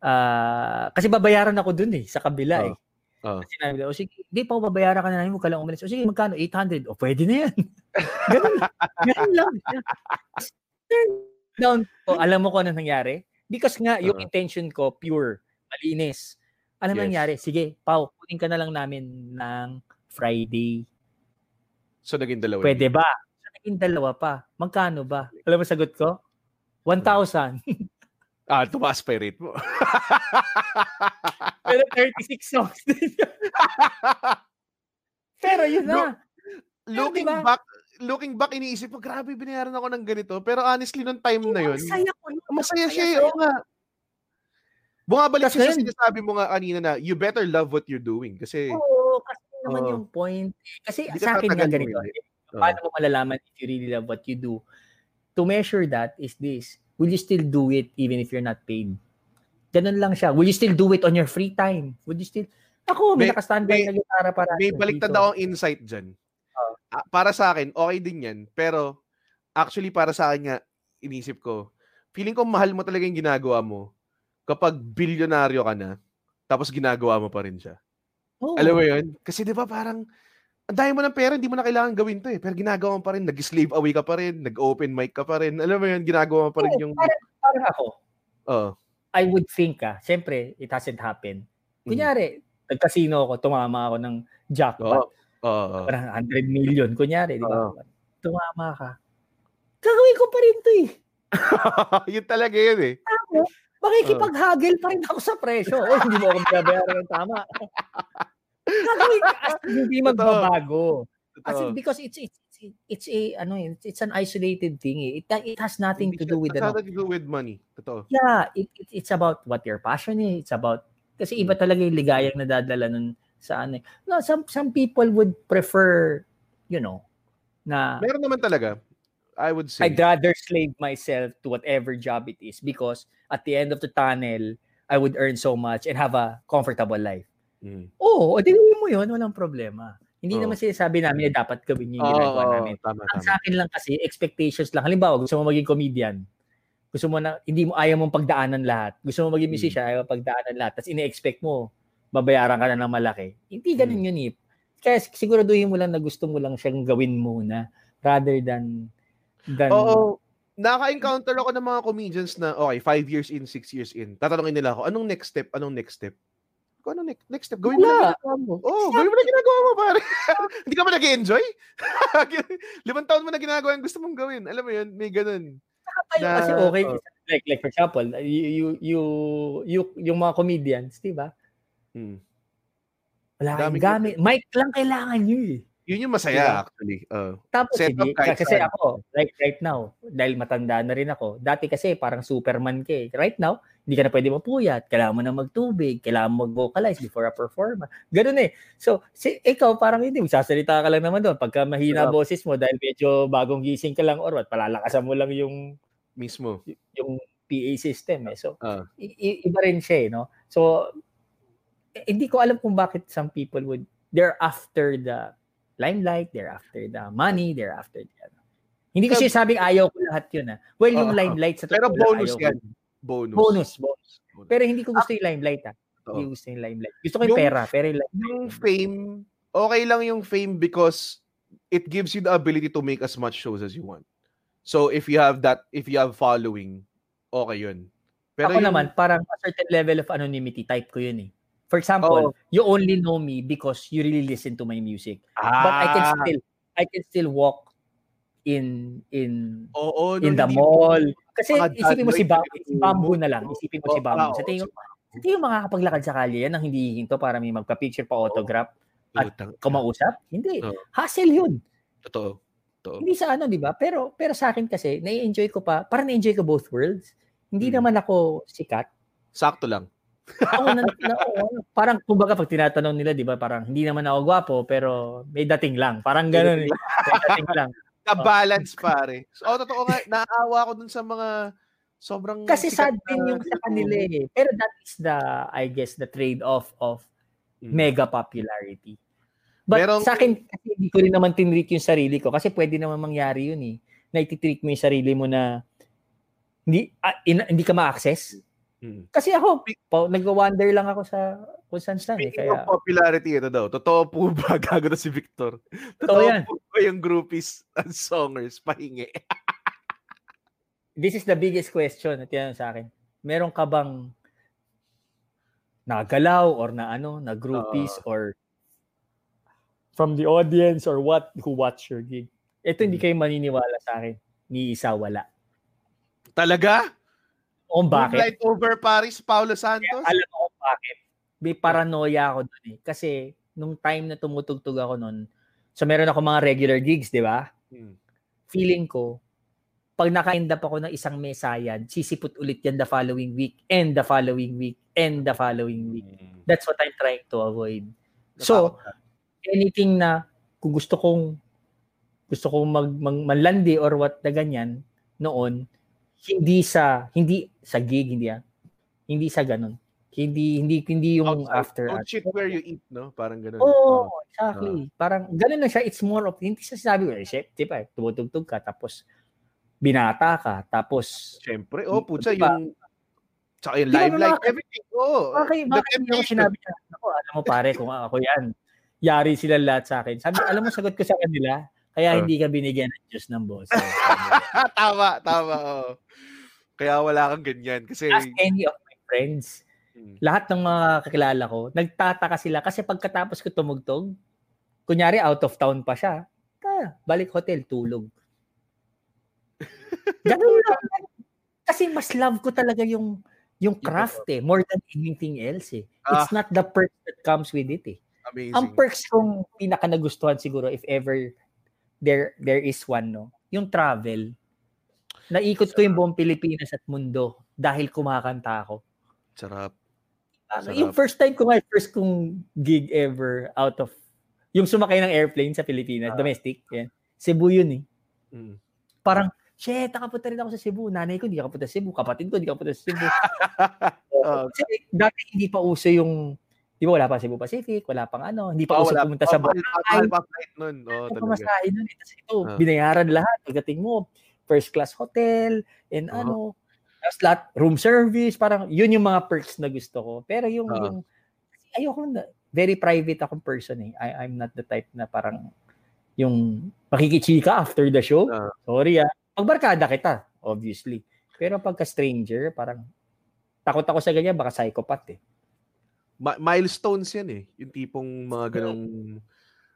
Uh, kasi babayaran ako dun eh, sa kabila oh. eh. Oh. Sinabi niya, o sige, hindi pa ako babayaran ka na namin, huwag ka lang umalis. O sige, magkano? eight hundred. O, pwede na yan. Ganun lang. Ganun lang. Down ko, alam mo ko anong nangyari? Because nga, yung uh-huh. intention ko, pure, malinis. Alam mo yes. nangyari? Sige, Pao, kunin ka na lang namin ng Friday. So, naging dalawa. Pwede ba? So, naging dalawa pa. Magkano ba? Alam mo sagot ko? one thousand. Ah, tumaas pa rate mo. Pero thirty-six songs din. Pero yun na. Look, looking diba? back, looking back, iniisip ko, grabe, binayaran ako ng ganito. Pero honestly, nung time na yun, masaya ko. Masaya siya, oo nga. Bumabalik kasi sa sinasabi mo nga kanina na, you better love what you're doing. Kasi, oo, kasi naman yung point. Kasi sa akin nga ganito, paano mo malalaman if you really love what you do? To measure that is this. Will you still do it even if you're not paid? Ganun lang siya. Will you still do it on your free time? Would you still... Ako, may, may naka-standby na gitara para... May baliktad akong insight dyan. Uh, uh, para sa akin, okay din yan. Pero, actually, para sa akin nga, inisip ko, feeling ko mahal mo talaga yung ginagawa mo kapag bilyonaryo ka na, tapos ginagawa mo pa rin siya. Oh. Alam mo yun? Kasi di ba parang, ang dahil mo ng pera, hindi mo na kailangan gawin to eh. Pero ginagawa mo pa rin, nag-slave away ka pa rin, nag-open mic ka pa rin. Alam mo yun, ginagawa mo pa rin yung... Parang, parang ako. Oo. Uh, I would think, ah, siyempre, it hasn't happened. Kunyari, mm-hmm. nag-casino ako, tumama ako ng jackpot. Oh, oh, oh. one hundred million, kunyari, di ba? Oh. Tumama ka. Gagawin ko pa rin to eh. Yun talaga yun eh. Ako, makikipag-hagel pa rin ako sa presyo. Eh, hindi mo ako magbabayaran ng tama. Gagawin ka, as hindi magbabago. As in, because it's, it's, it's a ano it's, it's an isolated thing eh. it it has nothing it, to do with the nothing to do with money. Totoo. Yeah, it, it it's about what your passion is. It's about kasi iba talaga yung ligayang nadadala nun sa ano. No, some some people would prefer, you know, na meron naman talaga. I would say I'd rather slave myself to whatever job it is because at the end of the tunnel I would earn so much and have a comfortable life. Mm. Oh, tingnan mo 'yon, walang problema. Hindi oh. naman sinasabi namin na dapat gawin yung ginagawa oh, namin. Tama, tama. Sa akin lang kasi, expectations lang. Halimbawa, gusto mo maging comedian. Gusto mo na, hindi mo, ayaw mong pagdaanan lahat. Gusto mo maging musician, hmm. ayaw mong pagdaanan lahat. Tapos ine-expect mo, babayaran ka na ng malaki. Hindi ganun hmm. yun eh. Kaya siguraduhin mo lang na gusto mo lang siyang gawin muna rather than... than Oo. Oh, naka-encounter ako ng mga comedians na, okay, five years in, six years in. Tatanungin nila ako, anong next step? Anong next step? Ano next, next step? Gawin Wala. mo na ginagawa mo. Oh, gawin mo na ginagawa mo, pare. Hindi ka ba nag-enjoy? Limang taon mo na ginagawa yung gusto mong gawin. Alam mo yun, may ganun. Na, kasi okay. Oh. Like, like for example, you, you, you, you, yung mga comedians, di ba? Hmm. Wala kang gamit. Mic lang kailangan nyo eh. Yun yung masaya actually. Uh, Tapos, hindi, kasi saan. Ako, like right now, dahil matanda na rin ako, dati kasi parang Superman ka eh. Right now, hindi ka na pwede mapuyat, kailangan mo na magtubig, kailangan mo mag-vocalize before a performance. Ganun eh. So, si, ikaw parang hindi, magsasalita ka lang naman doon. Pagka mahina yeah. boses mo dahil medyo bagong gising ka lang or what, palalakasan mo lang yung mismo y- yung P A system eh. So, uh. i- iba rin siya eh, no? So, hindi ko alam kung bakit some people would, they're after the limelight, they're after the money, they're after the ano. Hindi kasi sabing ayaw ko lahat yun. Ha? Well, yung uh, limelight sa pero bonus yan. Bonus. Bonus. Bonus. Bonus. Pero hindi ko gusto yung limelight. Ha? Hindi ko gusto yung limelight. Gusto ko yung, yung pera. Pero yung, yung fame, okay lang yung fame because it gives you the ability to make as much shows as you want. So, if you have that, if you have following, okay yun. Pero ako yung, naman, parang a certain level of anonymity type ko yun eh. For example, oh. you only know me because you really listen to my music. Ah. But I can still, I can still walk in in oh, oh, no, in the mall. Mo. Kasi ah, isipin mo si Bambu, si Bambu na lang. Isipin mo oh, si Bambu. Sa tingin mo, makakapaglakad sa kalye yan ang hindi hihinto para may magpa-picture, pa-autograph oh. at kumausap? Hindi. Oh. Hassle yun. Totoo. Totoo. Hindi sa ano, di ba? Pero pero sa akin kasi, nai-enjoy ko pa. Parang na-enjoy ko both worlds. Hindi hmm. naman ako sikat. Sakto lang. oh, na, na, oh, parang kumbaga pag tinatanong nila, di ba, parang hindi naman ako gwapo pero may dating lang. Parang gano'n. May dating lang. Ka-balance oh. pare. So, oh, totoo nga, naawa ako dun sa mga sobrang... Kasi sad din yung sa kanila eh. Pero that is the, I guess, the trade-off of hmm. mega popularity. But merong... sa akin, kasi hindi ko rin naman tinreat yung sarili ko kasi pwede naman mangyari yun eh. Na ititreat mo yung sarili mo na hindi, uh, in, hindi ka ma-access. Kasi ako, po, nag-wonder lang ako sa kung saan saan. Eh, kaya... popularity ito daw. Totoo po ba? Gago na si Victor. Totoo, Totoo po ba yung groupies and songers? Pahingi. This is the biggest question at yan sa akin. Meron ka bang nagalaw or na ano, na groupies uh, or from the audience or what who watch your gig? Ito hmm. hindi kayo maniniwala sa akin. Ni isa wala. Talaga? O bakit? Moonlight over Paris, Paolo Santos? Kaya, alam ko bakit. May paranoia ako doon eh. Kasi, nung time na tumutugtog ako noon, so meron ako mga regular gigs, di ba? Hmm. Feeling ko, pag naka-end up ako ng isang mesayan, sisipot ulit yan the following week, and the following week, and the following week. That's what I'm trying to avoid. So, anything na kung gusto kong gusto kong mag, mag, manlandi or what na ganyan noon, hindi sa hindi sa gig, hindi ah. Hindi sa ganun. Hindi hindi hindi yung outside, after. Don't shit where you eat, no? Parang ganun. Oo, oh, exactly. Uh, Parang ganun lang siya. It's more of, hindi siya sinabi, well, shit, diba, tumutugtog ka, tapos binata ka, tapos syempre, oh putsa diba? Yung tsaka yung live like everything, oh okay, bakit yung sinabi niya ako, alam mo pare, kung ako yan, yari sila lahat sa akin, sabi, alam mo sagot ko sa kanila, kaya uh. hindi ka binigyan ng Diyos ng boss. tama tama oh. Kaya wala kang ganyan kasi ask any of my friends, hmm. lahat ng mga kakilala ko, nagtataka sila kasi pagkatapos ko tumugtog, kunyari out of town pa siya, ah, balik hotel, tulog. Ganun lang. Kasi mas love ko talaga yung yung craft eh, more than anything else eh. It's ah. not the perks that comes with it eh. Amazing. Ang perks kong pinaka nagustuhan siguro, if ever there there is one, no, yung travel. Naikot ko yung buong Pilipinas at mundo dahil kumakanta ako. Sarap. Sarap. Yung first time ko nga, first kong gig ever out of, yung sumakay ng airplane sa Pilipinas, ah. domestic, yeah. Cebu yun eh. Mm. Parang, shit, nakapunta rin ako sa Cebu. Nanay ko, hindi ka punta sa Cebu. Kapatid ko, hindi ka punta sa Cebu. uh, Dati hindi pa uso yung, di ba, wala pa Cebu Pacific, wala pang ano, hindi pa oh, uso pumunta pa, sa Boracay. Wala pa flight nun. Oh, talaga. Masahin nun. Ito, ito uh. binayaran lahat. Pagdating mo, first class hotel, and uh. ano, tapos lahat, room service, parang, yun yung mga perks na gusto ko. Pero yung, uh. yung ayoko na, very private akong person eh. I, I'm not the type na parang, yung pakikichika after the show, uh, sorry ah. Pagbarkada kita, obviously. Pero pagka-stranger, parang takot ako sa ganyan, baka psychopath eh. Ma- milestones yan eh. Yung tipong mga ganong,